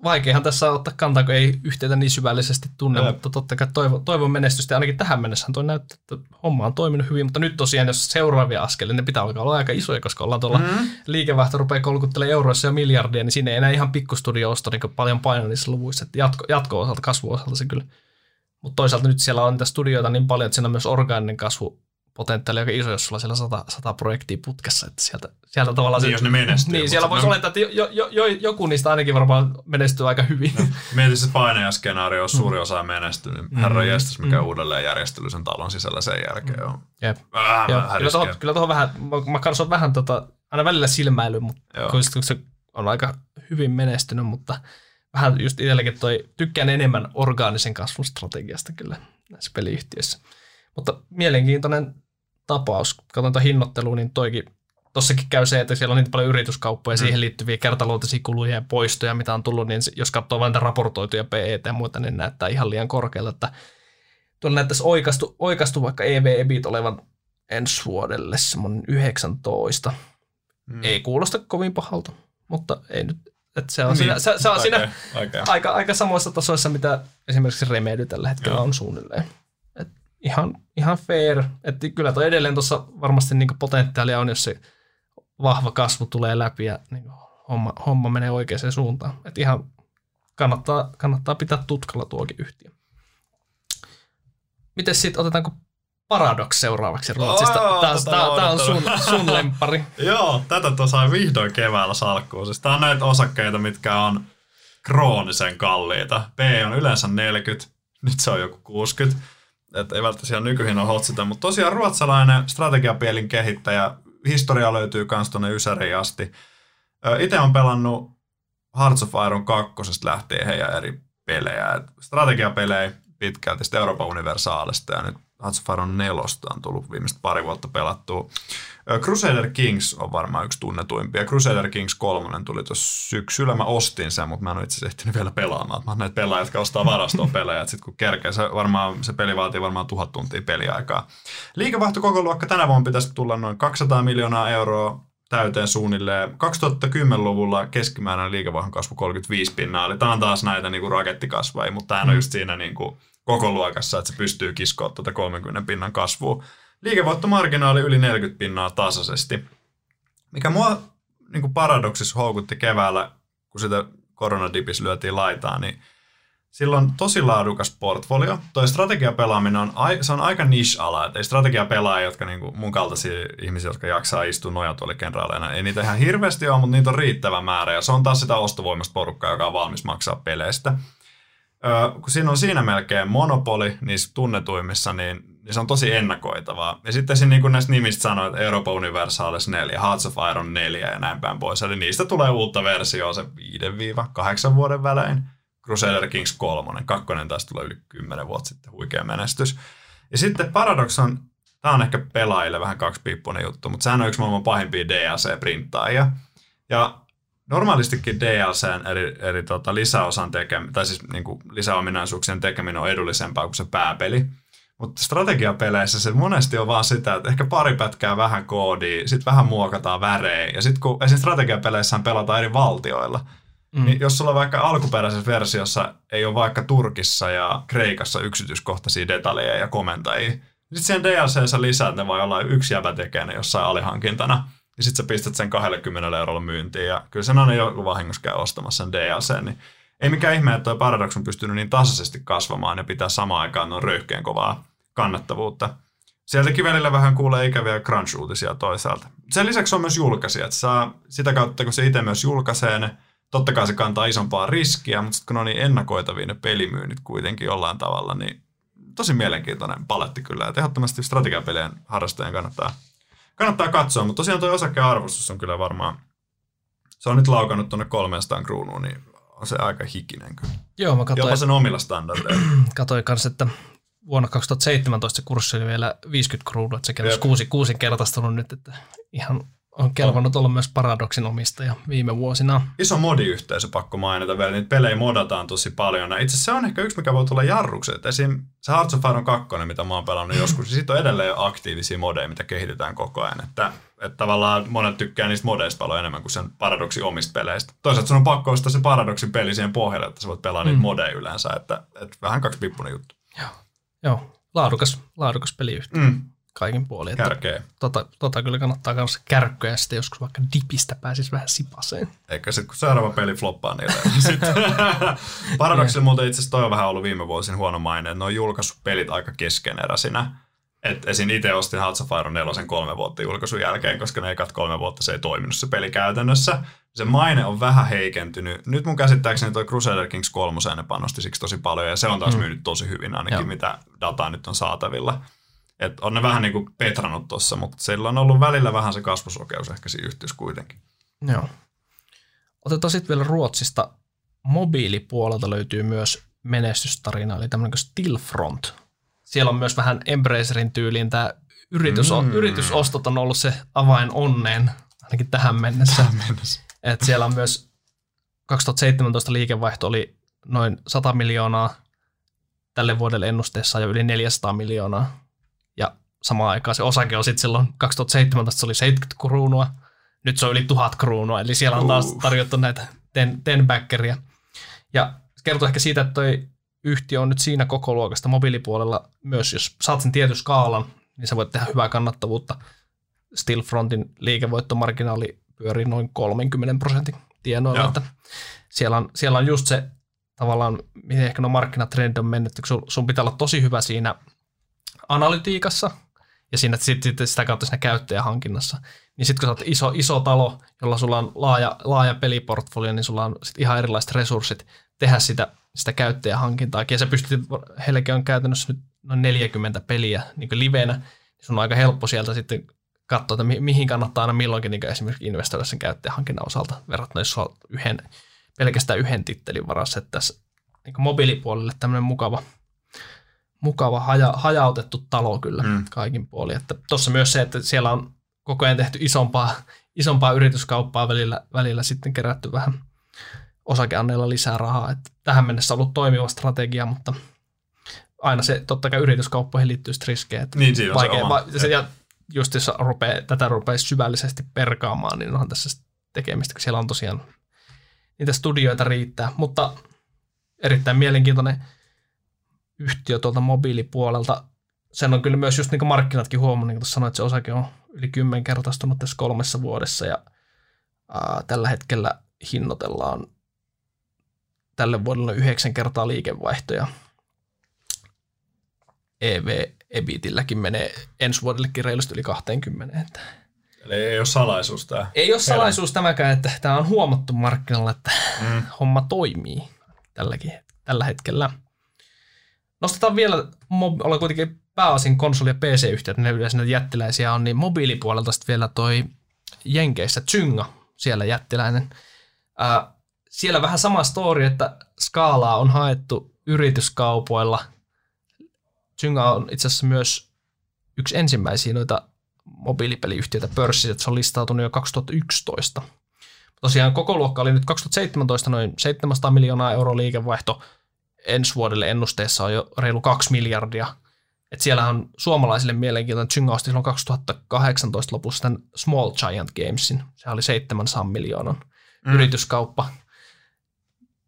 Vaikeahan tässä on ottaa kantaa, kun ei yhteyttä niin syvällisesti tunne, Ää. mutta totta kai toivon, toivon menestystä. Ainakin tähän mennessähän toi näyttää, että homma on toiminut hyvin, mutta nyt tosiaan, jos seuraavia askelia, ne pitää olla aika isoja, koska ollaan tuolla mm-hmm. liikevaihto rupeaa kolkuttelemaan euroissa ja miljardia, niin siinä ei enää ihan pikkustudio osta niin paljon painoa niissä luvuissa. Jatko, jatko-osalta, kasvuosalta se kyllä. Mutta toisaalta nyt siellä on niitä studioita niin paljon, että siinä on myös orgaaninen kasvupotentiaali aika iso, jos sulla siellä sata, sata projektia putkessa, että sieltä, sieltä tavallaan... Niin, se, jos ne menestyy. Niin, siellä voisi olettaa, että jo, jo, jo, joku niistä ainakin varmaan menestyy aika hyvin. No, mietin se painajaskenaario, jos suuri osa menestyy, niin herra jestas, mikä mm. uudelleen järjestely sen talon sisällä sen jälkeen on. Jep. Äh, Joo, kyllä tohon, kyllä tohon vähän, mä, mä katson vähän tota, aina välillä silmäily, mutta kun se on aika hyvin menestynyt, mutta... Vähän just itselläkin toi, tykkään enemmän orgaanisen kasvun strategiasta kyllä näissä peliyhtiöissä. Mutta mielenkiintoinen tapaus. Katsotaan tuon hinnoitteluun, niin toikin, tossakin käy se, että siellä on niin paljon yrityskauppoja, mm. siihen liittyviä kertaluontoisia kuluja ja poistoja, mitä on tullut, niin jos katsoo vain niitä raportoituja P E T ja muuta, niin näyttää ihan liian korkealta, että tuolla näyttäisi oikaistu, oikaistu vaikka E V-E B I T olevan ensi vuodelle semmoinen yhdeksäntoista. Mm. Ei kuulosta kovin pahalta, mutta ei nyt. Että se on niin, siinä, se, se on okay, siinä okay. Aika, aika samoissa tasoissa, mitä esimerkiksi Remedy tällä hetkellä Joo. on suunnilleen. Et ihan, ihan fair. Et kyllä toi edelleen tuossa varmasti niinku potentiaalia on, jos se vahva kasvu tulee läpi ja niinku homma, homma menee oikeaan suuntaan. Et ihan kannattaa, kannattaa pitää tutkalla tuokin yhtiö. Miten sitten otetaanko Paradox seuraavaksi Ruotsista? Tämä on sun, sun lemppari. Joo, tätä tuossa vihdoin keväällä salkkuun. Siis tämä on näitä osakkeita, mitkä on kroonisen kalliita. P on yleensä neljäkymmentä, nyt se on joku kuusikymmentä. Et ei välttämättä siellä nykyhinnan hotsita, mutta tosiaan ruotsalainen strategiapielin kehittäjä. Historia löytyy myös tuonne Ysäriin asti. Itse olen pelannut Hearts of Iron kaksi lähtien heidän eri pelejä. Et strategiapelejä pitkälti sitten Euroopan universaalista ja nyt Hatsofaron nelosta on tullut viimeistä pari vuotta pelattua. Crusader Kings on varmaan yksi tunnetuimpia. Crusader Kings kolme tuli tuossa syksyllä. Mä ostin sen, mutta mä en ole itse asiassa ehtinyt vielä pelaamaan. Mä oon näitä pelaajia, jotka ostaa varastoon pelejä. Sitten kun kerkee, se, varmaan, se peli vaatii varmaan tuhat tuntia peliaikaa. Liikevaihto koko luokka tänä vuonna pitäisi tulla noin kaksisataa miljoonaa euroa täyteen suunnilleen. kaksituhattakymmenluvulla keskimääräinen liikevaihdon kasvu kolmekymmentäviisi pinnaa. Eli tämä on taas näitä niin kuin rakettikasvai, mutta tämä on just siinä... Niin kuin koko luokassa, että se pystyy kiskoa tuota kolmenkymmenen pinnan kasvua. Liikevoittomarginaali yli neljäkymmentä pinnaa tasaisesti. Mikä mua niin kuin Paradoksissa houkutti keväällä, kun sitä koronadipis lyötiin laitaan, niin sillä on tosi laadukas portfolio. Toi strategiapelaaminen on, se on aika niche-ala. Ei strategiapelaajia, jotka niin kuin mun kaltaisia ihmisiä, jotka jaksaa istua nojatuolikenraaleina, ei niitä ihan hirveästi ole, mutta niitä on riittävä määrä. Ja se on taas sitä ostovoimasta porukkaa, joka on valmis maksaa peleistä. Öö, kun siinä on siinä melkein monopoli niissä tunnetuimmissa, niin, niin se on tosi ennakoitavaa. Ja sitten siinä, niin kuin näistä nimistä sanoi, että Europa Universalis neljä, Hearts of Iron neljä ja näin päin pois. Eli niistä tulee uutta versioa se viidestä kahdeksaan vuoden välein. Crusader Kings kolme, kakkonen taisi tulla yli kymmenen vuotta sitten, huikea menestys. Ja sitten Paradox on Tämä on ehkä pelaajille vähän kaksipiippuinen juttu, mutta sehän on yksi maailman pahimpia D L C-printtaajia. Ja normaalistikin D L C:n eri, eri tota, lisäosan tekeminen, tai siis niin kuin lisäominaisuuksien tekeminen on edullisempaa kuin se pääpeli. Mutta strategiapeleissä se monesti on vaan sitä, että ehkä pari pätkää vähän koodia, sitten vähän muokataan värejä. Ja sitten kun esimerkiksi strategiapeleissähän pelataan eri valtioilla, mm. niin jos sulla vaikka alkuperäisessä versiossa ei ole vaikka Turkissa ja Kreikassa yksityiskohtaisia detaljeja ja komentajia, niin sitten siihen D L C:ssä lisää ne voi olla yksi jäbä tekee ne jossain alihankintana. Ja sitten sä pistät sen kaksikymmentä eurolla myyntiin ja kyllä sen aina joku vahingossa käy ostamassa sen D L C, niin ei mikään ihme, että toi Paradox on pystynyt niin tasaisesti kasvamaan ja pitää samaan aikaan noin röyhkeen kovaa kannattavuutta. Sieltäkin välillä vähän kuulee ikäviä crunch-uutisia toisaalta. Sen lisäksi on myös julkaisijat. Saa sitä kautta, kun se itse myös julkaisee ne, totta kai se kantaa isompaa riskiä, mutta sitten kun on niin ennakoitavia ne pelimyynnit kuitenkin jollain tavalla, niin tosi mielenkiintoinen paletti kyllä. Ja ehdottomasti strategiapelien harrastajien kannattaa, kannattaa katsoa, mutta tosiaan toi osakearvostus on kyllä varmaan, se on nyt laukannut tuonne kolmesataa kruunuun, niin on se aika hikinen kyllä. Joo, mä katsoin. Jopa sen omilla standardeilla. Katsoin kanssa, että vuonna kaksituhattaseitsemäntoista se kurssi oli vielä viisikymmentä kruunua, että se on kuusi, kuusin kertaistunut nyt, että ihan on kelvannut olla myös Paradoxin omistaja viime vuosina. Iso modiyhteisö, pakko mainita vielä, niitä pelejä modataan tosi paljon. Itse asiassa se on ehkä yksi, mikä voi tulla jarrukseen. Esimerkiksi se Hearts of Iron kaksi, mitä mä oon pelannut joskus, niin siitä on edelleen jo aktiivisia modeja, mitä kehitetään koko ajan. Että, että tavallaan monet tykkää niistä modeista paljon enemmän kuin sen Paradoxin omista peleistä. Toisaalta sun on pakko ostaa se Paradoxin peli siihen pohjalle, että sä voit pelaa mm. niitä modeja yleensä. Että, että vähän kaksipippunen juttu. Joo, Joo. Laadukas, laadukas peliyhteisö. Mm. Kaikin puolin. Kärkeä. Tota, tota kyllä kannattaa kanssa kärkköä ja sitten joskus vaikka dipistä pääsisi vähän sipaseen. Eikä sitten kun seuraava peli floppaa niillä. Paradoksilla muuten itse asiassa toi on vähän ollut viime vuosin huono maine, että ne on julkaissut pelit aika keskeneräisinä. Et esim. Itse ostin Hearts of Iron neljä kolme vuotta julkaisun jälkeen, koska ne ekat kolme vuotta se ei toiminut se peli käytännössä. Se maine on vähän heikentynyt. Nyt mun käsittääkseni toi Crusader Kings kolme ne panosti siksi tosi paljon ja se on taas myynyt tosi hyvin ainakin, Joo. mitä dataa nyt on saatavilla. Et on ne vähän niin kuin petranut tuossa, mutta sillä on ollut välillä vähän se kasvusokeus ehkä siinä yhtiössä kuitenkin. Joo. Otetaan sitten vielä Ruotsista. Mobiilipuolelta löytyy myös menestystarina, eli tämmöinen kuin Stillfront. Siellä on myös vähän Embracerin tyyliin tämä yritys, mm. yritysostot on ollut se avain onneen, ainakin tähän mennessä. Tähän mennessä. Et siellä on myös kaksituhattaseitsemäntoista liikevaihto oli noin sata miljoonaa, tälle vuodelle ennusteessa ja yli neljäsataa miljoonaa. Ja samaan aikaan se osake on sitten silloin kaksituhattaseitsemäntoista se oli seitsemänkymmentä kruunua, nyt se on yli tuhat kruunua, eli siellä on taas tarjottu näitä ten, tenbackeria. Ja kertoo ehkä siitä, että toi yhtiö on nyt siinä koko luokasta mobiilipuolella myös, jos saat sen tietyn skaalan, niin sä voit tehdä hyvää kannattavuutta. Stillfrontin liikevoittomarginaali pyörii noin kolmekymmentä prosentin tienoilla, että siellä on, siellä on just se tavallaan, miten ehkä nuo markkinatrendit on mennyt, kun sun pitää olla tosi hyvä siinä analytiikassa ja siinä, sitten sitä kautta siinä käyttäjähankinnassa. Niin sitten kun sä oot iso, iso talo, jolla sulla on laaja, laaja peliportfolio, niin sulla on sit ihan erilaiset resurssit tehdä sitä, sitä käyttäjähankintaakin. Ja sä pystyt, heilläkin on käytännössä nyt noin neljäkymmentä peliä niin kuin livenä, niin sun on aika helppo sieltä sitten katsoa, että mihin kannattaa aina milloinkin niin esimerkiksi investoida sen käyttäjähankinnan osalta verrattuna, jos sulla on yhden, pelkästään yhden tittelin varassa. Että tässä niin kuin mobiilipuolelle tämmöinen mukava Mukava haja, hajautettu talo kyllä mm. kaikin puolin. Tuossa myös se, että siellä on koko ajan tehty isompaa, isompaa yrityskauppaa välillä, välillä sitten kerätty vähän osakeanneilla lisää rahaa. Että tähän mennessä on ollut toimiva strategia, mutta aina se totta kai yrityskauppoihin liittyy riskejä. Niin siinä on se oma. Ja, ja just jos rupeaa, tätä rupeaa syvällisesti perkaamaan, niin onhan tässä tekemistä, kun siellä on tosiaan niitä studioita riittää. Mutta erittäin mielenkiintoinen yhtiö tuolta mobiilipuolelta. Sen on kyllä myös just niin kuin markkinatkin huomannut, niin kuin tuossa sanoin, että se osake on yli kymmenkertaistunut tässä kolmessa vuodessa ja ää, tällä hetkellä hinnoitellaan tälle vuodelle yhdeksän kertaa liikevaihtoja. E V-E B I Tilläkin menee ensi vuodellekin reilusti yli kaksikymmentä. Eli ei ole salaisuus tämä. Ei ole salaisuus tämäkään, että tämä on huomattu markkinalla, että mm. homma toimii tälläkin, tällä hetkellä. Nostetaan vielä, ollaan kuitenkin pääosin konsoli- ja P C-yhtiöt, ne yleensä näitä jättiläisiä on, niin mobiilipuolelta sitten vielä toi Jenkeissä Zynga, siellä jättiläinen. Ää, siellä vähän sama story, että skaalaa on haettu yrityskaupoilla. Zynga on itse asiassa myös yksi ensimmäisiä noita mobiilipeliyhtiöitä pörssissä, että se on listautunut jo kaksituhattayksitoista. Tosiaan koko luokka oli nyt kaksituhattaseitsemäntoista noin seitsemänsataa miljoonaa euroa liikevaihto. Ensi vuodelle ennusteessa on jo reilu kaksi miljardia. Et siellähän on suomalaisille mielenkiintoinen tsyngausti silloin kaksituhattakahdeksantoista lopussa tämän Small Giant Gamesin. Se oli seitsemänsataa miljoonan mm. yrityskauppa.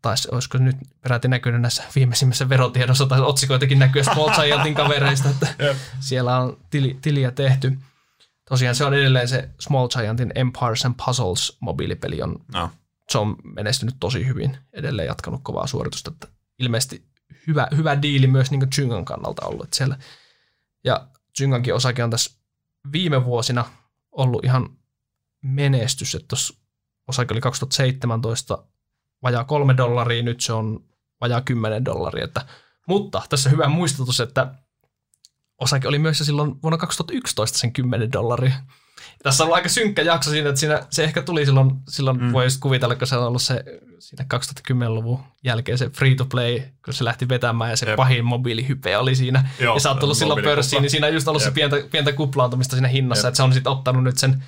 Tai olisiko nyt peräti näkynyt näissä viimeisimmässä verotiedossa, tai otsikoitakin näkyy Small Giantin kavereista, että siellä on tili, tiliä tehty. Tosiaan se on edelleen se Small Giantin Empires and Puzzles -mobiilipeli. On, no. Se on menestynyt tosi hyvin, edelleen jatkanut kovaa suoritusta. Että ilmeisesti hyvä, hyvä diili myös niin kuin Zyngan kannalta ollut siellä. Ja Zyngankin osake on tässä viime vuosina ollut ihan menestys. Että tuossa osake oli kaksituhattaseitsemäntoista vajaa kolme dollaria, nyt se on vajaa kymmenen dollaria. Että, mutta tässä hyvä muistutus, että osake oli myös silloin vuonna kaksituhattayksitoista sen kymmenen dollaria. Tässä on aika synkkä jakso siinä, että siinä, se ehkä tuli silloin, silloin mm. voi just kuvitella, kun se on ollut se siinä kaksituhattakymmenluvun jälkeen se free-to-play, kun se lähti vetämään ja se Jep. pahin mobiilihype oli siinä. Joo, ja sä oot tullut silloin pörssiin, niin siinä on just ollut Jep. se pientä, pientä kuplaantumista siinä hinnassa, Jep. että se on sitten ottanut nyt sen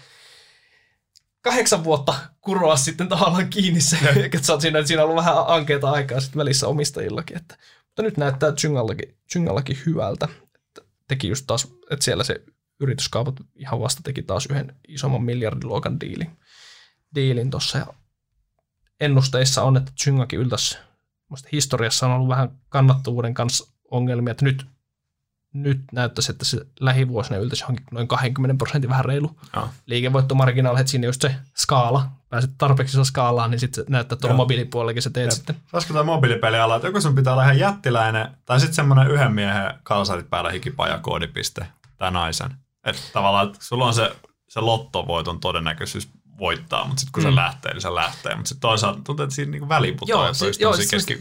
kahdeksan vuotta kuroa sitten tavallaan kiinni se, että sä oot siinä, että siinä on ollut vähän ankeita aikaa sitten välissä omistajillakin. Että, mutta nyt näyttää Zyngallakin, Zyngallakin hyvältä. Teki just taas, että siellä se yrityskaupat ihan vasta teki taas yhden isomman miljardiluokan diilin, diilin tuossa. Ja ennusteissa on, että Zyngakin yltäisi, historiassa on ollut vähän kannattavuuden kanssa ongelmia, että nyt, nyt näyttäisi, että se lähivuosina yltäisi johonkin noin kaksikymmentä prosenttia vähän reilu. Ja. Liikevoittomarginaali, että siinä just se skaala, pääset tarpeeksi skaalaan, niin sitten näyttää tuolla mobiilipuolellakin se teet ja. sitten. Saisiko tämä mobiilipeliala, että joku sun pitää olla ihan jättiläinen, tai sitten semmoinen yhden miehen kalsarit päällä hikipaja koodipiste, tai naisen. Että tavallaan, että sulla on se, se lottovoiton todennäköisyys voittaa, mutta sitten kun mm. se lähtee, niin se lähtee. Mutta sitten toisaalta tuntuu, että siinä niinku väliin putoaa. Joo,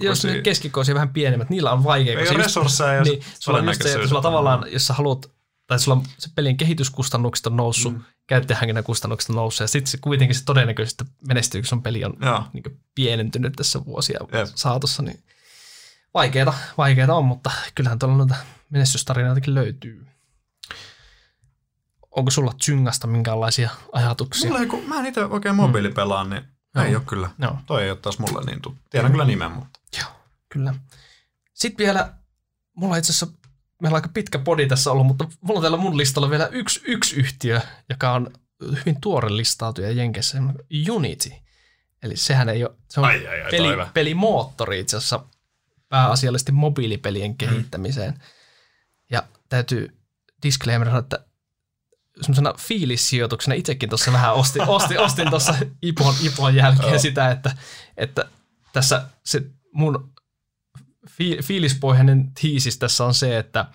jos ne keskikoisia vähän pienemmät, niillä on vaikea. Ei ole resursseja. Niin, sulla on just se, että sulla tavallaan, jos sä haluat, tai sulla se pelin kehityskustannukset on noussut, mm. käyttäjähankinnan kustannukset on noussut, ja sitten se kuitenkin se todennäköisesti menestyy, kun sun peli on niinku pienentynyt tässä vuosia Jep. saatossa. Niin vaikeeta, vaikeeta on, mutta kyllähän tuolla noita menestystarinoitakin löytyy. Onko sulla Zyngasta minkäänlaisia ajatuksia? Mulla ei, kun mä en itse oikein mobiilipelaan, niin mm. ei ole kyllä. No. Toi ei ole taas mulle niin tuttu. Tiedän mm. kyllä nimen, mutta. Joo, kyllä. Sitten vielä, mulla itse asiassa, meillä on aika pitkä podi tässä ollut, mutta mulla on täällä mun listalla vielä yksi, yksi yhtiö, joka on hyvin tuore listautuja Jenkeissä, Unity. Eli sehän ei ole, se on ai, ai, ai, peli, pelimoottori itse asiassa pääasiallisesti mobiilipelien kehittämiseen. Mm. Ja täytyy disclaimer, että semmoisena fiilissijoituksena itsekin tuossa vähän ostin, ostin, ostin tuossa ipon, ipon jälkeen sitä, että, että tässä se mun fi, fiilispohjainen tiisis tässä on se, että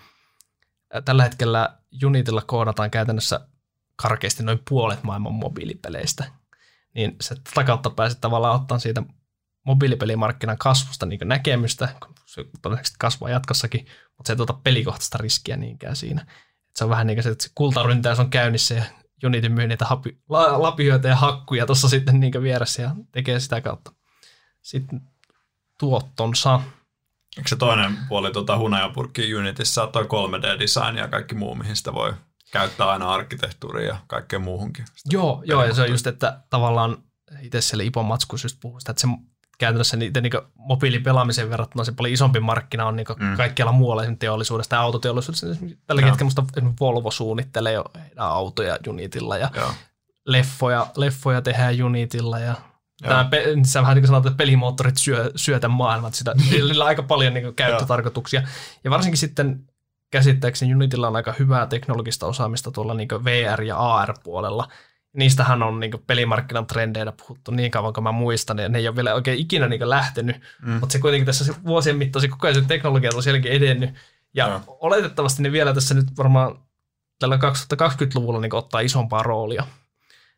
tällä hetkellä Unitylla koodataan käytännössä karkeasti noin puolet maailman mobiilipeleistä. Niin se tätä kautta pääset tavallaan ottaa siitä mobiilipelimarkkinan kasvusta niin näkemystä, kun se todennäköisesti kasvaa jatkossakin, mutta se ei tuota pelikohtaista riskiä niinkään siinä. Se on vähän niin kuin se, että se kultaryntäys on käynnissä ja Unity myy niitä hapi, la, lapioita ja hakkuja tuossa sitten niin kuin vieressä ja tekee sitä kautta sitten tuottonsa. Eikö se toinen puoli tuota hunajapurkki Unityssä on toi kolme D-design ja kaikki muu, mihin sitä voi käyttää aina arkkitehtuuria ja kaikkea muuhunkin? Joo, joo ja se on just, että tavallaan itse siellä Ipon matskuissa just puhuu sitä, että se käytännössä niiden niin mobiilipelaamiseen verrattuna se paljon isompi markkina on niin mm. kaikkialla muualla teollisuudesta ja autoteollisuudessa. Tällä hetkellä musta Volvo suunnittelee jo autoja Unitilla ja leffoja, leffoja tehdään Unitilla. Ja tämä pe- sä vähän niin kuin sanot, että pelimoottorit syö, syö tämän maailman. Sitä, niillä on aika paljon niin käyttötarkoituksia. Ja varsinkin sitten käsittääkseni Unitilla on aika hyvää teknologista osaamista tuolla niin V R- ja A R-puolella. Niistähän on niinku pelimarkkinan trendeinä puhuttu niin kauan kuin mä muistan, ja ne ei ole vielä oikein ikinä niinku lähtenyt, mm. mutta se kuitenkin tässä vuosien mittaan se koko ajan se teknologia on sielläkin edennyt, ja no. oletettavasti ne vielä tässä nyt varmaan tällä kaksituhattakaksikymmentäluvulla niinku ottaa isompaa roolia,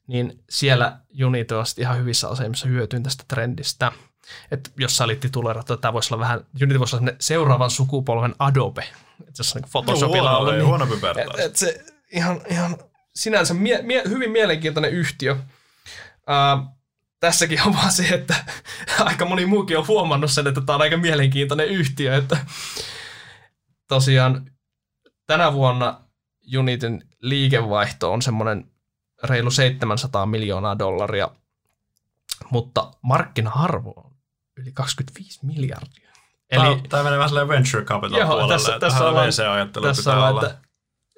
niin siellä Unity on ihan hyvissä asemissa hyötyyn tästä trendistä. Että jos sä olit tituleerattu, että tämä voisi olla vähän, Unity voisi olla seuraavan sukupolven Adobe, että jos on niinku Photoshopilla no, ollut, niin huonompi vertaus. Että et se ihan... ihan sinänsä mie- mie- hyvin mielenkiintoinen yhtiö. Uh, tässäkin on vaan se, että aika moni muukin on huomannut sen, että tämä on aika mielenkiintoinen yhtiö. Että tosiaan tänä vuonna Unitin liikevaihto on semmoinen reilu seitsemänsataa miljoonaa dollaria, mutta markkina-arvo on yli kaksikymmentäviisi miljardia. Eli tämä menee vähän silleen venture capital joo, puolelle, tässä, että tässä ollaan, tässä pitää olla. Että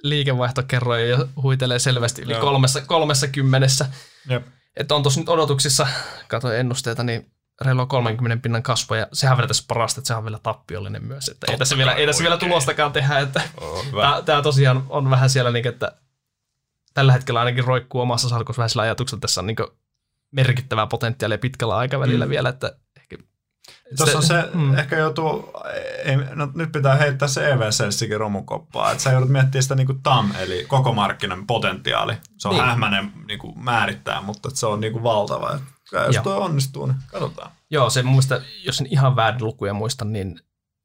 liikevaihto kerroin ja huitelee selvästi yli kolmessa, kolmessa kymmenessä. Jep. Että on tuossa nyt odotuksissa, katsoin ennusteita, niin reilua kolmenkymmenen pinnan kasvua, ja sehän vielä tässä parasta, että sehän on vielä tappiollinen myös. Että ei tässä, vielä, ei tässä vielä tulostakaan tehdä. Että oh, tämä, tämä tosiaan on vähän siellä, niin, että tällä hetkellä ainakin roikkuu omassa salkussa vähän sillä ajatuksella, että tässä on niin merkittävää potentiaalia pitkällä aikavälillä mm. vielä. Että ehkä tuossa se, se mm. ehkä joutuu, ei, no, nyt pitää heittää se E V-selssikin romukoppaa, että sä joudut miettimään sitä niin kuin T A M, eli koko markkinan potentiaali. Se on niin. hähmäinen niin kuin määrittää, mutta se on niin kuin valtava. Ja jos tuo onnistuu, niin katsotaan. Joo, se muista, jos en ihan väärin lukuja muista, niin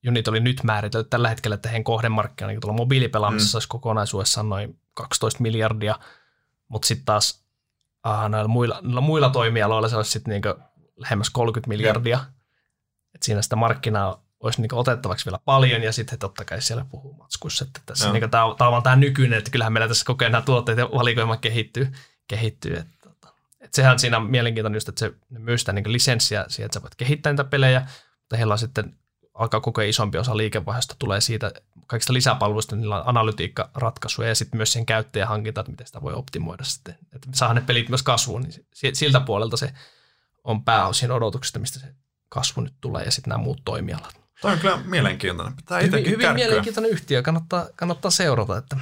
Unit oli nyt määritelty tällä hetkellä, että heidän kohdemarkkina tuolla mobiilipelaamisessa mm. olisi kokonaisuudessaan noin kaksitoista miljardia, mutta sitten taas aha, näillä muilla, näillä muilla toimialoilla se olisi sitten niinku lähemmäs kolmekymmentä miljardia. Mm. Et siinä sitä markkinaa olisi niinku otettavaksi vielä paljon, ja sitten totta kai siellä puhuu matskuissa. Mm. Niinku tämä on vaan tämä nykyinen, että kyllähän meillä tässä koko ajan nämä tuotteet ja valikoima kehittyy, kehittyy että Et sehän siinä on mielenkiintoinen just, että se myy sitä niin lisenssiä siihen, että sä voit kehittää niitä pelejä, mutta heillä on sitten alkaa koko ajan isompi osa liikevaihdosta tulee siitä kaikista lisäpalveluista, niillä on analytiikkaratkaisuja ja sitten myös siihen käyttäjähankintaan, että miten sitä voi optimoida sitten. Että saadaan ne pelit myös kasvuun, niin siltä puolelta se on pääosin odotuksesta, mistä se kasvu nyt tulee ja sitten nämä muut toimialat. Tämä on kyllä mielenkiintoinen. Pitää itsekin hyvin, hyvin mielenkiintoinen yhtiö, kannattaa, kannattaa seurata, että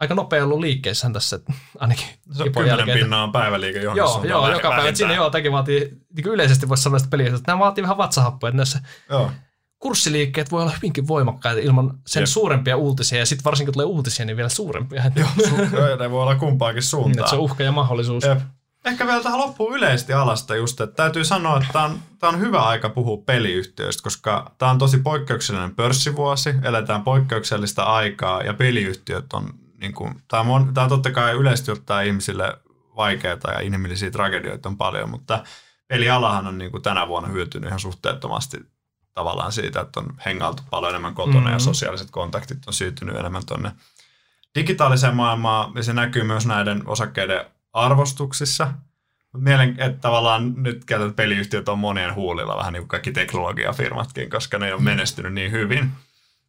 aika nopea ollut liikkeessähän tässä, ainakin kipon jälkeen. Kymmenen pinnaa on päiväliike johon. Joo, on joo joka päivä. Siinä joo, tämäkin vaatii, niin yleisesti voisi sanoa sitä peliä, että nämä vaatii vähän vatsahappoja. Näissä joo. kurssiliikkeet voi olla hyvinkin voimakkaita ilman sen Jep. suurempia uutisia, ja sitten varsinkin kun tulee uutisia, niin vielä suurempia. Joo, su- ne voi olla kumpaakin suuntaan. Niin, se on uhka ja mahdollisuus. Jep. Ehkä vielä tähän loppuun yleisesti alasta just, että täytyy sanoa, että tämä on, tämä on hyvä aika puhua peliyhtiöistä, koska tämä on tosi poikkeuksellinen pörssivuosi, eletään poikkeuksellista aikaa, ja peliyhtiöt on niin kuin, tämä, on, tämä on totta kai yleisesti ottaen ihmisille vaikeaa ja inhimillisiä tragedioita on paljon, mutta pelialahan on niin kuin tänä vuonna hyötynyt ihan suhteettomasti tavallaan siitä, että on hengailtu paljon enemmän kotona mm-hmm. ja sosiaaliset kontaktit on syytynyt enemmän tuonne digitaaliseen maailmaan, ja se näkyy myös näiden osakkeiden arvostuksissa. Mielen, että tavallaan nyt käytetään peliyhtiöt on monien huulilla, vähän niin kuin kaikki teknologiafirmatkin, koska ne ei ole menestynyt niin hyvin,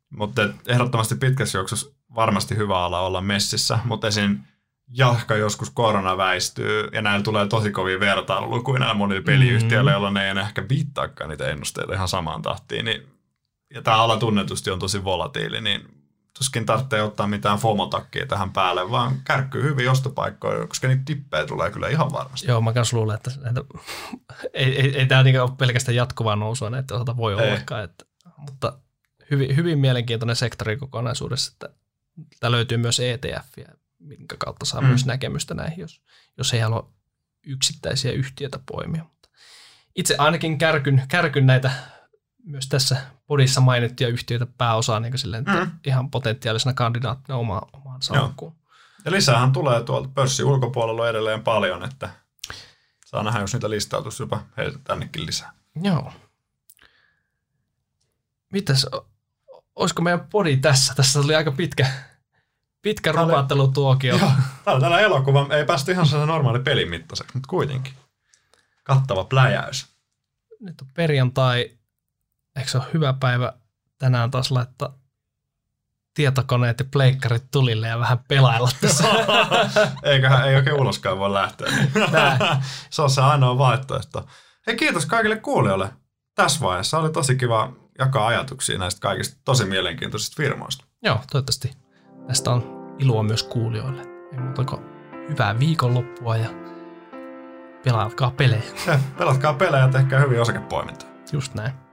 mutta ehdottomasti pitkässä juoksussa varmasti hyvä ala olla messissä, mutta esim. Jahka joskus korona väistyy, ja näillä tulee tosi kovia vertailulukuja näillä monilla peliyhtiöillä, joilla ne ei enää ehkä viittaakaan niitä ennusteita ihan samaan tahtiin. Niin, ja tämä ala tunnetusti on tosi volatiili, niin tuskin tarvitsee ottaa mitään FOMO-takkia tähän päälle, vaan kärkkyy hyvin ostopaikkoja, koska niitä tippejä tulee kyllä ihan varmasti. Joo, mä kanssa luulen, että näitä, ei, ei, ei tämä niinku ole pelkästään jatkuvaa nousua, näitä osalta voi ollakaan, että, mutta hyvin, hyvin mielenkiintoinen sektori kokonaisuudessa, että tää löytyy myös E T F, minkä kautta saa mm. myös näkemystä näihin, jos, jos ei halua yksittäisiä yhtiöitä poimia. Mutta itse ainakin kärkyn, kärkyn näitä myös tässä podissa mainittuja yhtiöitä pääosaa niin silleen, mm. ihan potentiaalisena kandidaattina omaan, omaan salkkuun. Ja lisäähän tulee tuolta pörssin ulkopuolella edelleen paljon, että saa nähdä, jos niitä listautuisi jopa heitä tännekin lisää. Joo. Mitäs olisiko meidän podi tässä? Tässä oli aika pitkä, pitkä rupaattelutuokio. Täällä täällä elokuva ei päästy ihan sellaisen normaali pelin mittaiseksi, mutta kuitenkin. Kattava pläjäys. Nyt on perjantai. Eikö se ole hyvä päivä tänään taas laittaa tietokoneet ja pleikkarit tulille ja vähän pelailla tässä? Eiköhän ei oikein uloskaan voi lähteä. Se on se ainoa vaihtoehto. Hei, kiitos kaikille kuulijoille. Tässä vaiheessa oli tosi kiva jakaa ajatuksia näistä kaikista tosi mielenkiintoisista firmoista. Joo, toivottavasti tästä on iloa myös kuulijoille. Ei muuta kuin hyvää viikonloppua ja pelaatkaa pelejä. Ja, pelatkaa pelejä ja tehkää hyvin osakepoimintaa. Just näin.